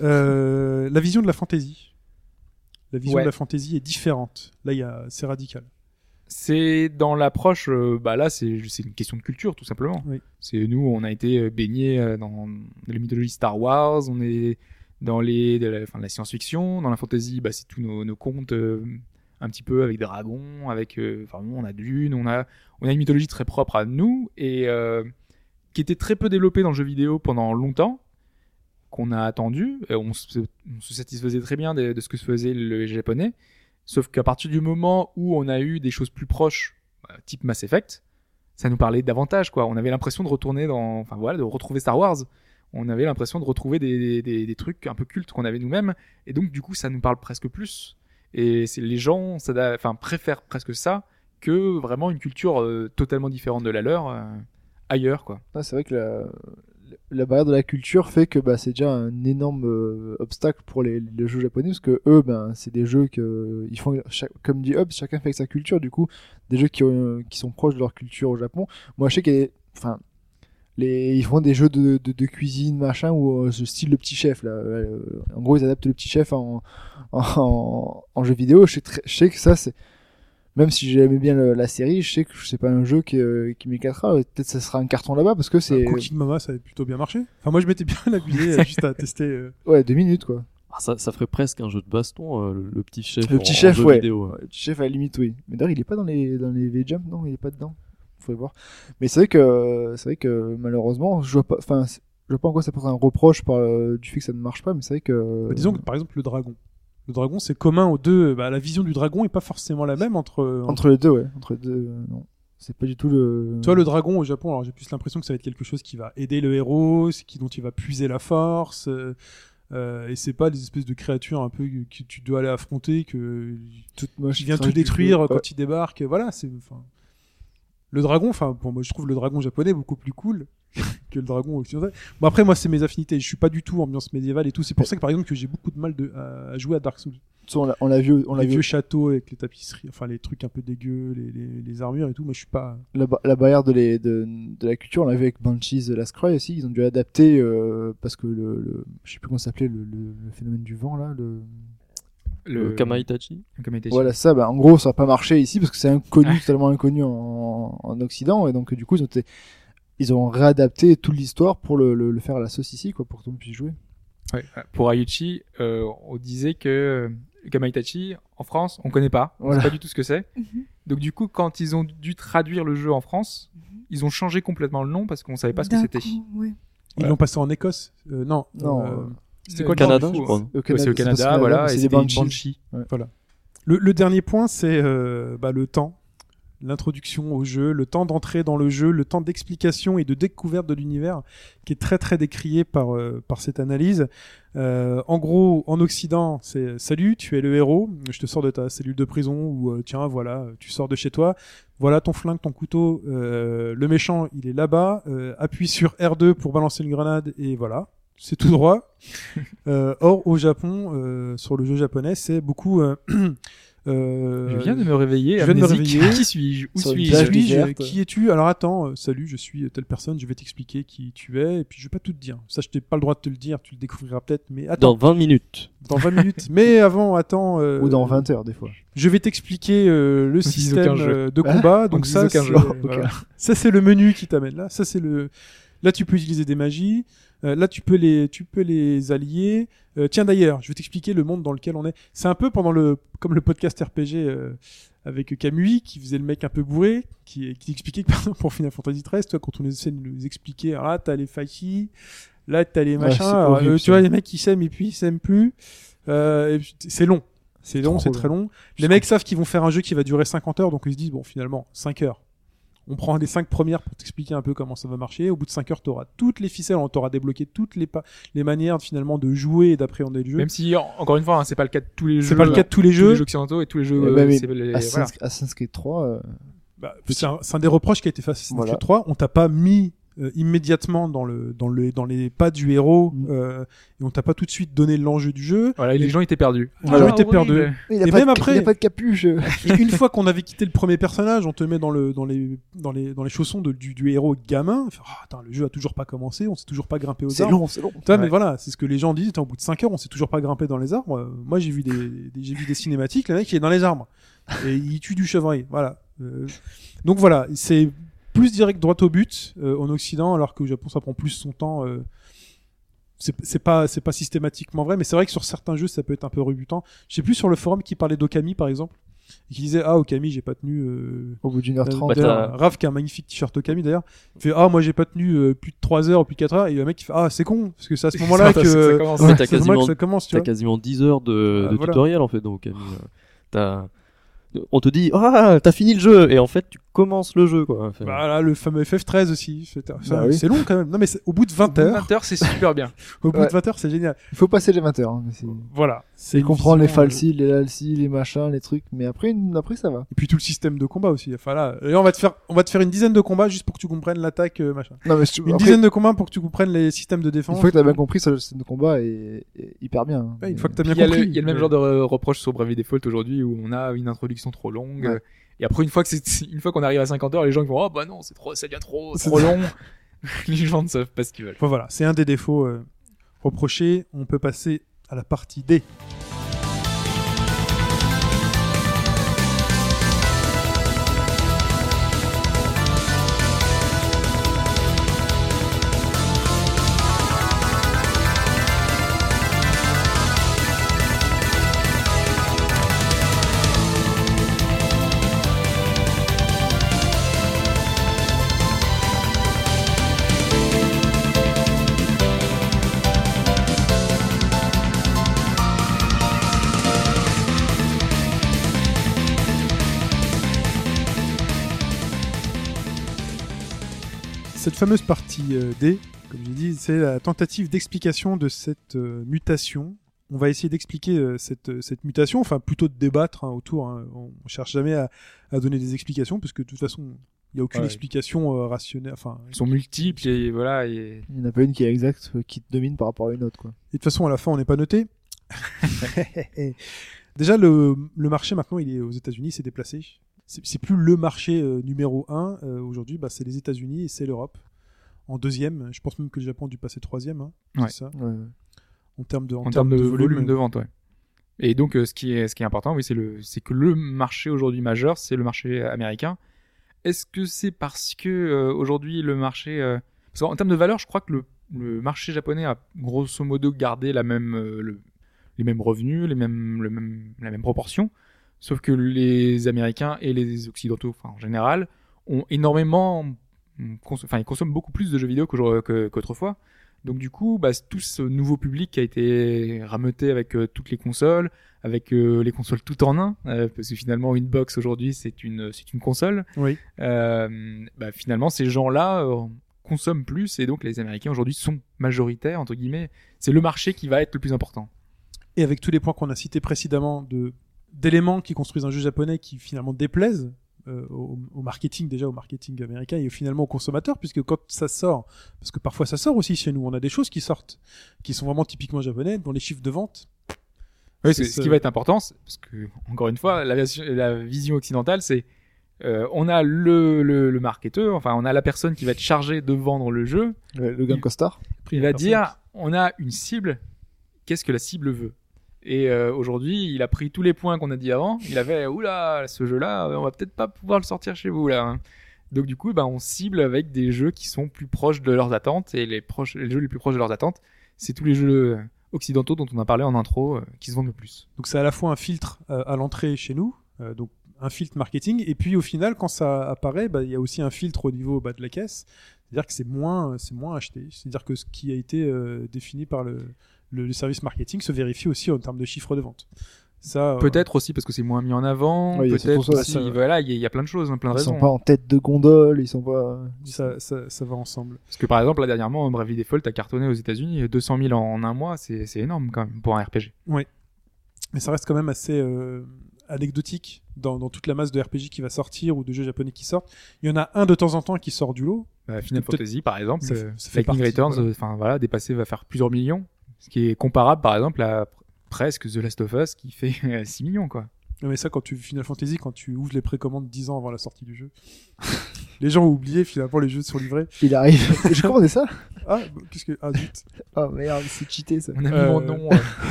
La vision de la fantaisie. la vision de la fantasy est différente. Là, c'est radical. C'est dans l'approche, là, c'est une question de culture, tout simplement. Oui. Nous, on a été baignés dans la mythologie Star Wars, on est dans la science-fiction, dans la fantasy, c'est tous nos contes, un petit peu avec des dragons, on a Dune, on a une mythologie très propre à nous, et qui était très peu développée dans le jeu vidéo pendant longtemps, qu'on a attendu, on se satisfaisait très bien de ce que faisait le japonais, sauf qu'à partir du moment où on a eu des choses plus proches, type Mass Effect, ça nous parlait davantage, quoi. On avait l'impression de retourner de retrouver Star Wars. On avait l'impression de retrouver des trucs un peu cultes qu'on avait nous-mêmes, et donc du coup ça nous parle presque plus. Et les gens préfèrent presque ça que vraiment une culture totalement différente de la leur ailleurs, quoi. Ah, c'est vrai que la barrière de la culture fait que c'est déjà un énorme obstacle pour les jeux japonais, parce que eux, c'est des jeux qu'ils font, comme dit Hub, chacun fait sa culture, du coup, des jeux qui sont proches de leur culture au Japon. Moi, je sais qu'ils font des jeux de cuisine, machin, ou style le petit chef, là. En gros, ils adaptent le petit chef en jeu vidéo. Je sais que ça, c'est... Même si j'aimais bien la série, je sais que c'est pas un jeu qui m'éclatera. Peut-être ça sera un carton là-bas, parce que c'est... Cooking Mama, ça avait plutôt bien marché. Enfin, moi, je m'étais bien amusé juste à tester. Ouais, 2 minutes, quoi. Ah, ça ferait presque un jeu de baston, le petit chef. Le petit chef, ouais. Vidéo. Le petit chef, à la limite, oui. Mais d'ailleurs, il est pas dans les V-Jump, non, il est pas dedans. Faut le voir. Mais c'est vrai que malheureusement, je vois pas en quoi ça pourrait être un reproche du fait que ça ne marche pas, mais c'est vrai que... Disons que, par exemple, le dragon. Le dragon, c'est commun aux deux. La vision du dragon est pas forcément la même entre les deux, ouais. Entre les deux, non. C'est pas du tout le... Toi, le dragon au Japon, alors j'ai plus l'impression que ça va être quelque chose qui va aider le héros, dont il va puiser la force, et c'est pas des espèces de créatures un peu que tu dois aller affronter, que qui vient tout détruire quand il débarque. Voilà, c'est... Le dragon, moi je trouve le dragon japonais beaucoup plus cool que le dragon occidental. Bon, après moi c'est mes affinités, je suis pas du tout ambiance médiévale et tout, c'est pour ça que par exemple que j'ai beaucoup de mal à jouer à Dark Souls. On l'a vu. Vieux châteaux avec les tapisseries, les trucs un peu dégueux, les armures et tout, moi je suis pas... La barrière de la culture, on l'a vu avec Banshee's Last Cry aussi, ils ont dû adapter parce que je sais plus comment ça s'appelait, le phénomène du vent là, le Kamaitachi. Voilà, ça, en gros, ça n'a pas marché ici parce que c'est totalement inconnu en Occident. Et donc, du coup, ils ont réadapté toute l'histoire pour le faire à la sauce ici, quoi, pour que tout le monde puisse jouer. Ouais. Pour Ayuchi, on disait que Kamaitachi, en France, on ne connaît pas. On ne sait pas du tout ce que c'est. Mm-hmm. Donc, du coup, quand ils ont dû traduire le jeu en France, ils ont changé complètement le nom parce qu'on ne savait pas ce que c'était. Ouais. Ils l'ont passé en Écosse. Non. C'était quoi, Canada, je crois. C'est au Canada, voilà, et c'est des Banshees. Ouais. Voilà. Le dernier point, c'est le temps, l'introduction au jeu, le temps d'entrée dans le jeu, le temps d'explication et de découverte de l'univers, qui est très très décrié par cette analyse. En gros, en Occident, c'est « Salut, tu es le héros, je te sors de ta cellule de prison » ou « Tiens, voilà, tu sors de chez toi, voilà ton flingue, ton couteau, le méchant, il est là-bas, appuie sur R2 pour balancer une grenade et voilà ». C'est tout droit. Or, au Japon, sur le jeu japonais, c'est beaucoup... je viens de me réveiller. Qui suis-je ? Où suis-je ? Qui es-tu ? Alors attends, salut, je suis telle personne, je vais t'expliquer qui tu es, et puis je vais pas tout te dire. Ça, je n'ai pas le droit de te le dire, tu le découvriras peut-être, mais attends. Dans 20 minutes. Mais avant, attends... Ou dans 20 heures, des fois. Je vais t'expliquer le système de combat. Donc ça, ça, c'est le menu qui t'amène là. Ça, c'est le... Là, tu peux utiliser des magies. Là, tu peux les allier. Tiens, d'ailleurs, je vais t'expliquer le monde dans lequel on est. C'est un peu comme le podcast RPG avec Kamui, qui faisait le mec un peu bourré, qui expliquait que, par exemple, pour Final Fantasy XIII, toi, quand on essaie de nous expliquer, alors là, t'as les fakis, là, t'as les machins, tu vois, les mecs, ils s'aiment et puis ils s'aiment plus. C'est long. C'est très long. Les mecs savent qu'ils vont faire un jeu qui va durer 50 heures, donc ils se disent, bon, finalement, 5 heures. On prend les 5 premières pour t'expliquer un peu comment ça va marcher. Au bout de 5 heures, t'auras toutes les ficelles, on t'aura débloqué toutes les manières finalement de jouer et d'appréhender le jeu. Même si, encore une fois, c'est pas le cas de tous les jeux. C'est pas le cas de tous les jeux. Tous les jeux occidentaux et tous les jeux. Assassin's Creed 3. C'est un des reproches qui a été fait à Assassin's Creed 3. On t'a pas mis immédiatement dans les pas du héros, et on t'a pas tout de suite donné l'enjeu du jeu. Voilà, et les gens étaient perdus. Les gens étaient perdus. Et même après, il y a pas de capuche. Une fois qu'on avait quitté le premier personnage, on te met dans les chaussons du héros gamin. Enfin, attends, le jeu a toujours pas commencé, on sait toujours pas grimper aux arbres. C'est long. Putain, ouais. Mais voilà, c'est ce que les gens disent. Au bout de 5 heures, on sait toujours pas grimper dans les arbres. Moi, j'ai vu des cinématiques. Le mec, il est dans les arbres et il tue du chevreuil. Voilà. Donc voilà, c'est plus direct, droit au but en Occident, alors qu'au Japon ça prend plus son temps. C'est pas systématiquement vrai, mais c'est vrai que sur certains jeux ça peut être un peu rebutant. Je sais plus sur le forum qui parlait d'Okami par exemple, et qui disait Okami j'ai pas tenu au bout d'une heure 30. Raph qui a un magnifique t-shirt Okami d'ailleurs, il fait moi j'ai pas tenu plus de 3 heures, plus de 4 heures, et le mec il fait c'est con parce que c'est à ce moment-là que ça commence. T'as quasiment 10 heures de tutoriel en fait dans Okami. On te dit t'as fini le jeu et en fait tu commences le jeu quoi. Voilà, le fameux FF13 aussi, c'est long quand même. Non mais au bout de 20 heures c'est super bien. Au bout de 20 heures c'est génial. Il faut passer les 20 heures. Hein, voilà, c'est comprendre les falsis, les lalsis, les machins, les trucs, mais après ça va. Et puis tout le système de combat aussi. Enfin là, on va te faire une dizaine de combats juste pour que tu comprennes l'attaque machin. Non, mais dizaine de combats pour que tu comprennes les systèmes de défense. Une fois que t'as bien compris ça, le système de combat est hyper bien. Hein. Ouais, une fois que t'as bien compris. Il y a le même genre de reproche sur Bravely Default aujourd'hui où on a une introduction trop longue, ouais. Et après une fois qu'on arrive à 50 heures, les gens vont non, ça devient trop long. Les gens ne savent pas ce qu'ils veulent. Enfin, voilà, c'est un des défauts reprochés. On peut passer à la partie D. Cette fameuse partie D, comme j'ai dit, c'est la tentative d'explication de cette mutation. On va essayer d'expliquer cette mutation, enfin plutôt de débattre autour. Hein. On ne cherche jamais à donner des explications, parce que de toute façon, il n'y a aucune explication rationnelle. Enfin, ils sont multiples et voilà. Il n'y en a pas une qui est exacte, qui te domine par rapport à une autre. Quoi. Et de toute façon, à la fin, on n'est pas noté. Déjà, le marché maintenant, il est aux États-Unis, s'est déplacé. C'est plus le marché numéro 1 aujourd'hui, c'est les États-Unis et c'est l'Europe en deuxième. Je pense même que le Japon a dû passer troisième, c'est ça. Ouais. En termes de volume de vente, ouais. Et donc ce qui est important, oui, c'est que le marché aujourd'hui majeur, c'est le marché américain. Est-ce que c'est parce que aujourd'hui le marché, parce qu'en termes de valeur, je crois que le marché japonais a grosso modo gardé la même les mêmes revenus, la même proportion. Sauf que les Américains et les Occidentaux, en général, ont énormément, ils consomment beaucoup plus de jeux vidéo qu'autrefois. Donc du coup, tout ce nouveau public qui a été rameuté avec toutes les consoles, avec les consoles tout en un, parce que finalement une box aujourd'hui c'est une console. Oui. Finalement, ces gens-là consomment plus et donc les Américains aujourd'hui sont majoritaires entre guillemets. C'est le marché qui va être le plus important. Et avec tous les points qu'on a cités précédemment d'éléments qui construisent un jeu japonais qui finalement déplaisent au marketing américain et finalement aux consommateurs, puisque quand ça sort, parce que parfois ça sort aussi chez nous, on a des choses qui sortent, qui sont vraiment typiquement japonaises, dont les chiffres de vente. Oui, ce qui va être important, parce que, encore une fois, la vision occidentale, c'est on a le marketeur, on a la personne qui va être chargée de vendre le jeu. Le game costard. Il va dire, on a une cible, qu'est-ce que la cible veut? Et aujourd'hui, il a pris tous les points qu'on a dit avant. Il avait, ce jeu-là, on va peut-être pas pouvoir le sortir chez vous, là. Hein. Donc, du coup, on cible avec des jeux qui sont plus proches de leurs attentes. Et les jeux les plus proches de leurs attentes, c'est tous les jeux occidentaux dont on a parlé en intro qui se vendent le plus. Donc, c'est à la fois un filtre à l'entrée chez nous, donc un filtre marketing. Et puis, au final, quand ça apparaît, il y a aussi un filtre au niveau de la caisse. C'est-à-dire que c'est moins acheté. C'est-à-dire que ce qui a été défini par le service marketing se vérifie aussi en termes de chiffre de vente. Ça, peut-être aussi parce que c'est moins mis en avant. Ouais, peut-être aussi. Ça, voilà, il y a plein de choses, plein de raisons. Ils sont pas en tête de gondole, ils sont pas. Ça va ensemble. Parce que par exemple, là dernièrement, Bravely Default a cartonné aux États-Unis, 200 000 en un mois, c'est énorme quand même pour un RPG. Oui, mais ça reste quand même assez anecdotique dans toute la masse de RPG qui va sortir ou de jeux japonais qui sortent. Il y en a un de temps en temps qui sort du lot. Final Fantasy, par exemple, ça fait Lightning Returns, voilà, dépasser va faire plusieurs millions, ce qui est comparable, par exemple, à presque The Last of Us qui fait 6 millions, quoi. Mais ça, Final Fantasy, quand tu ouvres les précommandes 10 ans avant la sortie du jeu, les gens ont oublié, finalement, les jeux sont livrés. Il arrive. J'ai commandé ça? Ah, qu'est-ce que, ah, zut. Oh merde, c'est cheaté, ça. On a mis mon nom.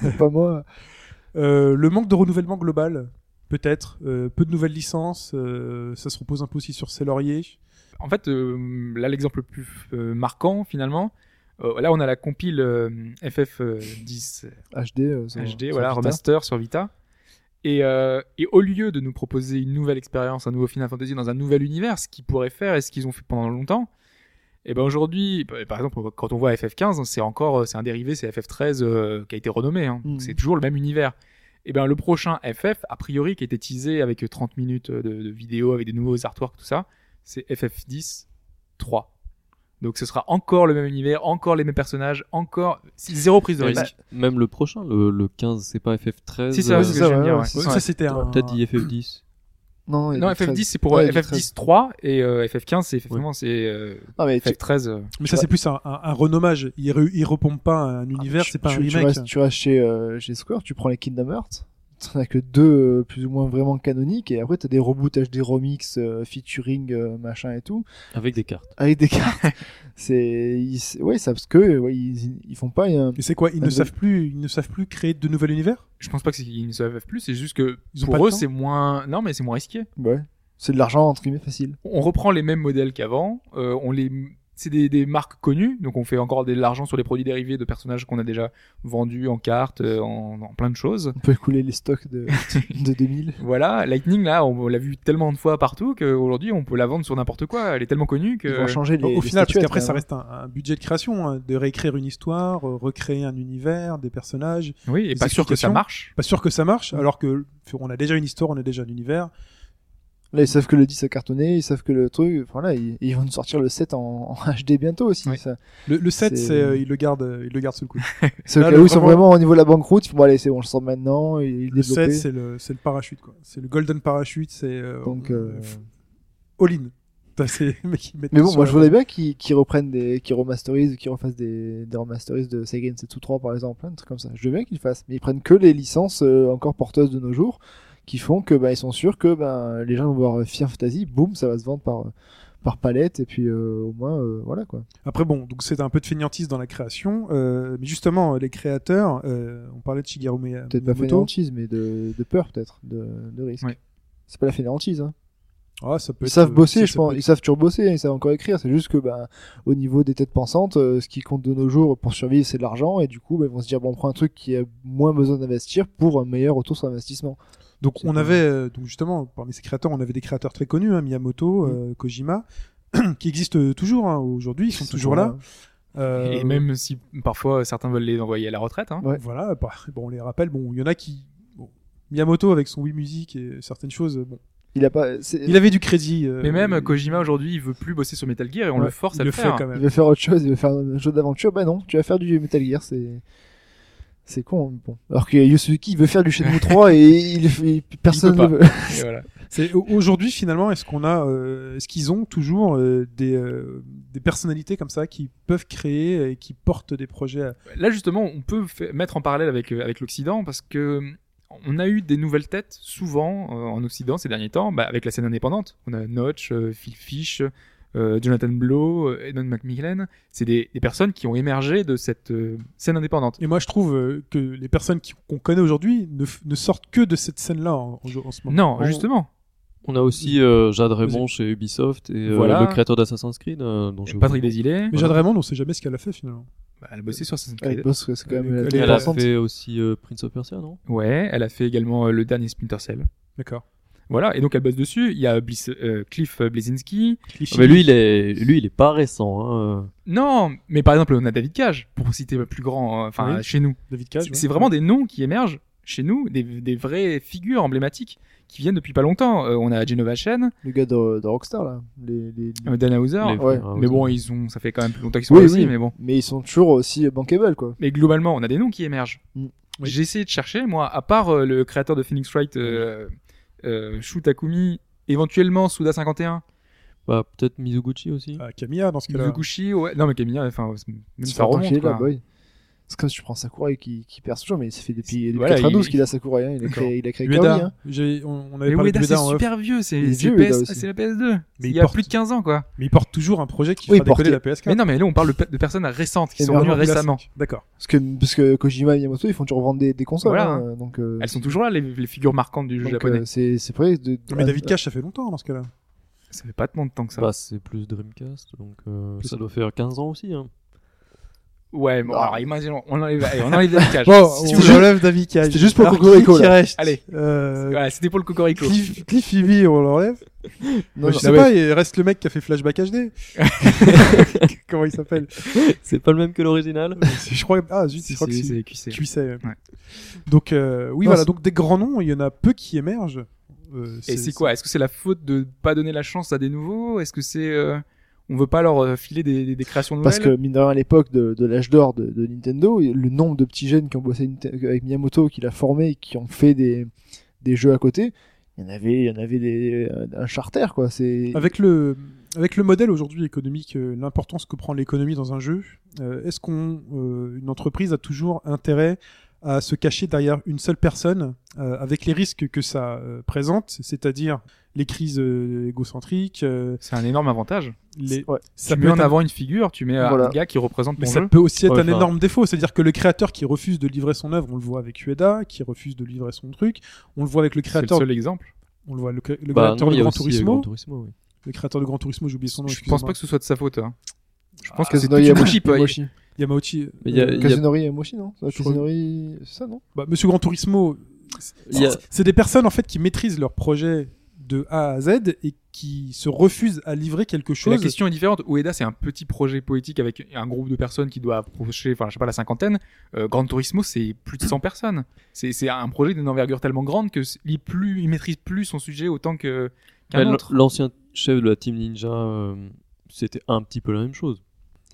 C'est pas moi. Le manque de renouvellement global, peut-être. Peu de nouvelles licences. Ça se repose un peu aussi sur ses lauriers. En fait, là, l'exemple le plus marquant, finalement, là, on a la compile FF10 HD, voilà, remaster sur Vita. Et au lieu de nous proposer une nouvelle expérience, un nouveau Final Fantasy dans un nouvel univers, ce qu'ils pourraient faire et ce qu'ils ont fait pendant longtemps, et ben aujourd'hui, par exemple, quand on voit FF15, c'est un dérivé, c'est FF13 qui a été renommé, hein, donc c'est toujours le même univers. Et ben le prochain FF, a priori, qui a été teasé avec 30 minutes de vidéo, avec des nouveaux artworks, tout ça, c'est FF10-3. Donc ce sera encore le même univers, encore les mêmes personnages, encore zéro prise de risque. Même le prochain, le 15, c'est pas FF13. Si, c'est ça, j'aime bien, ouais. Ça c'était un... Peut-être dit FF10. Non, FF10 c'est pour FF10-3 et FF15 c'est effectivement FF13. Mais ça c'est plus un renommage. Ils repompent pas un univers, c'est pas un remake. Tu vas chez Square, tu prends les Kingdom Hearts. T'en as que deux plus ou moins vraiment canoniques et après t'as des rebootages, des remix featuring machin et tout avec des cartes ils font pas et c'est quoi, ils ne savent plus créer de nouvel univers. Je pense pas qu'ils ne savent plus, c'est juste que pour eux c'est moins c'est moins risqué, ouais, c'est de l'argent entre guillemets facile. On reprend les mêmes modèles qu'avant, c'est des marques connues, donc on fait encore de l'argent sur les produits dérivés de personnages qu'on a déjà vendus en cartes, en plein de choses. On peut écouler les stocks de 2000. Voilà, Lightning, là, on l'a vu tellement de fois partout qu'aujourd'hui, on peut la vendre sur n'importe quoi. Elle est tellement connue que... Ils vont changer au final, parce qu'après, ça reste un budget de création, hein, de réécrire une histoire, recréer un univers, des personnages. Oui, et pas sûr que ça marche. Pas sûr que ça marche, alors que on a déjà une histoire, on a déjà un univers. Là, ils savent que le 10 a cartonné, ils savent que le truc, ils vont nous sortir le 7 en HD bientôt aussi. Oui. Ça. Le 7, ils le gardent sous le coude. C'est là, ils sont vraiment au niveau de la banqueroute, ils font, c'est bon, je sors maintenant, le 7, c'est le parachute, quoi. C'est le golden parachute, all-in. Mais bon, moi je voulais bien qu'ils reprennent qu'ils remasterisent, qu'ils refassent des remasterisent de Seiken Setsu 3 par exemple, un truc comme ça. Je veux bien qu'ils fassent, mais ils prennent que les licences encore porteuses de nos jours, qui font que ils sont sûrs que les gens vont voir Final Fantasy, boum, ça va se vendre par palette et puis au moins voilà quoi. Après bon, donc c'est un peu de fainéantise dans la création, mais justement les créateurs, on parlait de Shigeru Miyamoto, peut-être pas fainéantise mais de peur peut-être, de risque. Ouais. C'est pas la fainéantise, hein. Ah, ça peut ils savent bosser, je pense. Ils savent toujours bosser, ils savent encore écrire. C'est juste que, au niveau des têtes pensantes, ce qui compte de nos jours pour survivre, c'est de l'argent. Et du coup, ils vont se dire, on prend un truc qui a moins besoin d'investir pour un meilleur retour sur investissement. Donc, donc justement, parmi ces créateurs, on avait des créateurs très connus, hein, Miyamoto, Kojima, qui existent toujours, hein, aujourd'hui. Ils sont toujours là. Et même si, parfois, certains veulent les envoyer à la retraite, hein. Ouais. Voilà. On les rappelle. Il y en a qui, Miyamoto, avec son Wii Music et certaines choses, il avait du crédit. Mais même Kojima aujourd'hui, il veut plus bosser sur Metal Gear et on le force à le faire. Quand même. Il veut faire autre chose, il veut faire un jeu d'aventure. Non, tu vas faire du Metal Gear, c'est con. Hein, bon. Alors que Yosuzuki, il veut faire du Shenmue 3 et personne ne veut. Voilà. C'est aujourd'hui finalement, est-ce qu'ils ont toujours des personnalités comme ça qui peuvent créer et qui portent des projets Là justement, on peut mettre en parallèle avec l'Occident parce que. On a eu des nouvelles têtes, souvent, en Occident, ces derniers temps, avec la scène indépendante. On a Notch, Phil Fish, Jonathan Blow, Edmond McMillan. C'est des personnes qui ont émergé de cette scène indépendante. Et moi, je trouve que les personnes qu'on connaît aujourd'hui ne sortent que de cette scène-là en ce moment. Non, justement. On a aussi Jade Raymond chez Ubisoft et le créateur d'Assassin's Creed. Patrick Désilets. Mais Jade Raymond, on ne sait jamais ce qu'elle a fait, finalement. Elle a bossé sur Assassin's Creed. Elle a fait aussi Prince of Persia, non? Ouais, elle a fait également le dernier Splinter Cell. D'accord. Voilà, et donc elle bosse dessus. Il y a Cliff Bleszinski. Mais lui, il est pas récent. Hein. Non, mais par exemple, on a David Cage, pour citer le plus grand, chez nous. David Cage. C'est vraiment des noms qui émergent chez nous, des vraies figures emblématiques qui viennent depuis pas longtemps. On a Genova Chen. Le gars de Rockstar, là. Dan Houser. Ouais. Mais bon, ça fait quand même plus longtemps qu'ils sont là aussi, mais bon. Mais ils sont toujours aussi bankable, quoi. Mais globalement, on a des noms qui émergent. Oui. J'ai essayé de chercher, moi, à part le créateur de Phoenix Wright, Shu Takumi, éventuellement Suda 51. Bah, peut-être Mizoguchi aussi. Kamiya dans ce cas-là. Mizoguchi, ouais. Non, mais Kamiya, enfin, même ça remonte, quoi. Parce que si tu prends Sakurai qui perd toujours, mais ça fait depuis 92 qu'il a Sakurai. Hein. Il a créé Kaori. Hein. On avait parlé de Ueda, c'est super vieux. C'est la PS2. Mais il y a plus de 15 ans, quoi. Mais il porte toujours un projet qui fera décoller la PS4. Mais non, mais là, on parle de personnes récentes qui sont venues récemment. D'accord. Parce que Kojima et Miyamoto, ils font toujours revendre des consoles. Voilà. Hein. Donc, elles sont toujours là, les figures marquantes du jeu japonais. C'est vrai. Mais David Cage, ça fait longtemps dans ce cas-là. Ça fait pas tant de temps que ça. Bah, c'est plus Dreamcast. Donc, ça doit faire 15 ans aussi. Ouais, bon, alors imaginons, on enlève David Cage. Bon, on enlève David Cage. C'était juste pour le Cocorico, là. Allez. Voilà, c'était pour le Cocorico. Cliff Ivy, on l'enlève. Non, je sais pas, il reste le mec qui a fait Flashback HD. Comment il s'appelle? C'est pas le même que l'original. Je crois que c'est QC. QC, ouais. Donc, voilà, donc des grands noms, il y en a peu qui émergent. Et c'est quoi? Est-ce que c'est la faute de pas donner la chance à des nouveaux? Est-ce que c'est, on veut pas leur filer des créations nouvelles. Parce que, mine de rien, à l'époque de l'âge d'or de Nintendo, le nombre de petits jeunes qui ont bossé avec Miyamoto, qui l'a formé, qui ont fait des jeux à côté, il y en avait un charter, quoi. C'est... Avec le modèle aujourd'hui économique, l'importance que prend l'économie dans un jeu, est-ce qu'une entreprise a toujours intérêt à se cacher derrière une seule personne, avec les risques que ça présente, c'est-à-dire les crises égocentriques. C'est un énorme avantage. Ça tu mets en avant une figure, tu mets un gars qui représente ton jeu. Mais ça peut aussi être un énorme défaut, c'est-à-dire que le créateur qui refuse de livrer son œuvre, on le voit avec Ueda, qui refuse de livrer son truc, on le voit avec le créateur... C'est le seul exemple. On le voit, créateur de Gran Turismo. Oui. Le créateur de Gran Turismo, j'ai oublié son nom. Je pense pas que ce soit de sa faute. Hein. Je pense que c'est de Yamauchi. Kazenori Yamauchi, non? Kazenori, c'est ça, non? Bah, Monsieur Gran Turismo, c'est des personnes, en fait, qui maîtrisent leur projet de A à Z et qui se refusent à livrer quelque chose. Et la question est différente. Ueda, c'est un petit projet poétique avec un groupe de personnes qui doit approcher, enfin, je sais pas, la cinquantaine. Gran Turismo, c'est plus de 100 personnes. C'est un projet d'une envergure tellement grande que il maîtrise plus son sujet autant qu'un autre. L'ancien chef de la Team Ninja, c'était un petit peu la même chose.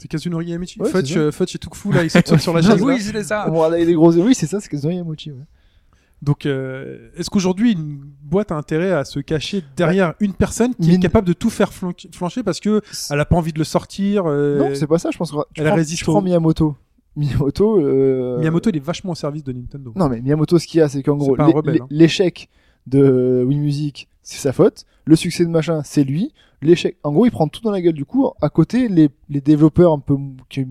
C'est Kazunori Yamauchi. Ouais, Fudge et Tukfu, là, ils sont sur la chaise. Oui, c'est ça. Bon, là, il est gros. Oui, c'est ça, c'est Kazunori Yamauchi. Ouais. Donc, est-ce qu'aujourd'hui, une boîte a intérêt à se cacher derrière une personne qui est capable de tout faire flancher parce qu'elle n'a pas envie de le sortir Non, c'est pas ça, je pense. Tu prends Miyamoto. Miyamoto, il est vachement au service de Nintendo. Non, mais Miyamoto, ce qu'il y a, c'est qu'en gros, l'échec de Wii Music, c'est sa faute. Le succès de machin, c'est lui. L'échec. En gros, il prend tout dans la gueule du coup. À côté, les développeurs un peu qui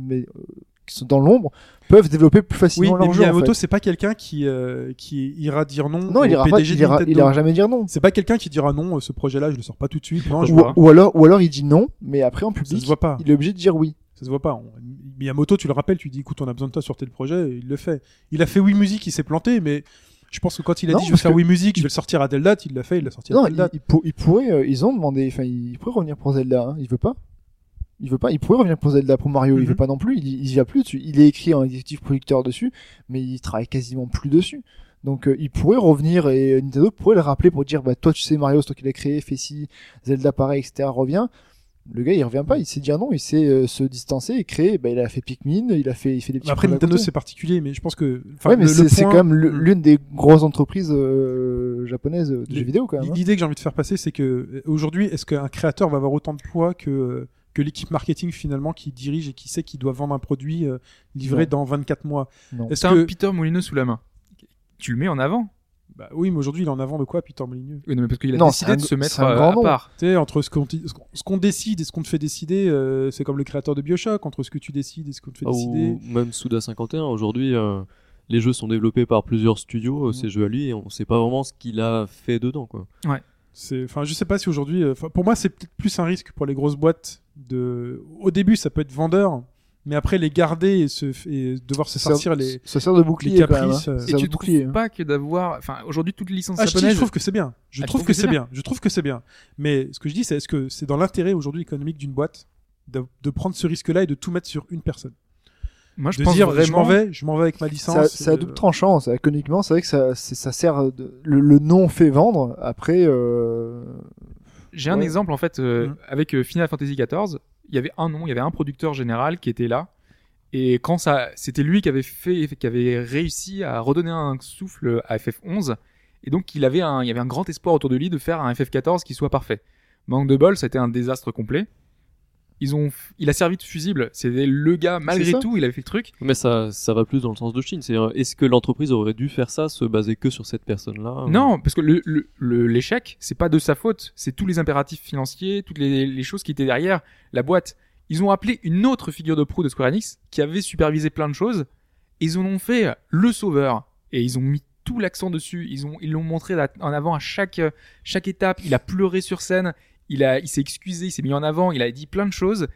sont dans l'ombre peuvent développer plus facilement leur jeu. Oui, mais Miyamoto, c'est pas quelqu'un qui ira dire non. Non, il ira jamais dire non. C'est pas quelqu'un qui dira non. Ce projet-là, je le sors pas tout de suite. Non, ou alors il dit non, mais après en public, ça se voit pas. Il est obligé de dire oui. Ça se voit pas. Miyamoto, tu le rappelles, tu dis écoute, on a besoin de toi sur tel projet. Il le fait. Il a fait Wii Music, il s'est planté, mais. Je pense que quand il a dit je vais faire Wii Music, je vais le sortir à telle date, il l'a fait, il l'a sorti à telle date. Ils ont demandé, enfin, il pourrait revenir pour Zelda, hein, il veut pas, il pourrait revenir pour Zelda, pour Mario, il veut pas non plus, il y va plus dessus. Il est écrit en exécutif producteur dessus, mais il travaille quasiment plus dessus. Donc, il pourrait revenir et Nintendo pourrait le rappeler pour dire, bah, toi, tu sais, Mario, c'est toi qui l'as créé, fais ci, Zelda pareil, etc., reviens. Le gars, il revient pas, il sait dire non, il sait se distancer et créer. Bah, il a fait Pikmin, il fait des petits. Après, Nintendo, c'est particulier, mais je pense que. Ouais, mais c'est quand même l'une des grosses entreprises japonaises de jeux vidéo, quand même. L'idée que j'ai envie de faire passer, c'est que aujourd'hui, est-ce qu'un créateur va avoir autant de poids que l'équipe marketing finalement qui dirige et qui sait qu'il doit vendre un produit livré dans 24 mois? Est-ce que un Peter Molineux sous la main, tu le mets en avant? Bah oui, mais aujourd'hui, il est en avant de quoi, Peter Molineux? Oui, non, mais parce qu'il a décidé de se mettre à part. Tu sais, entre ce qu'on décide et ce qu'on te fait décider, c'est comme le créateur de BioShock, entre ce que tu décides et ce qu'on te fait décider. Ou même Suda 51, aujourd'hui, les jeux sont développés par plusieurs studios, ces jeux à lui, et on sait pas vraiment ce qu'il a fait dedans, quoi. Ouais. Enfin, je sais pas si aujourd'hui, pour moi, c'est peut-être plus un risque pour les grosses boîtes au début, ça peut être vendeur. Mais après, les garder et devoir se sortir ça sert de bouclier, les caprices. Quand même, hein. Et tu trouves pas que d'avoir, enfin, aujourd'hui, toutes les licences japonaises. Je trouve que c'est bien. Je trouve que c'est bien. Mais ce que je dis, c'est est-ce que c'est dans l'intérêt aujourd'hui économique d'une boîte de prendre ce risque-là et de tout mettre sur une personne? Moi, je pense dire, vraiment. Je m'en vais avec ma licence. C'est à double tranchant. Ça, économiquement, c'est vrai que ça sert le nom fait vendre. Après, j'ai un exemple, en fait, avec Final Fantasy XIV. Il y avait un nom, il y avait un producteur général qui était là Et quand ça, c'était lui qui avait réussi à redonner un souffle à FF11, et donc il y avait un grand espoir autour de lui de faire un FF14 qui soit parfait. Manque de bol, ça a été un désastre complet. Il a servi de fusible. C'était le gars, malgré tout, il avait fait le truc. Mais ça va plus dans le sens de Chine. C'est-à-dire, est-ce que l'entreprise aurait dû faire ça, se baser que sur cette personne-là? Non, parce que l'échec, c'est pas de sa faute. C'est tous les impératifs financiers, toutes les choses qui étaient derrière la boîte. Ils ont appelé une autre figure de proue de Square Enix qui avait supervisé plein de choses. Ils en ont fait le sauveur. Et ils ont mis tout l'accent dessus. Ils l'ont montré en avant à chaque étape. Il a pleuré sur scène. Il s'est excusé, il s'est mis en avant, il a dit plein de choses,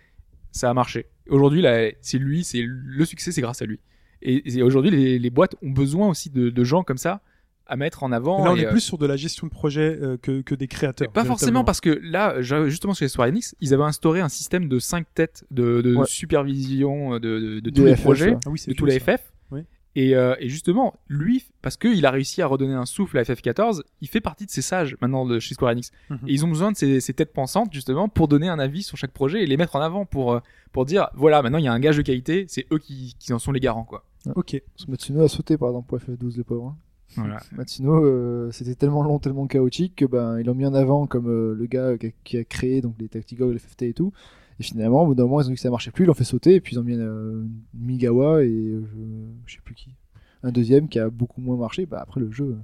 ça a marché. Aujourd'hui, là, c'est le succès, c'est grâce à lui. Et aujourd'hui, les boîtes ont besoin aussi de gens comme ça à mettre en avant. Là, on est plus sur de la gestion de projet que des créateurs. Pas forcément, parce que là, justement, chez Square Enix, ils avaient instauré un système de 5 têtes de ouais. supervision de tous les FF, projets, ah oui, de tous les FF. Oui. Et justement, lui, parce qu'il a réussi à redonner un souffle à FF14, il fait partie de ces sages maintenant chez Square Enix. Mm-hmm. Et ils ont besoin de ces têtes pensantes justement pour donner un avis sur chaque projet et les mettre en avant pour dire voilà, maintenant il y a un gage de qualité, c'est eux qui en sont les garants, quoi. Ah. Ok. Matsuno a sauté par exemple pour FF12, le pauvre. Voilà. Matsuno, c'était tellement long, tellement chaotique que ben ils l'ont mis en avant comme le gars qui a créé donc les Tactical, les FFT et tout. Et finalement, au bout d'un moment, ils ont dit que ça marchait plus, ils l'ont fait sauter, et puis ils ont mis Migawa et je sais plus qui. Un deuxième qui a beaucoup moins marché. Bah, après, le jeu,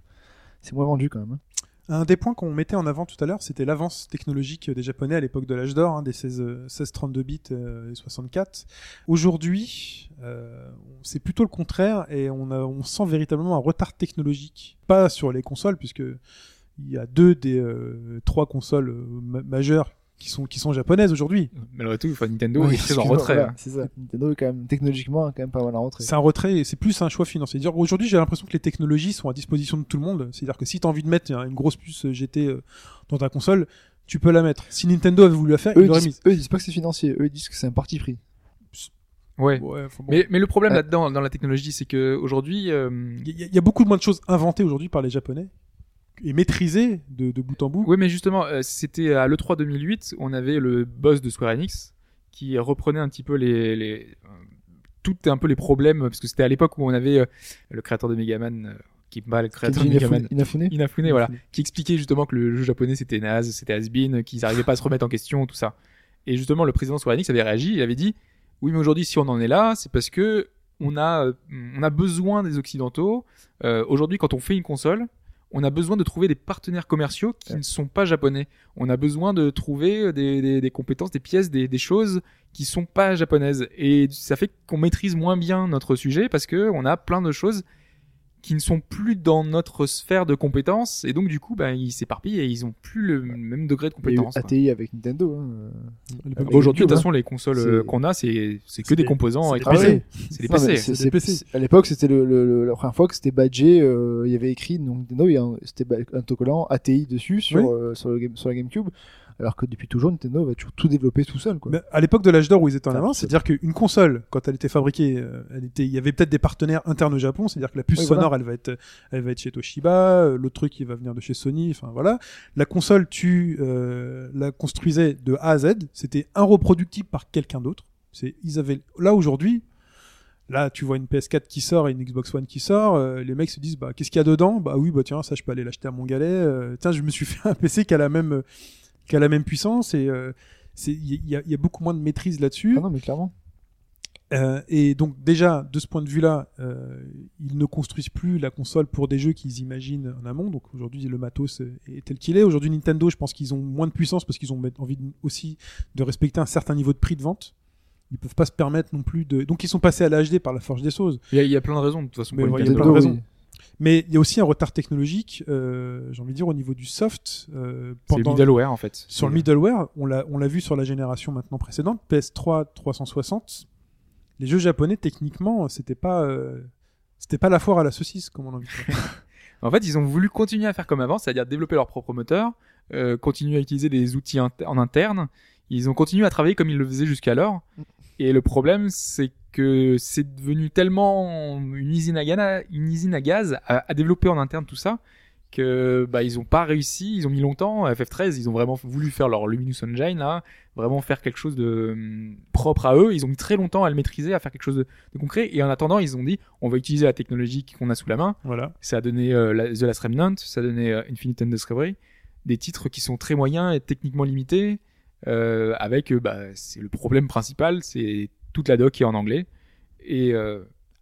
c'est moins vendu quand même. Hein. Un des points qu'on mettait en avant tout à l'heure, c'était l'avance technologique des Japonais à l'époque de l'âge d'or, hein, des 16 32 bits et 64. Aujourd'hui, c'est plutôt le contraire, et on sent véritablement un retard technologique. Pas sur les consoles, puisque il y a deux des trois consoles majeures qui sont japonaises aujourd'hui. Malgré tout, enfin, Nintendo est très en retrait. Voilà, c'est ça. Nintendo est quand même technologiquement pas mal en retrait. C'est un retrait et c'est plus un choix financier. C'est-à-dire, aujourd'hui, j'ai l'impression que les technologies sont à disposition de tout le monde. C'est-à-dire que si t'as envie de mettre une grosse puce GT dans ta console, tu peux la mettre. Si Nintendo avait voulu la faire, ils l'auraient mise. Eux, ils disent pas que c'est financier. Eux, ils disent que c'est un parti pris. Ouais bon. Mais le problème là-dedans, dans la technologie, c'est que aujourd'hui, il y a beaucoup moins de choses inventées aujourd'hui par les Japonais. Et maîtrisé de bout en bout. Oui, mais justement, c'était à l'E3 2008, on avait le boss de Square Enix qui reprenait un petit peu tout un peu les problèmes, parce que c'était à l'époque où on avait le créateur de Megaman, qui est pas le créateur de Megaman, Inafune, voilà, qui expliquait justement que le jeu japonais c'était naze, c'était has-been, qu'ils n'arrivaient pas à se remettre en question, tout ça. Et justement, le président de Square Enix avait réagi, il avait dit « Oui, mais aujourd'hui, si on en est là, c'est parce que on a besoin des Occidentaux. Aujourd'hui, quand on fait une console, on a besoin de trouver des partenaires commerciaux qui ne sont pas japonais. On a besoin de trouver des compétences, des pièces, des choses qui ne sont pas japonaises. Et ça fait qu'on maîtrise moins bien notre sujet parce qu'on a plein de choses qui ne sont plus dans notre sphère de compétences. Et donc, du coup, ils s'éparpillent et ils n'ont plus le même degré de compétence. ATI avec Nintendo. Hein. Aujourd'hui, de toute façon, les consoles qu'on a, c'est que des composants écrasés. C'est des PC. C'est des PC. À l'époque, c'était la première fois que c'était badgé. Il y avait écrit Nintendo, c'était un autocollant ATI dessus sur la GameCube. Alors que depuis toujours, Nintendo va toujours tout développer tout seul, quoi. Mais à l'époque de l'âge d'or où ils étaient en avance, c'est-à-dire qu'une console, quand elle était fabriquée, il y avait peut-être des partenaires internes au Japon, c'est-à-dire que la puce sonore, voilà, elle va être chez Toshiba, l'autre truc, il va venir de chez Sony, enfin voilà. La console, tu la construisais de A à Z, c'était un reproductible par quelqu'un d'autre. Là, aujourd'hui, là, tu vois une PS4 qui sort et une Xbox One qui sort, les mecs se disent, bah, qu'est-ce qu'il y a dedans? Bah oui, bah tiens, ça, je peux aller l'acheter à Montgalet, tiens, je me suis fait un PC qui a la même puissance, et il y a beaucoup moins de maîtrise là-dessus. Ah non, mais clairement. Et donc déjà, de ce point de vue-là, ils ne construisent plus la console pour des jeux qu'ils imaginent en amont. Donc aujourd'hui, le matos est tel qu'il est. Aujourd'hui, Nintendo, je pense qu'ils ont moins de puissance parce qu'ils ont envie aussi de respecter un certain niveau de prix de vente. Ils peuvent pas se permettre non plus de... Donc ils sont passés à la HD par la force des choses. Il y a plein de raisons, de toute façon. Mais il y a plein de raisons. Mais il y a aussi un retard technologique, j'ai envie de dire, au niveau du soft. C'est le middleware, en fait. Sur le middleware, on l'a vu sur la génération maintenant précédente, PS3 360. Les jeux japonais, techniquement, c'était pas la foire à la saucisse, comme on l'a vu. En fait, ils ont voulu continuer à faire comme avant, c'est-à-dire développer leur propre moteur, continuer à utiliser des outils en interne. Ils ont continué à travailler comme ils le faisaient jusqu'alors. Et le problème, c'est que c'est devenu tellement une usine à gaz à développer en interne tout ça que bah ils ont pas réussi, ils ont mis longtemps. FF13, ils ont vraiment voulu faire leur Luminous Engine là, vraiment faire quelque chose de propre à eux. Ils ont mis très longtemps à le maîtriser, à faire quelque chose de concret. Et en attendant, ils ont dit on va utiliser la technologie qu'on a sous la main. Voilà. Ça a donné The Last Remnant, ça a donné Infinite and Discovery, des titres qui sont très moyens et techniquement limités. Avec bah c'est le problème principal, c'est toute la doc qui est en anglais. Et a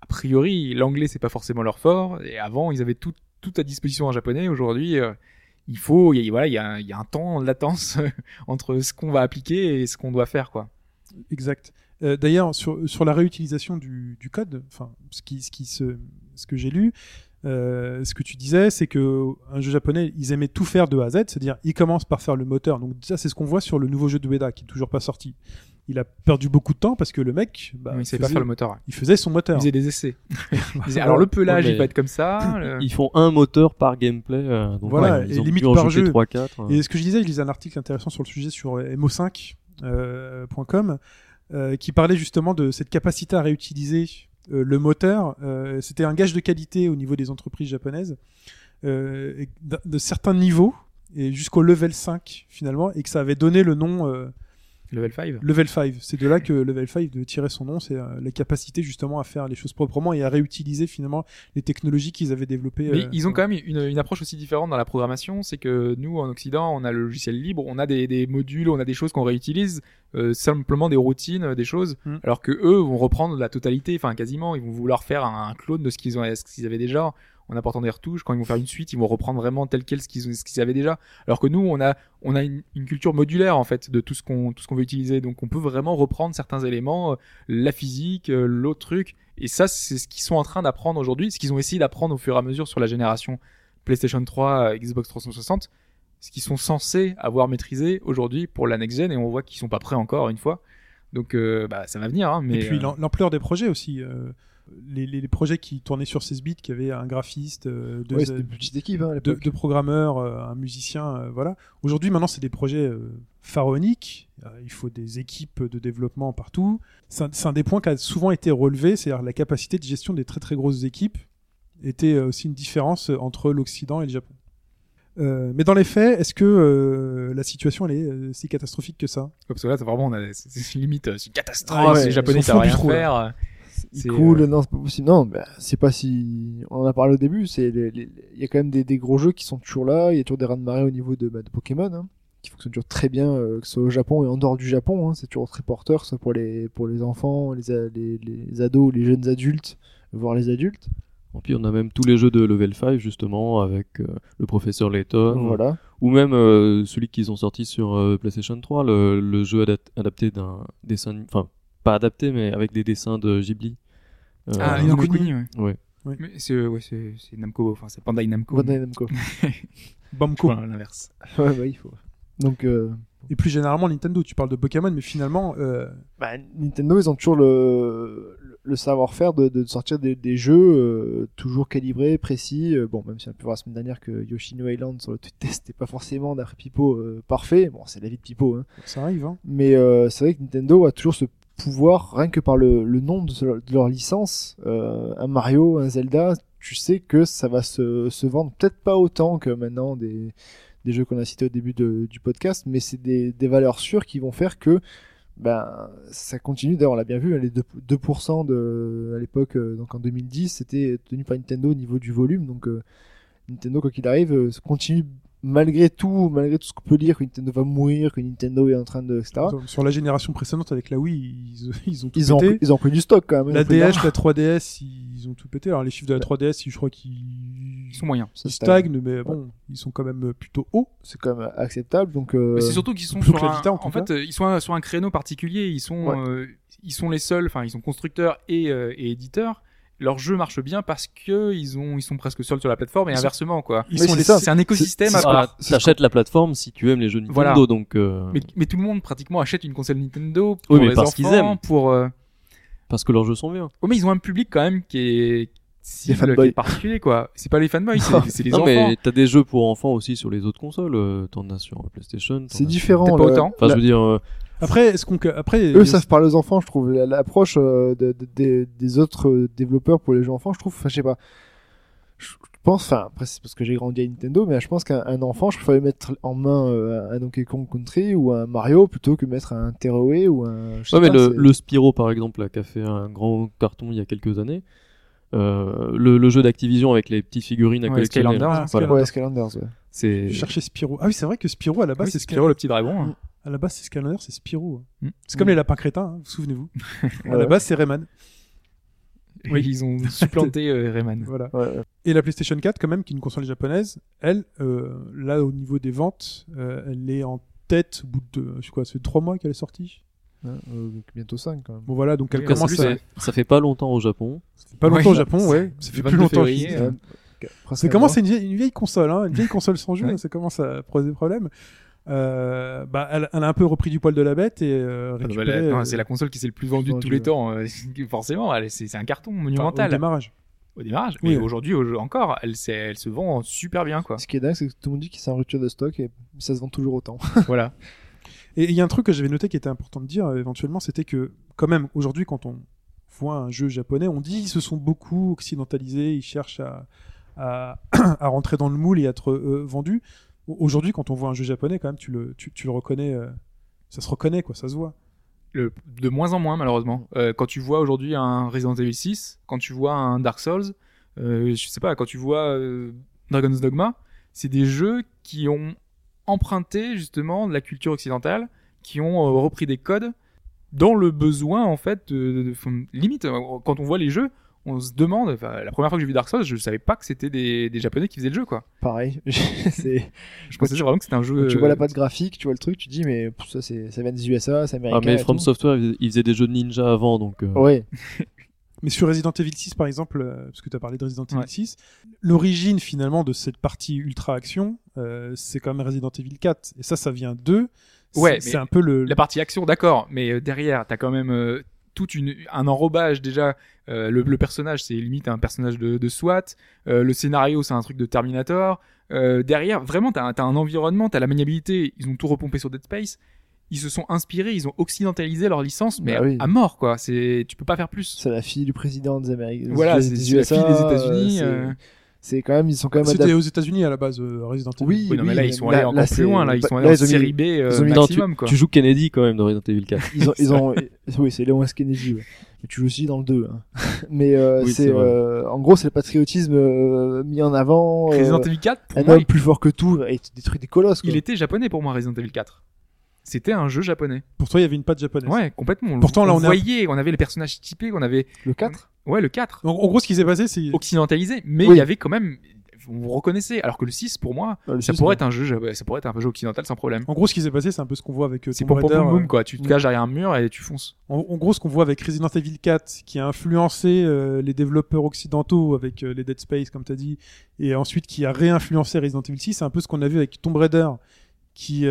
priori, l'anglais c'est pas forcément leur fort. Et avant, ils avaient tout à disposition en japonais. Aujourd'hui, il y a un temps de latence entre ce qu'on va appliquer et ce qu'on doit faire, quoi. Exact. D'ailleurs, sur la réutilisation du code, enfin, ce que j'ai lu, ce que tu disais, c'est que un jeu japonais, ils aimaient tout faire de A à Z, c'est-à-dire ils commencent par faire le moteur. Donc ça, c'est ce qu'on voit sur le nouveau jeu de Ueda qui est toujours pas sorti. Il a perdu beaucoup de temps parce que le mec, bah, il savait pas faire le moteur. Il faisait son moteur. Il faisait des essais. Alors le pelage, il va être comme ça. Ils font un moteur par gameplay. Donc voilà, ouais, ils ont limite par jeu. 3-4. Et ce que je disais, je lisais un article intéressant sur le sujet sur mo5.com qui parlait justement de cette capacité à réutiliser le moteur. C'était un gage de qualité au niveau des entreprises japonaises et de certains niveaux et jusqu'au level 5 finalement, et que ça avait donné le nom. Level 5. Level 5. C'est de là que Level 5 de tirer son nom, c'est la capacité justement à faire les choses proprement et à réutiliser finalement les technologies qu'ils avaient développées. Mais ils ont quand même une approche aussi différente dans la programmation, c'est que nous en Occident, on a le logiciel libre, on a des modules, on a des choses qu'on réutilise, simplement des routines, des choses, alors que eux vont reprendre la totalité, enfin quasiment, ils vont vouloir faire un clone de ce qu'ils avaient déjà. En apportant des retouches, quand ils vont faire une suite, ils vont reprendre vraiment tel quel ce qu'ils avaient déjà. Alors que nous, on a une culture modulaire en fait de tout ce qu'on veut utiliser. Donc on peut vraiment reprendre certains éléments, la physique, l'autre truc. Et ça, c'est ce qu'ils sont en train d'apprendre aujourd'hui, ce qu'ils ont essayé d'apprendre au fur et à mesure sur la génération PlayStation 3, Xbox 360, ce qu'ils sont censés avoir maîtrisé aujourd'hui pour la next gen. Et on voit qu'ils sont pas prêts encore une fois. Donc bah ça va venir. Hein, mais et puis l'ampleur des projets aussi. Les projets qui tournaient sur 16 bits, qui avaient un graphiste, deux programmeurs, un musicien, voilà. Aujourd'hui, maintenant, c'est des projets pharaoniques. Il faut des équipes de développement partout. C'est un des points qui a souvent été relevé, c'est-à-dire la capacité de gestion des très très grosses équipes était aussi une différence entre l'Occident et le Japon. Mais dans les faits, est-ce que la situation elle est si catastrophique que ça? Comme ça, c'est vraiment c'est limite une catastrophe. Ah ouais, les Japonais savent rien faire. C'est cool, non, c'est pas possible. Non, bah, c'est pas si. On en a parlé au début, il y a quand même des gros jeux qui sont toujours là, il y a toujours des raz-de-marée au niveau de Pokémon, hein, qui fonctionnent toujours très bien, que ce soit au Japon et en dehors du Japon, hein, c'est toujours très porteur, ça pour les enfants, les ados, les jeunes adultes, voire les adultes. Et puis on a même tous les jeux de Level 5, justement, avec le professeur Layton, voilà. Ou même celui qu'ils ont sorti sur PlayStation 3, le jeu adapté d'un dessin. Enfin, pas adapté, mais avec des dessins de Ghibli. Ni no Kuni, ouais. Oui. Mais c'est Namco, enfin c'est Bandai Namco. Bamco. Voilà, l'inverse. Ouais, bah il faut. Donc et plus généralement Nintendo, tu parles de Pokémon, mais finalement Nintendo, ils ont toujours le savoir-faire de sortir des jeux toujours calibrés, précis. Bon, même si on a pu voir la semaine dernière que Yoshino Island sur le test n'était pas forcément d'après Pipo parfait. Bon, c'est la vie de Pipo, hein. Ça arrive, hein. Mais c'est vrai que Nintendo a toujours ce pouvoir, rien que par le nom de leur licence, un Mario, un Zelda, tu sais que ça va se vendre peut-être pas autant que maintenant des jeux qu'on a cités au début du podcast, mais c'est des valeurs sûres qui vont faire que ça continue. D'ailleurs, on l'a bien vu, les 2% à l'époque, donc en 2010, c'était tenu par Nintendo au niveau du volume, donc Nintendo, quoi qu'il arrive, continue. Malgré tout ce qu'on peut lire, que Nintendo va mourir, que Nintendo est en train de, etc. Sur la génération précédente avec la Wii, ils ont tout pété. Ils ont pris du stock quand même. La DS, la 3DS, ils ont tout pété. Alors les chiffres de la 3DS, je crois qu'ils sont moyens. Ils stagnent, mais bon, ils sont quand même plutôt hauts. C'est quand même acceptable. Donc mais c'est surtout qu'ils sont sur ils sont sur un créneau particulier. Ils sont les seuls. Enfin, ils sont constructeurs et éditeurs. Leur jeu marche bien parce que ils sont presque seuls sur la plateforme, et inversement, quoi. C'est un écosystème à part. T'achètes la plateforme si tu aimes les jeux Nintendo, voilà. Donc, mais tout le monde pratiquement achète une console Nintendo pour les enfants, qu'ils aiment. Parce que leurs jeux sont bien. Oui, mais ils ont un public quand même qui est particulier, quoi. C'est pas les fanboys, c'est les enfants. Non, mais t'as des jeux pour enfants aussi sur les autres consoles. T'en as sur PlayStation. C'est différent. Pas autant. Enfin, je veux dire. Après, eux savent parler aux enfants, je trouve. L'approche des autres développeurs pour les jeux enfants, je trouve. Enfin, je sais pas. pense, enfin après c'est parce que j'ai grandi à Nintendo, mais là, je pense qu'un enfant, je préférais mettre en main un Donkey Kong Country ou un Mario plutôt que mettre un Tearaway ou un... Le Spyro par exemple, là, qui a fait un grand carton il y a quelques années, le jeu d'Activision avec les petites figurines à collectionner. Skylanders, ouais. C'est... Je cherchais Spyro. Ah oui, c'est vrai que Spyro à la base, c'est Spyro le petit dragon. Hein. À la base, c'est Skylander, c'est Spyro. Hein. C'est comme les lapins crétins, hein, vous souvenez-vous. À la base, c'est Rayman. Oui, ils ont supplanté Rayman. Voilà. Ouais. Et la PlayStation 4, quand même, qui est une console japonaise, elle, là, au niveau des ventes, elle est en tête au bout de, je sais quoi, c'est 3 mois qu'elle est sortie. Donc bientôt 5 quand même. Bon voilà, donc elle commence à... Ça fait pas longtemps au Japon. Ça fait pas longtemps au Japon. Ça fait plus longtemps ici. Ça commence à une vieille console, hein, une vieille console sans jeu, ça commence à poser des problèmes. Bah, elle a un peu repris du poil de la bête et récupéré, c'est la console qui s'est le plus vendue de tous les temps. Forcément, c'est un carton monumental. Au démarrage. Mais aujourd'hui encore, elle se vend super bien, quoi. Ce qui est dingue, c'est que tout le monde dit que c'est un rupture de stock et ça se vend toujours autant. Voilà. Et il y a un truc que j'avais noté qui était important de dire éventuellement, c'était que quand même aujourd'hui, quand on voit un jeu japonais, on dit ils se sont beaucoup occidentalisés, ils cherchent à rentrer dans le moule et à être vendus. Aujourd'hui, quand on voit un jeu japonais, quand même, tu le reconnais, ça se reconnaît, quoi, ça se voit. De moins en moins, malheureusement. Quand tu vois aujourd'hui un Resident Evil 6, quand tu vois un Dark Souls, je sais pas, quand tu vois Dragon's Dogma, c'est des jeux qui ont emprunté justement de la culture occidentale, qui ont repris des codes dans le besoin, en fait, limite. Quand on voit les jeux, on se demande, la première fois que j'ai vu Dark Souls, je savais pas que c'était des japonais qui faisaient le jeu, quoi. Pareil. Je pensais vraiment que c'était un jeu. Tu vois la patte graphique, tu vois le truc, tu dis, mais ça, ça vient des USA, c'est américain. Ah, mais From Software, ils faisaient des jeux de ninja avant, donc. Ouais. Mais sur Resident Evil 6, par exemple, parce que tu as parlé de Resident Evil 6, l'origine finalement de cette partie ultra action, c'est quand même Resident Evil 4. Et ça vient d'eux. Ouais, c'est un peu la partie action, d'accord. Mais derrière, t'as quand même. Un enrobage déjà, le personnage c'est limite un personnage de SWAT, le scénario c'est un truc de Terminator, derrière vraiment t'as un environnement, t'as la maniabilité, ils ont tout repompé sur Dead Space, ils se sont inspirés, ils ont occidentalisé leur licence, mais à mort, quoi. Tu peux pas faire plus. C'est la fille du président des Amériques, voilà, c'est la fille des États-Unis. C'est quand même, ils sont quand même c'était aux États-Unis à la base, Resident Evil. Oui, non, mais là ils sont allés encore plus loin, là ils sont allés en série B maximum, quoi. Tu joues Kennedy quand même dans Resident Evil 4. Ils ont oui, c'est Léon S. Kennedy. Ouais. Mais tu joues aussi dans le 2, hein. Mais c'est en gros c'est le patriotisme mis en avant. Resident Evil 4 pour moi, plus fort que tout et détruit des colosses, quoi. Il était japonais pour moi, Resident Evil 4. C'était un jeu japonais. Pour toi, il y avait une patte japonaise. Ouais, complètement. Pourtant, là, on voyait, on avait les personnages typés, on avait... Le 4 ? Ouais, le 4. En gros, ce qui s'est passé, c'est... Occidentalisé, mais il y avait quand même... On reconnaissait. Alors que le 6, pour moi, ça pourrait être un jeu occidental sans problème. En gros, ce qui s'est passé, c'est un peu ce qu'on voit avec Tomb Raider. C'est pour boum, quoi. Tu te caches derrière un mur et tu fonces. En gros, ce qu'on voit avec Resident Evil 4, qui a influencé les développeurs occidentaux avec les Dead Space, comme t'as dit, et ensuite qui a réinfluencé Resident Evil 6, c'est un peu ce qu'on a vu avec Tomb Raider. Qui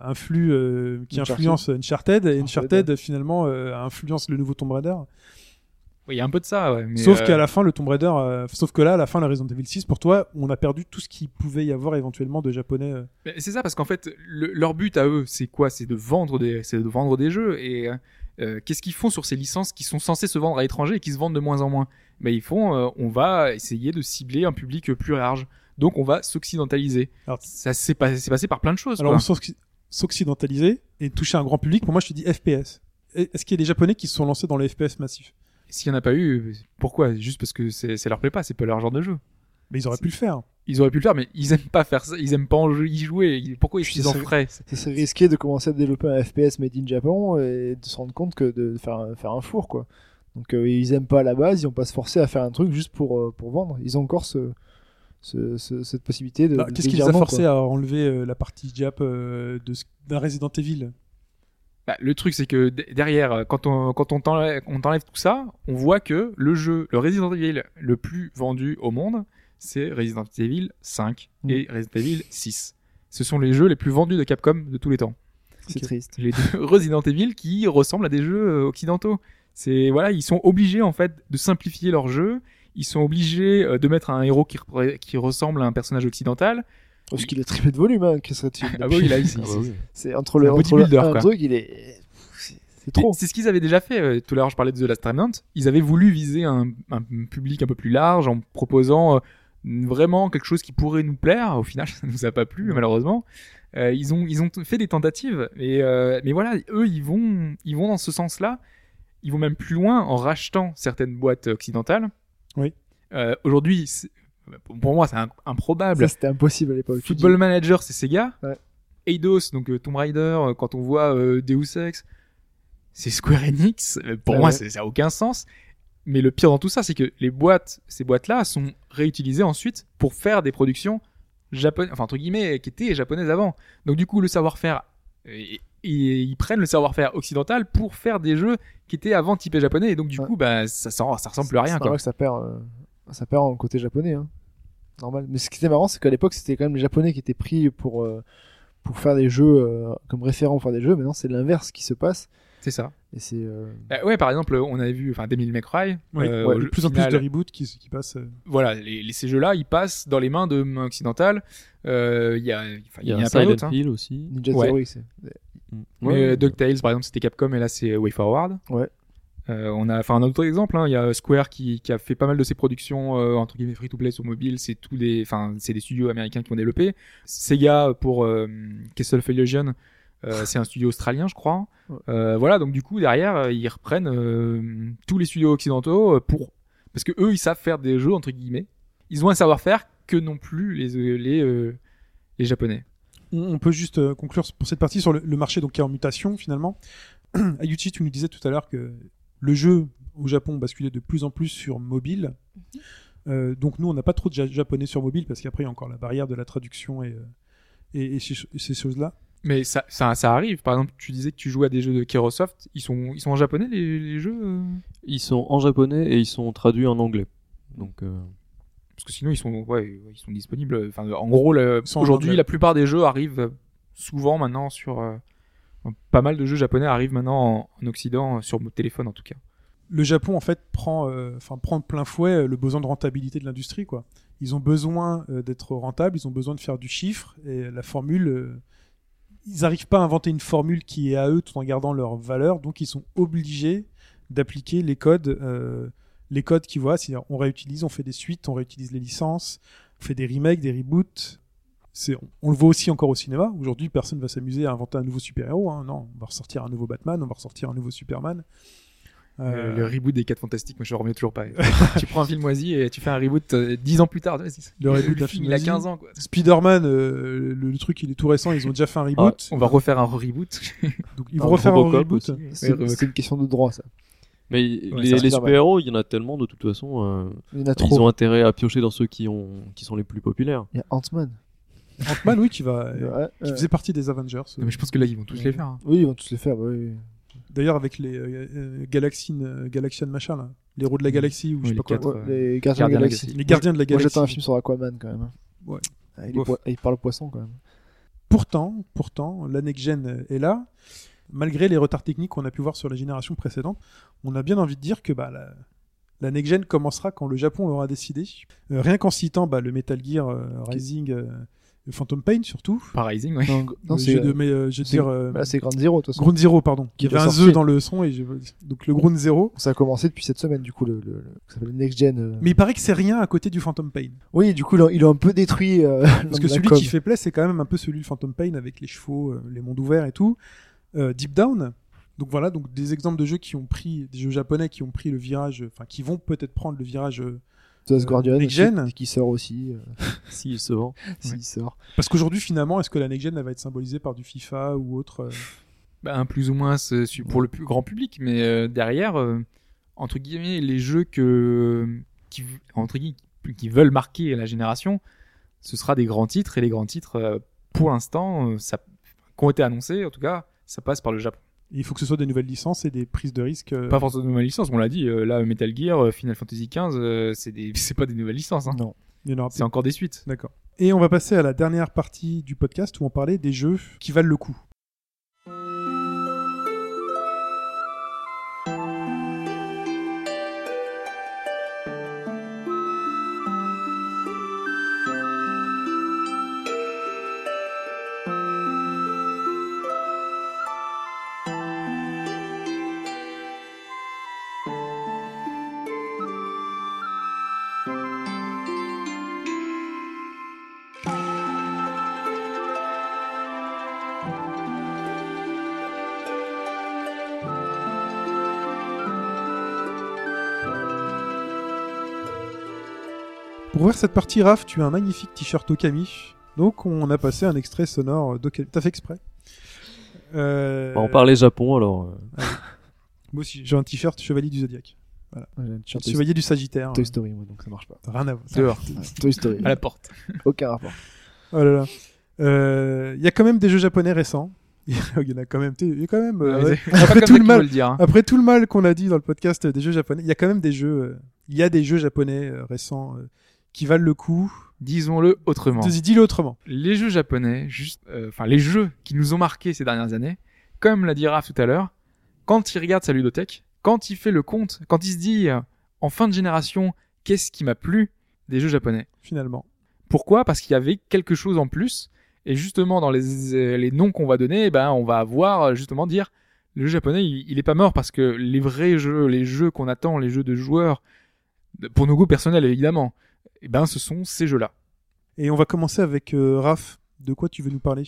influence Uncharted, et Uncharted finalement influence le nouveau Tomb Raider. Oui, il y a un peu de ça, ouais, mais sauf qu'à la fin le Tomb Raider sauf que là à la fin la Resident Evil 6, pour toi, on a perdu tout ce qu'il pouvait y avoir éventuellement de japonais. C'est ça, parce qu'en fait leur but à eux, c'est quoi ? C'est de vendre des jeux, et qu'est-ce qu'ils font sur ces licences qui sont censées se vendre à l'étranger et qui se vendent de moins en moins ? Ben ils font on va essayer de cibler un public plus large. Donc on va s'occidentaliser. Alors, ça s'est passé par plein de choses. Alors on s'occidentaliser et toucher un grand public. Pour moi, je te dis FPS. Est-ce qu'il y a des Japonais qui se sont lancés dans le FPS massif ? S'il y en a pas eu, pourquoi ? Juste parce que ça leur plaît pas, c'est pas leur genre de jeu. Mais ils auraient pu le faire. Ils auraient pu le faire, mais ils aiment pas faire ça. Ils aiment pas y jouer. Pourquoi ils en feraient ? C'est risqué de commencer à développer un FPS made in Japon et de se rendre compte que de faire un four, quoi. Donc ils aiment pas à la base. Ils ont pas se forcer à faire un truc juste pour vendre. Ils ont encore cette possibilité de... Qu'est-ce qui les a forcés à enlever la partie Jap d'un Resident Evil ? Le truc, c'est que derrière, quand on t'enlève tout ça, on voit que le Resident Evil le plus vendu au monde, c'est Resident Evil 5 et Resident Evil 6. Ce sont les jeux les plus vendus de Capcom de tous les temps. C'est triste. Les deux Resident Evil qui ressemblent à des jeux occidentaux. Ils sont obligés en fait de simplifier leur jeu. Ils sont obligés de mettre un héros qui ressemble à un personnage occidental. Parce qu'il a triplé de volume, hein, qu'est-ce que ah oui, là, c'est entre le bodybuilder, quoi. Truc, il est... C'est trop. C'est ce qu'ils avaient déjà fait. Tout à l'heure, je parlais de The Last Remnant. Ils avaient voulu viser un public un peu plus large en proposant vraiment quelque chose qui pourrait nous plaire. Au final, ça nous a pas plu, malheureusement. Ils ont fait des tentatives, mais voilà, eux, ils vont dans ce sens-là. Ils vont même plus loin en rachetant certaines boîtes occidentales. Oui. Aujourd'hui, pour moi, c'est improbable. Ça, c'était impossible à l'époque. Football Manager, c'est Sega. Ouais. Eidos, donc Tomb Raider, quand on voit Deus Ex, c'est Square Enix. Pour moi, ça n'a aucun sens. Mais le pire dans tout ça, c'est que ces boîtes-là sont réutilisées ensuite pour faire des productions japonaises, enfin, entre guillemets, qui étaient japonaises avant. Donc, du coup, le savoir-faire, ils prennent le savoir-faire occidental pour faire des jeux qui étaient avant typés japonais. Et donc, du coup, bah, ça ressemble à rien. C'est vrai que ça perd en côté japonais, hein. Normal. Mais ce qui était marrant, c'est qu'à l'époque, c'était quand même les japonais qui étaient pris pour faire des jeux comme référents pour faire des jeux. Maintenant, c'est l'inverse qui se passe. C'est ça. Et c'est ouais, par exemple, on avait vu Devil May Cry, de plus en plus de reboots qui passent. Voilà, ces jeux-là, ils passent dans les mains de mains occidentales. Il y a Silent Hill, hein, aussi. Ninja Theory, c'est... Mais DuckTales, par exemple, c'était Capcom, et là, c'est WayForward. Ouais. On a d'autres exemples, hein. Il y a Square qui a fait pas mal de ses productions entre guillemets free to play sur mobile. C'est c'est des studios américains qui ont développé. Sega pour Castle Fusion, c'est un studio australien, je crois. Ouais. Voilà, donc du coup derrière ils reprennent tous les studios occidentaux parce que eux ils savent faire des jeux entre guillemets. Ils ont un savoir-faire que non plus les japonais. On peut juste conclure pour cette partie sur le marché donc qui est en mutation finalement. Ayushi, tu nous disais tout à l'heure que le jeu au Japon basculait de plus en plus sur mobile. Donc nous, on n'a pas trop de japonais sur mobile parce qu'après, il y a encore la barrière de la traduction et ces choses-là. Mais ça arrive. Par exemple, tu disais que tu jouais à des jeux de Kerosoft. Ils sont en japonais, les jeux ? Ils sont en japonais et ils sont traduits en anglais. Donc, parce que sinon, ils sont disponibles. Enfin, en gros, aujourd'hui, la plupart des jeux arrivent souvent maintenant sur... Pas mal de jeux japonais arrivent maintenant en Occident, sur mon téléphone en tout cas. Le Japon en fait prend plein fouet le besoin de rentabilité de l'industrie, quoi. Ils ont besoin d'être rentables, ils ont besoin de faire du chiffre, et la formule, ils n'arrivent pas à inventer une formule qui est à eux tout en gardant leur valeur, donc ils sont obligés d'appliquer les codes qu'ils voient. C'est-à-dire on réutilise, on fait des suites, on réutilise les licences, on fait des remakes, des reboots. On le voit aussi encore au cinéma. Aujourd'hui, personne ne va s'amuser à inventer un nouveau super-héros. Hein. Non, on va ressortir un nouveau Batman, on va ressortir un nouveau Superman. Le reboot des 4 Fantastiques, moi je ne remets toujours pas. Tu prends un film moisi et tu fais un reboot 10 ans plus tard. Le reboot d'un film, il a 15 ans. Quoi. Spider-Man, le truc, il est tout récent, ils ont déjà fait un reboot. Ah, on va refaire un reboot. Donc, ils vont refaire un reboot. C'est une question de droit, ça. Mais les super-héros, il y en a tellement, de toute façon. Ils ont intérêt à piocher dans ceux qui sont les plus populaires. Il y a Ant-Man. Ant-Man, oui, qui faisait partie des Avengers. Mais je pense que là, ils vont tous les faire. Hein. Oui, ils vont tous les faire. Bah, oui. D'ailleurs, avec les Galaxian machin, là, les héros de la galaxie, ou je sais pas quoi. Les Gardiens de la Galaxie. Moi, j'attends un film sur Aquaman, quand même. Ouais. Ah, il parle poisson, quand même. Pourtant, la next-gen est là. Malgré les retards techniques qu'on a pu voir sur la génération précédente, on a bien envie de dire que la next-gen commencera quand le Japon l'aura décidé. Rien qu'en citant le Metal Gear Rising... Phantom Pain surtout. Rising, ouais. Non, c'est c'est Ground Zero, de toute façon. Ground Zero, pardon. Il y avait un sorti. Zeu dans le son, donc le Ground Zero. Ça a commencé depuis cette semaine, du coup, ça s'appelle Next Gen. Mais il paraît que c'est rien à côté du Phantom Pain. Oui, du coup, il a un peu détruit. Parce que celui qui fait plaisir, c'est quand même un peu celui du Phantom Pain avec les chevaux, les mondes ouverts et tout. Deep Down. Donc voilà, donc des exemples de jeux des jeux japonais qui ont pris le virage, enfin qui vont peut-être prendre le virage. Guardian qui sort aussi s'il sort. S'il sort. Parce qu'aujourd'hui finalement, est-ce que la next gen va être symbolisée par du FIFA ou autre plus ou moins c'est pour le plus grand public, mais derrière entre guillemets les jeux qui veulent marquer la génération, ce sera des grands titres, et les grands titres pour l'instant qui ont été annoncés en tout cas, ça passe par le Japon. Il faut que ce soit des nouvelles licences et des prises de risques. Pas forcément de nouvelles licences, on l'a dit. Là, Metal Gear, Final Fantasy XV, c'est pas des nouvelles licences. Hein. Non, il y en aura plus. C'est encore des suites. D'accord. Et on va passer à la dernière partie du podcast où on parlait des jeux qui valent le coup. Pour ouvrir cette partie, Raph, tu as un magnifique t-shirt Okami. Donc on a passé un extrait sonore d'Okami. T'as fait exprès. Bah, on parlait Japon alors. Ah, oui. Moi aussi, j'ai un t-shirt Chevalier du Zodiac. Voilà. Ouais, Chevalier du Sagittaire. Toy Story, moi, donc ça marche pas. Rien à voir. Dehors. Toy Story. À la porte. Aucun rapport. Oh là là. Il y a quand même des jeux japonais récents. Il y a quand même après tout le mal dire, hein. Après tout le mal qu'on a dit dans le podcast des jeux japonais, il y a quand même des jeux japonais récents qui valent le coup, disons-le autrement. Dis-le autrement. Les jeux japonais, juste les jeux qui nous ont marqués ces dernières années, comme l'a dit Raph tout à l'heure, quand il regarde sa ludothèque, quand il fait le compte, quand il se dit en fin de génération, qu'est-ce qui m'a plu des jeux japonais finalement. Pourquoi ? Parce qu'il y avait quelque chose en plus. Et justement, dans les noms qu'on va donner, on va avoir justement dire le jeu japonais, il est pas mort, parce que les vrais jeux, les jeux qu'on attend, les jeux de joueurs, pour nos goûts personnels évidemment, ce sont ces jeux-là. Et on va commencer avec Raph. De quoi tu veux nous parler ?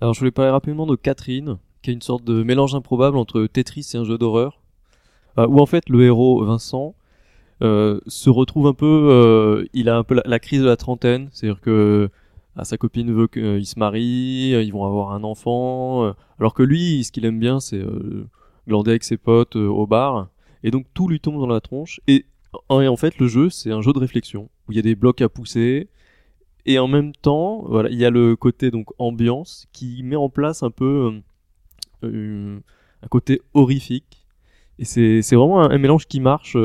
Alors, je voulais parler rapidement de Catherine, qui est une sorte de mélange improbable entre Tetris et un jeu d'horreur, où en fait le héros Vincent se retrouve un peu, il a un peu la crise de la trentaine, c'est-à-dire que sa copine veut qu'ils se marient, ils vont avoir un enfant, alors que lui, ce qu'il aime bien, c'est glander avec ses potes au bar, et donc tout lui tombe dans la tronche, et en fait, le jeu, c'est un jeu de réflexion, où il y a des blocs à pousser, et en même temps, voilà, il y a le côté donc ambiance, qui met en place un peu un côté horrifique, et c'est vraiment un mélange qui marche,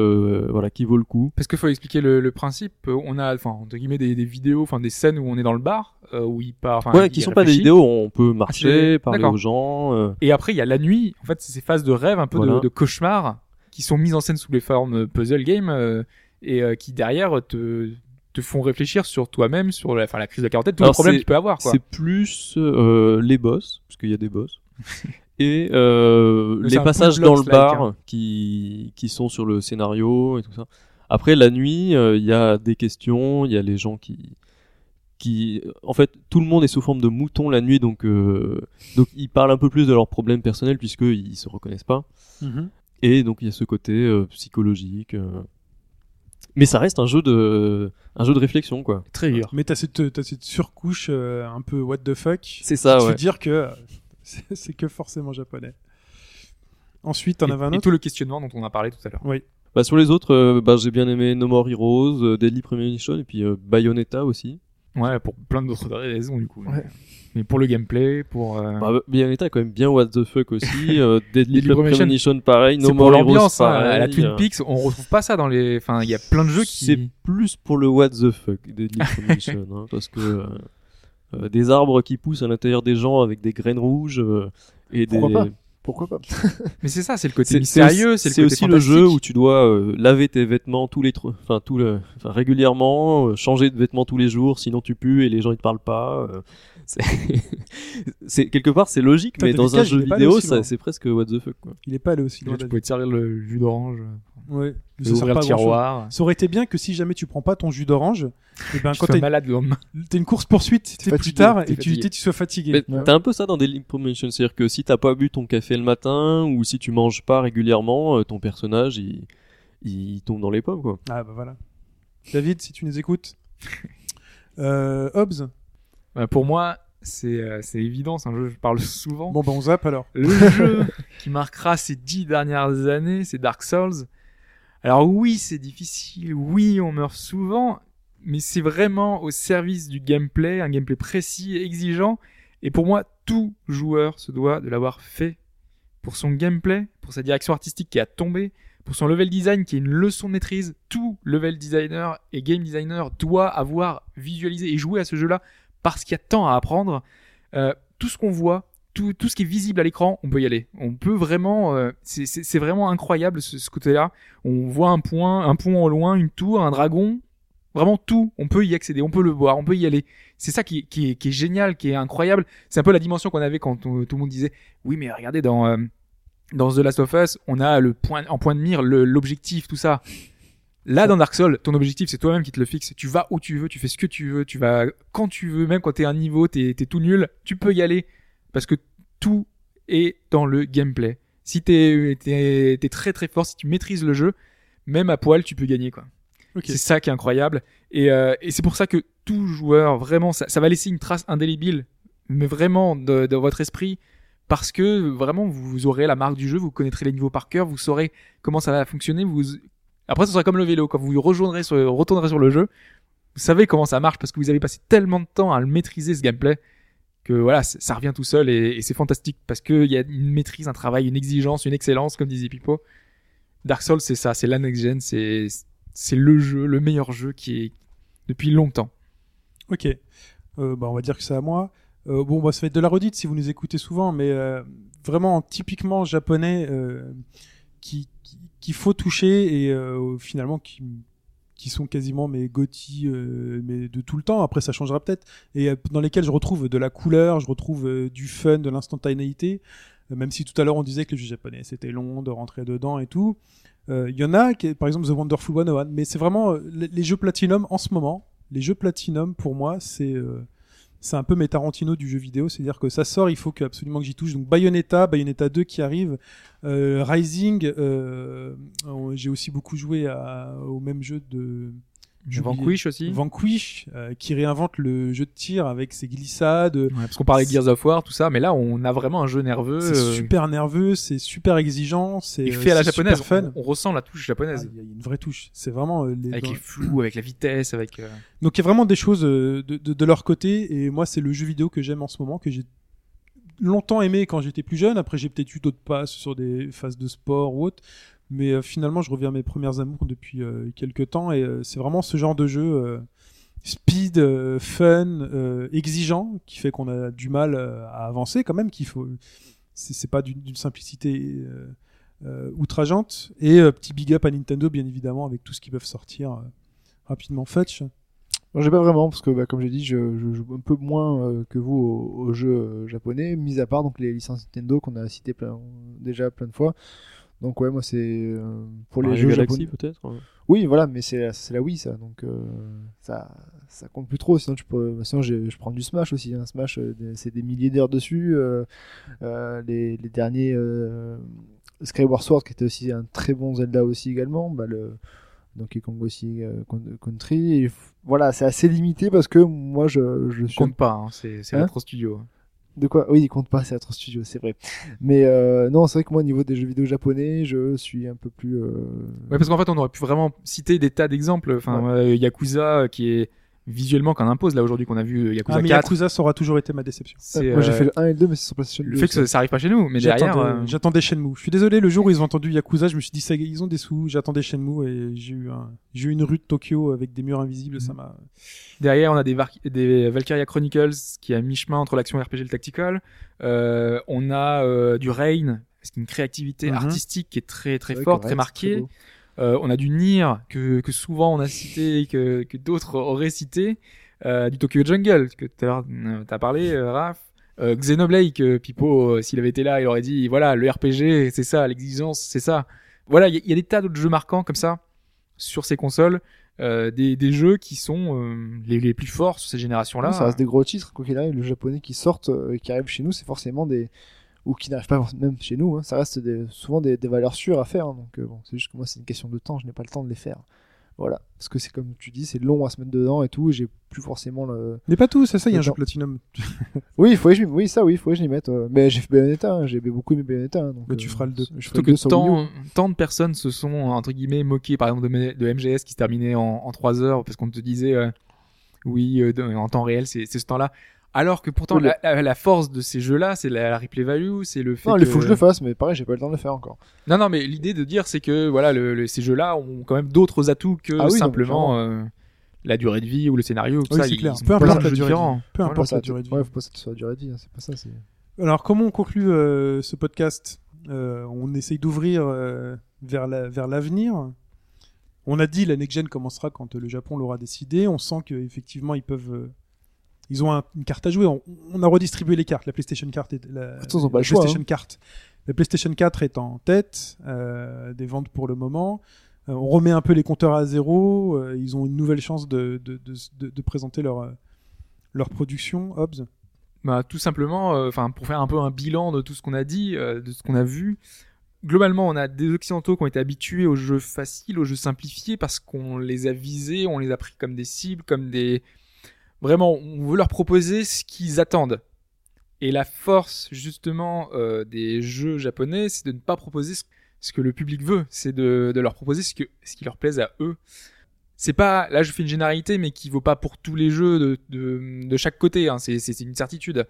qui vaut le coup. Parce qu'il faut expliquer le principe. On a, entre guillemets, des vidéos, des scènes où on est dans le bar, où il part. Ouais, qui sont pas des vidéos. On peut marcher, parler aux gens. Et après, il y a la nuit. En fait, c'est ces phases de rêve, un peu de cauchemar, qui sont mises en scène sous les formes puzzle game, et qui derrière te font réfléchir sur toi-même, sur la crise de la quarantaine, tous les problèmes que tu peux avoir, quoi. C'est plus les boss, parce qu'il y a des boss. Et les passages dans le bar qui sont sur le scénario et tout ça. Après la nuit, il y a des questions, il y a les gens qui en fait tout le monde est sous forme de moutons la nuit, donc ils parlent un peu plus de leurs problèmes personnels puisqu'ils se reconnaissent pas. Mm-hmm. Et donc il y a ce côté psychologique. Mais ça reste un jeu de réflexion, quoi. Très dur. Mais t'as cette surcouche un peu what the fuck. C'est ça. Faut dire que c'est que forcément japonais. Ensuite, on avait un autre. Et tout le questionnement dont on a parlé tout à l'heure. Oui. Sur les autres, j'ai bien aimé No More Heroes, Deadly Premonition, et puis Bayonetta aussi. Ouais, pour plein d'autres raisons, du coup. Ouais. Mais pour le gameplay, pour... Bayonetta est quand même bien what the fuck aussi. Deadly Premonition, pareil. No More Heroes, pareil. À la Twin Peaks, on retrouve pas ça dans les... Enfin, il y a plein de jeux qui... C'est plus pour le what the fuck, Deadly Premonition, parce que... des arbres qui poussent à l'intérieur des gens avec des graines rouges et pourquoi pas mais c'est ça, c'est le côté mystérieux, c'est le côté fantastique. C'est aussi le jeu où tu dois laver tes vêtements régulièrement, changer de vêtements tous les jours, sinon tu pues et les gens ils te parlent pas. C'est quelque part c'est logique, mais dans un jeu vidéo ça c'est presque what the fuck, quoi. Il est pas allé aussi loin. Tu pouvais te servir le jus d'orange. Ouais, ouvrir le tiroir. Ça aurait été bien que si jamais tu prends pas ton jus d'orange, quand t'es malade le lendemain, t'as une course poursuite, t'es plus tard et tu sois fatigué. Mais ouais. T'as un peu ça dans des Link Promotion, c'est-à-dire que si t'as pas bu ton café le matin ou si tu manges pas régulièrement, ton personnage il tombe dans les pommes, quoi. Ah bah voilà. David, si tu nous écoutes, Hobbs. Pour moi, c'est évident, c'est un jeu, je parle souvent. Bon, on zappe alors. Le jeu qui marquera ces 10 dernières années, c'est Dark Souls. Alors oui, c'est difficile, oui, on meurt souvent, mais c'est vraiment au service du gameplay, un gameplay précis et exigeant. Et pour moi, tout joueur se doit de l'avoir fait. Pour son gameplay, pour sa direction artistique qui a tombé, pour son level design qui est une leçon de maîtrise, tout level designer et game designer doit avoir visualisé et joué à ce jeu-là, parce qu'il y a tant à apprendre. Tout ce qu'on voit, tout ce qui est visible à l'écran, on peut y aller. On peut vraiment... c'est vraiment incroyable ce côté-là. On voit un point au loin, une tour, un dragon. Vraiment tout. On peut y accéder, on peut le voir, on peut y aller. C'est ça qui est génial, qui est incroyable. C'est un peu la dimension qu'on avait quand tout le monde disait « Oui, mais regardez, dans The Last of Us, on a en point de mire l'objectif, tout ça. » Là, dans Dark Souls, ton objectif, c'est toi-même qui te le fixe. Tu vas où tu veux, tu fais ce que tu veux, tu vas quand tu veux, même quand t'es à un niveau, t'es tout nul, tu peux y aller. Parce que tout est dans le gameplay. Si t'es très très fort, si tu maîtrises le jeu, même à poil, tu peux gagner, quoi. Okay. C'est ça qui est incroyable. Et c'est pour ça que tout joueur, vraiment, ça va laisser une trace indélébile, mais vraiment de votre esprit, parce que vraiment, vous aurez la marque du jeu, vous connaîtrez les niveaux par cœur, vous saurez comment ça va fonctionner. Après, ce sera comme le vélo. Quand vous retournerez sur le jeu, vous savez comment ça marche, parce que vous avez passé tellement de temps à le maîtriser, ce gameplay, que voilà, ça revient tout seul, et c'est fantastique, parce qu'il y a une maîtrise, un travail, une exigence, une excellence, comme disait Pipo. Dark Souls, c'est ça, c'est la next gen, c'est le jeu, le meilleur jeu qui est depuis longtemps. Ok, on va dire que c'est à moi. Ça va être de la redite si vous nous écoutez souvent, mais vraiment typiquement japonais qu'il faut toucher et finalement qui sont quasiment mes GOTY mais de tout le temps. Après, ça changera peut-être, et dans lesquels je retrouve de la couleur, je retrouve du fun, de l'instantanéité. Même si tout à l'heure on disait que le jeu japonais c'était long de rentrer dedans et tout. Il y en a, par exemple The Wonderful 101, mais c'est vraiment les jeux Platinum en ce moment. Les jeux Platinum pour moi c'est un peu mes Tarantino du jeu vidéo, c'est-à-dire que ça sort, il faut absolument que j'y touche. Donc Bayonetta 2 qui arrive, Rising, j'ai aussi beaucoup joué au même jeu de... Vanquish aussi. Vanquish, qui réinvente le jeu de tir avec ses glissades. Ouais, parce qu'on parlait de Gears of War, tout ça, mais là, on a vraiment un jeu nerveux. C'est super nerveux, c'est super exigeant, c'est fait à la japonaise. Fun. On ressent la touche japonaise. Il y a une vraie touche. C'est vraiment les flous, avec la vitesse, avec. Donc il y a vraiment des choses de leur côté, et moi c'est le jeu vidéo que j'aime en ce moment, que j'ai longtemps aimé quand j'étais plus jeune. Après j'ai peut-être eu d'autres passes sur des phases de sport ou autre. Mais finalement, je reviens à mes premières amours depuis quelques temps, et c'est vraiment ce genre de jeu speed, fun, exigeant, qui fait qu'on a du mal à avancer quand même. Qu'il faut, c'est pas d'une simplicité outrageante. Et petit big up à Nintendo, bien évidemment, avec tout ce qu'ils peuvent sortir rapidement. Fetch. Non, j'ai pas vraiment, parce que comme j'ai dit, je joue un peu moins que vous aux jeux japonais, mis à part donc les licences Nintendo qu'on a citées déjà plein de fois. Donc ouais, moi c'est pour les jeux Galaxy peut-être. Ouais. Oui, voilà, mais c'est la Wii ça, donc ça compte plus trop. Sinon je prends du Smash aussi. Hein. Smash, c'est des milliers d'heures dessus. Les derniers Skyward Sword qui était aussi un très bon Zelda aussi également. Le Donkey Kong aussi Country. Et voilà, c'est assez limité parce que moi je suis... compte pas. Hein, c'est Retro Studio. De quoi ? Oui, il compte pas, c'est Retro Studio, c'est vrai. Mais non, c'est vrai que moi, au niveau des jeux vidéo japonais, je suis un peu plus... Ouais, parce qu'en fait, on aurait pu vraiment citer des tas d'exemples. Enfin, ouais. Yakuza, qui est visuellement qu'on impose, là, aujourd'hui, qu'on a vu Yakuza 4. Mais Yakuza, ça aura toujours été ma déception. Moi, j'ai fait le 1 et le 2, mais c'est sur PlayStation 2. Le fait que ça arrive pas chez nous, mais derrière... J'attendais Shenmue. Je suis désolé, le jour où ils ont entendu Yakuza, je me suis dit, ça, ils ont des sous, j'attendais Shenmue, et j'ai eu une rue de Tokyo avec des murs invisibles, ça m'a... Derrière, on a des Valkyria Chronicles qui est à mi-chemin entre l'action RPG et le tactical. On a du Rain, c'est une créativité artistique qui est très très forte, très marquée. On a du Nier que souvent on a cité et que d'autres auraient cité. Du Tokyo Jungle que tout à l'heure t'as parlé, Raph. Xenoblade que Pipo, s'il avait été là, il aurait dit voilà, le RPG, c'est ça, l'exigence, c'est ça. Voilà, il y a des tas d'autres jeux marquants comme ça sur ces consoles. Des jeux qui sont les plus forts sur ces générations-là. Ça reste des gros titres, quoi qu'il arrive. Le japonais qui sortent et qui arrivent chez nous, c'est forcément des... ou qui n'arrivent pas même chez nous, hein. Ça reste souvent des valeurs sûres à faire. Hein. Donc c'est juste que moi, c'est une question de temps, je n'ai pas le temps de les faire. Voilà, parce que c'est comme tu dis, c'est long à se mettre dedans et tout, et j'ai plus forcément le... Mais pas tout, c'est ça, il y a un jeu Platinum. Oui, il faut que je m'y mette. Mais j'ai fait Bayonetta, hein. J'ai beaucoup aimé Bayonetta. Hein, donc, mais tu feras le 2. Surtout que tant de personnes se sont, entre guillemets, moquées, par exemple, de MGS qui se terminait en 3 heures, parce qu'on te disait, en temps réel, c'est ce temps-là. Alors que pourtant, la force de ces jeux-là, c'est la replay value, c'est le fait il faut que je le fasse, mais pareil, j'ai pas le temps de le faire encore. Non, mais l'idée de dire, c'est que voilà, ces jeux-là ont quand même d'autres atouts que simplement la durée de vie ou le scénario. Oui, c'est clair. Peu importe la durée de vie. Ouais, faut pas que ce soit la durée de vie, hein, c'est pas ça. Alors, comment on conclut ce podcast ? On essaye d'ouvrir vers l'avenir. On a dit, la next-gen commencera quand le Japon l'aura décidé. On sent qu'effectivement, ils peuvent... Ils ont une carte à jouer. On a redistribué les cartes. La PlayStation Card La PlayStation 4 est en tête des ventes pour le moment. On remet un peu les compteurs à zéro. Ils ont une nouvelle chance de présenter leur production. Hobbs. Bah tout simplement. Enfin, pour faire un peu un bilan de tout ce qu'on a dit, de ce qu'on a vu. globalement, on a des Occidentaux qui ont été habitués aux jeux faciles, aux jeux simplifiés, parce qu'on les a visés, on les a pris comme des cibles, comme des... Vraiment, on veut leur proposer ce qu'ils attendent. Et la force, justement, des jeux japonais, c'est de ne pas proposer ce que le public veut. C'est de leur proposer ce qui leur plaise à eux. C'est pas... Là, je fais une généralité, mais qui vaut pas pour tous les jeux de chaque côté. Hein. C'est une certitude.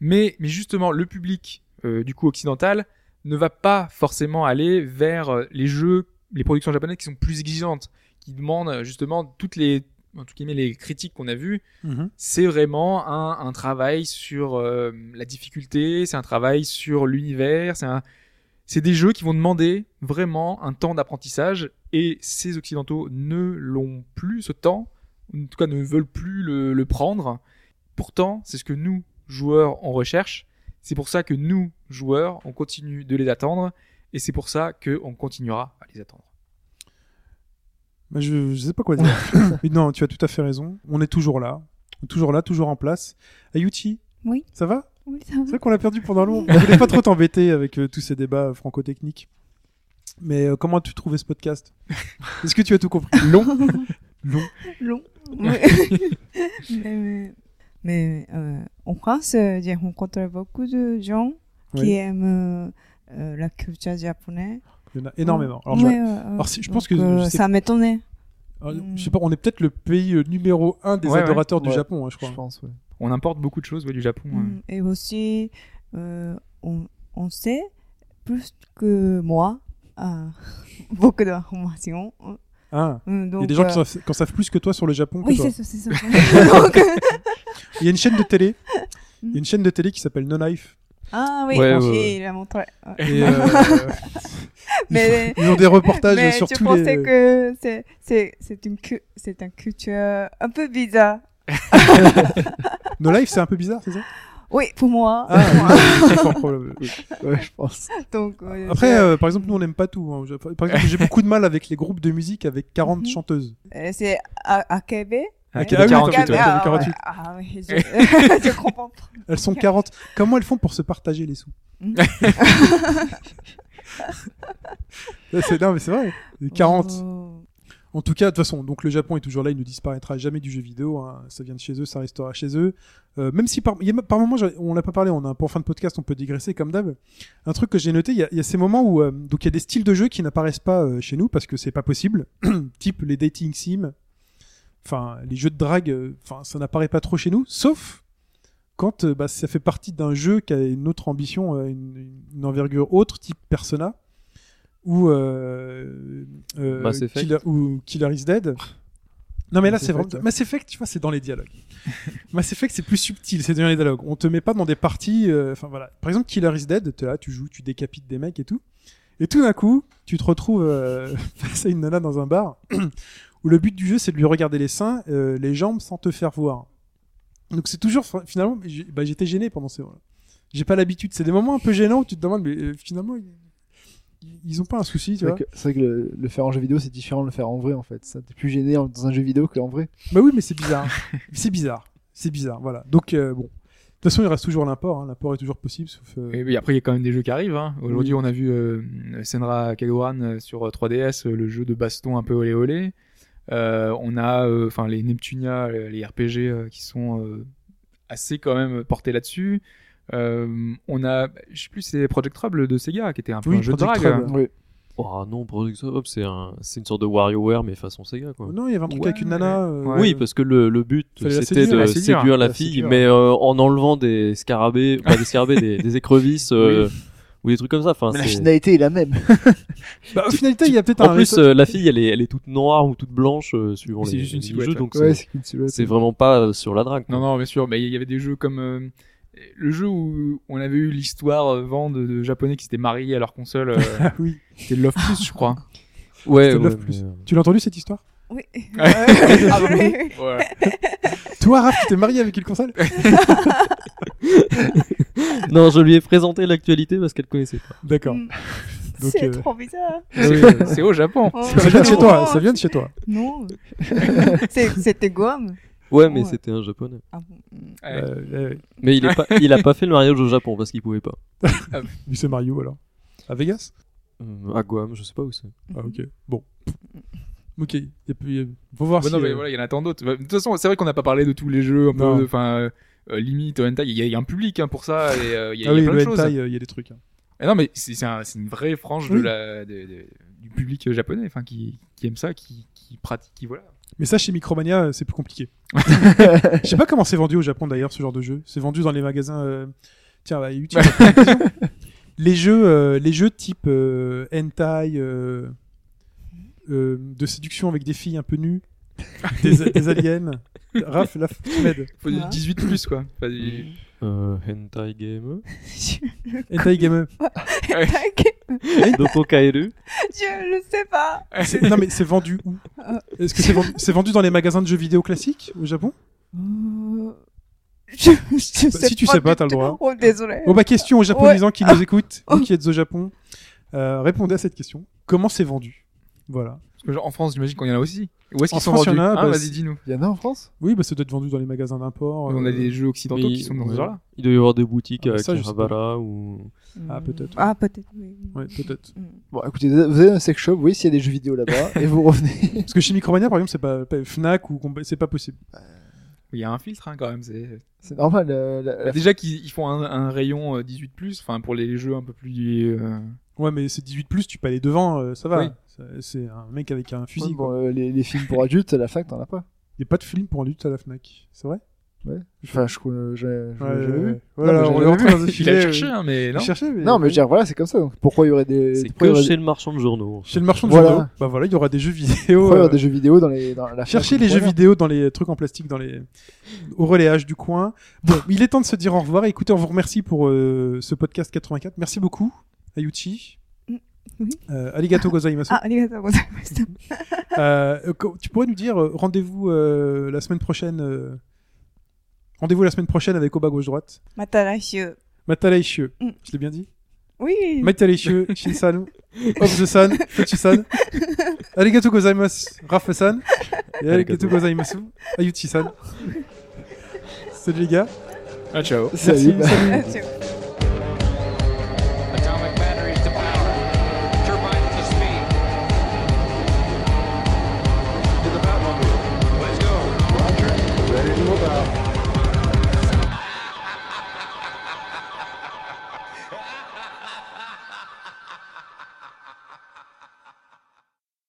Mais justement, le public, du coup, occidental, ne va pas forcément aller vers les jeux, les productions japonaises qui sont plus exigeantes, qui demandent justement toutes les... En tout cas, les critiques qu'on a vues, c'est vraiment un travail sur la difficulté, c'est un travail sur l'univers, c'est des jeux qui vont demander vraiment un temps d'apprentissage, et ces Occidentaux ne l'ont plus, ce temps, en tout cas ne veulent plus le prendre. Pourtant, c'est ce que nous, joueurs, on recherche, c'est pour ça que nous, joueurs, on continue de les attendre, et c'est pour ça qu'on continuera à les attendre. Je sais pas quoi dire. Mais non, tu as tout à fait raison. On est toujours là. Toujours en place. Ayuchi? Oui. Ça va? Oui, ça va. C'est vrai qu'on l'a perdu pendant longtemps. On voulait pas trop t'embêter avec tous ces débats franco-techniques. Mais comment as-tu trouvé ce podcast? Est-ce que tu as tout compris? Long. Ouais. mais en France, j'ai rencontré beaucoup de gens qui aiment la culture japonaise. Il y en a énormément. Alors, je pense que ça m'étonnait. Je sais pas, on est peut-être le pays numéro 1 des adorateurs du Japon, hein, je crois. Je pense, ouais. On importe beaucoup de choses du Japon. Et aussi, on sait plus que moi beaucoup d'informations. Donc, il y a des gens qui en savent plus que toi sur le Japon. Oui, c'est ça. Donc... Il y a une chaîne de télé qui s'appelle No Life. Ah oui, il l'a montré. Et mais ils ont des reportages sur tous les... Mais je pensais que c'est un culture un peu bizarre. No Life, c'est un peu bizarre, c'est ça? Oui, pour moi. Ah, c'est fort probable. Ouais, je pense. Donc, après, par exemple, nous, on n'aime pas tout. Hein. Par exemple, j'ai beaucoup de mal avec les groupes de musique avec 40 chanteuses. C'est AKB. Ah, 48. Ah oui, je comprends pas. Elles sont 40. Comment elles font pour se partager les sous? Non, mais c'est vrai. 40. Oh. En tout cas, de toute façon, donc le Japon est toujours là, il ne disparaîtra jamais du jeu vidéo. Hein. Ça vient de chez eux, ça restera chez eux. Même si par moment, on l'a pas parlé, en fin de podcast, on peut digresser comme d'hab. Un truc que j'ai noté, il y a ces moments où donc il y a des styles de jeux qui n'apparaissent pas chez nous parce que c'est pas possible, type les dating sims. Enfin, les jeux de drague, ça n'apparaît pas trop chez nous, sauf quand ça fait partie d'un jeu qui a une autre ambition, une envergure autre, type Persona, ou Killer is Dead. Non mais là c'est vraiment... Mass Effect, tu vois, c'est dans les dialogues. Mass Effect, c'est plus subtil, c'est dans les dialogues. On te met pas dans des parties... voilà. Par exemple, Killer is Dead, t'es là, tu joues, tu décapites des mecs et tout. Et tout d'un coup, tu te retrouves face à une nana dans un bar... où le but du jeu, c'est de lui regarder les seins, les jambes, sans te faire voir. Donc c'est toujours, finalement, j'étais gêné pendant ces moments. J'ai pas l'habitude. C'est des moments un peu gênants où tu te demandes, mais finalement, ils ont pas un souci, tu vois. C'est vrai que le faire en jeu vidéo, c'est différent de le faire en vrai, en fait. Ça, t'es plus gêné dans un jeu vidéo qu'en vrai. Bah oui, mais c'est bizarre. C'est bizarre, voilà. Donc, bon. De toute façon, il reste toujours l'import. Hein. L'import est toujours possible. Sauf, Et après, il y a quand même des jeux qui arrivent. Hein. Aujourd'hui, on a vu Senra Kagoran sur 3DS, le jeu de baston un peu olé-olé. On a les Neptunia, les RPG qui sont assez quand même portés là-dessus. On a, je sais plus, c'est Project Trouble de Sega qui était un peu un jeu de drague. Oui. Oh non, Project Trouble, c'est une sorte de WarioWare mais façon Sega quoi. Non, il y avait un truc avec une nana. Oui, parce que le but c'était de séduire la fille, mais en enlevant des scarabées, pas des scarabées, des écrevisses. Ou des trucs comme ça. Enfin, la finalité est la même. Bah, finalité, il y a peut-être en plus, la fille, elle est toute noire ou toute blanche, suivant les jeux. C'est vraiment pas sur la drague. Quoi. Non, bien sûr. Mais il y avait des jeux comme le jeu où on avait eu l'histoire de Japonais qui s'étaient mariés à leur console. Oui. C'était Love Plus, je crois. Ouais. Love Plus. Tu l'as entendu cette histoire? Oui. Ah, bon, ouais. Toi, Raph, tu t'es marié avec une console? Non, je lui ai présenté l'actualité parce qu'elle connaissait pas. D'accord. Donc, c'est trop bizarre. C'est au Japon. Ça vient de chez toi. Non. C'était Guam. Ouais, mais c'était un Japonais. Ah bon. Mais il a pas fait le mariage au Japon parce qu'il pouvait pas. Mais c'est Mario alors. À Vegas. À Guam, je sais pas où c'est. Ah, ok. Bon. Ok. Faut voir si... mais voilà, il y en a tant d'autres. De toute façon, c'est vrai qu'on n'a pas parlé de tous les jeux. Enfin, limite, hentai, il y a un public hein, pour ça. Et, y a plein de choses. Il y a des trucs. Hein. Et non, mais c'est une vraie frange du public japonais qui aime ça, qui pratique, qui voilà. Mais ça, chez Micromania, c'est plus compliqué. Je sais pas comment c'est vendu au Japon d'ailleurs, ce genre de jeu. C'est vendu dans les magasins. Tiens, bah, utile. Les jeux type hentai, de séduction avec des filles un peu nues, des aliens. Raph, là, faut du 18+, quoi. Enfin, hentai game. Hentai game. Doko Kaeru. Je sais pas. Non, mais c'est vendu où? Est-ce que c'est vendu dans les magasins de jeux vidéo classiques au Japon? Si tu sais pas, t'as le droit. Oh, désolé. Bon, bah, question aux japonisants qui nous écoutent, ou qui êtes au Japon, répondez à cette question. Comment c'est vendu? Voilà. Parce que, genre, en France, j'imagine qu'on y en a aussi. Où est-ce qu'ils sont vendus? Il y en a, vas-y, dis-nous. Il y en a en France? Oui, bah, ça doit être vendu dans les magasins d'import. On a des jeux occidentaux qui sont dans ce genre-là. Il doit y avoir des boutiques avec Rabara ou... Ah, peut-être. Ah, peut-être, oui. Ouais, peut-être. Bon, écoutez, vous allez dans un sex shop, oui, s'il y a des jeux vidéo là-bas, et vous revenez. Parce que chez Micromania, par exemple, c'est pas Fnac ou c'est pas possible. Il y a un filtre hein, quand même, c'est normal. Déjà qu'ils font un rayon 18+, enfin pour les jeux un peu plus. Ouais, mais c'est 18+, tu peux aller devant, ça va. Oui. C'est un mec avec un fusil. Ouais, bon, quoi. Les films pour adultes à la Fnac, t'en as pas. Il n'y a pas de films pour adultes à la Fnac, c'est vrai ? Ouais. Enfin, j'ai vu. Voilà, on est rentré dans un filet. Il a cherché, hein, mais non. Non, mais je veux dire, voilà, c'est comme ça. Donc, pourquoi il y aurait des. C'est que chez le marchand de journaux. Chez le marchand de journaux. Bah voilà, il y aura des jeux vidéo. Pourquoi il y aura des jeux vidéo dans la. Cherchez les jeux vidéo dans les trucs en plastique, au relayage du coin. Bon, il est temps de se dire au revoir. Et écoutez, on vous remercie pour ce podcast 84. Merci beaucoup, Ayuchi. Oui. Arigato gozaimasu. Ah, arigato gozaimasu. Tu pourrais nous dire rendez-vous la semaine prochaine avec Oba Gauche Droite. Mata raishiu. Je l'ai bien dit? Oui. Mata raishiu, Shin-san, Obzu-san, Fuchi-san, arigatou gozaimasu, Rafa-san, et arigatou gozaimasu, Ayuchi-san. Salut les gars. Ah, ciao. Salut.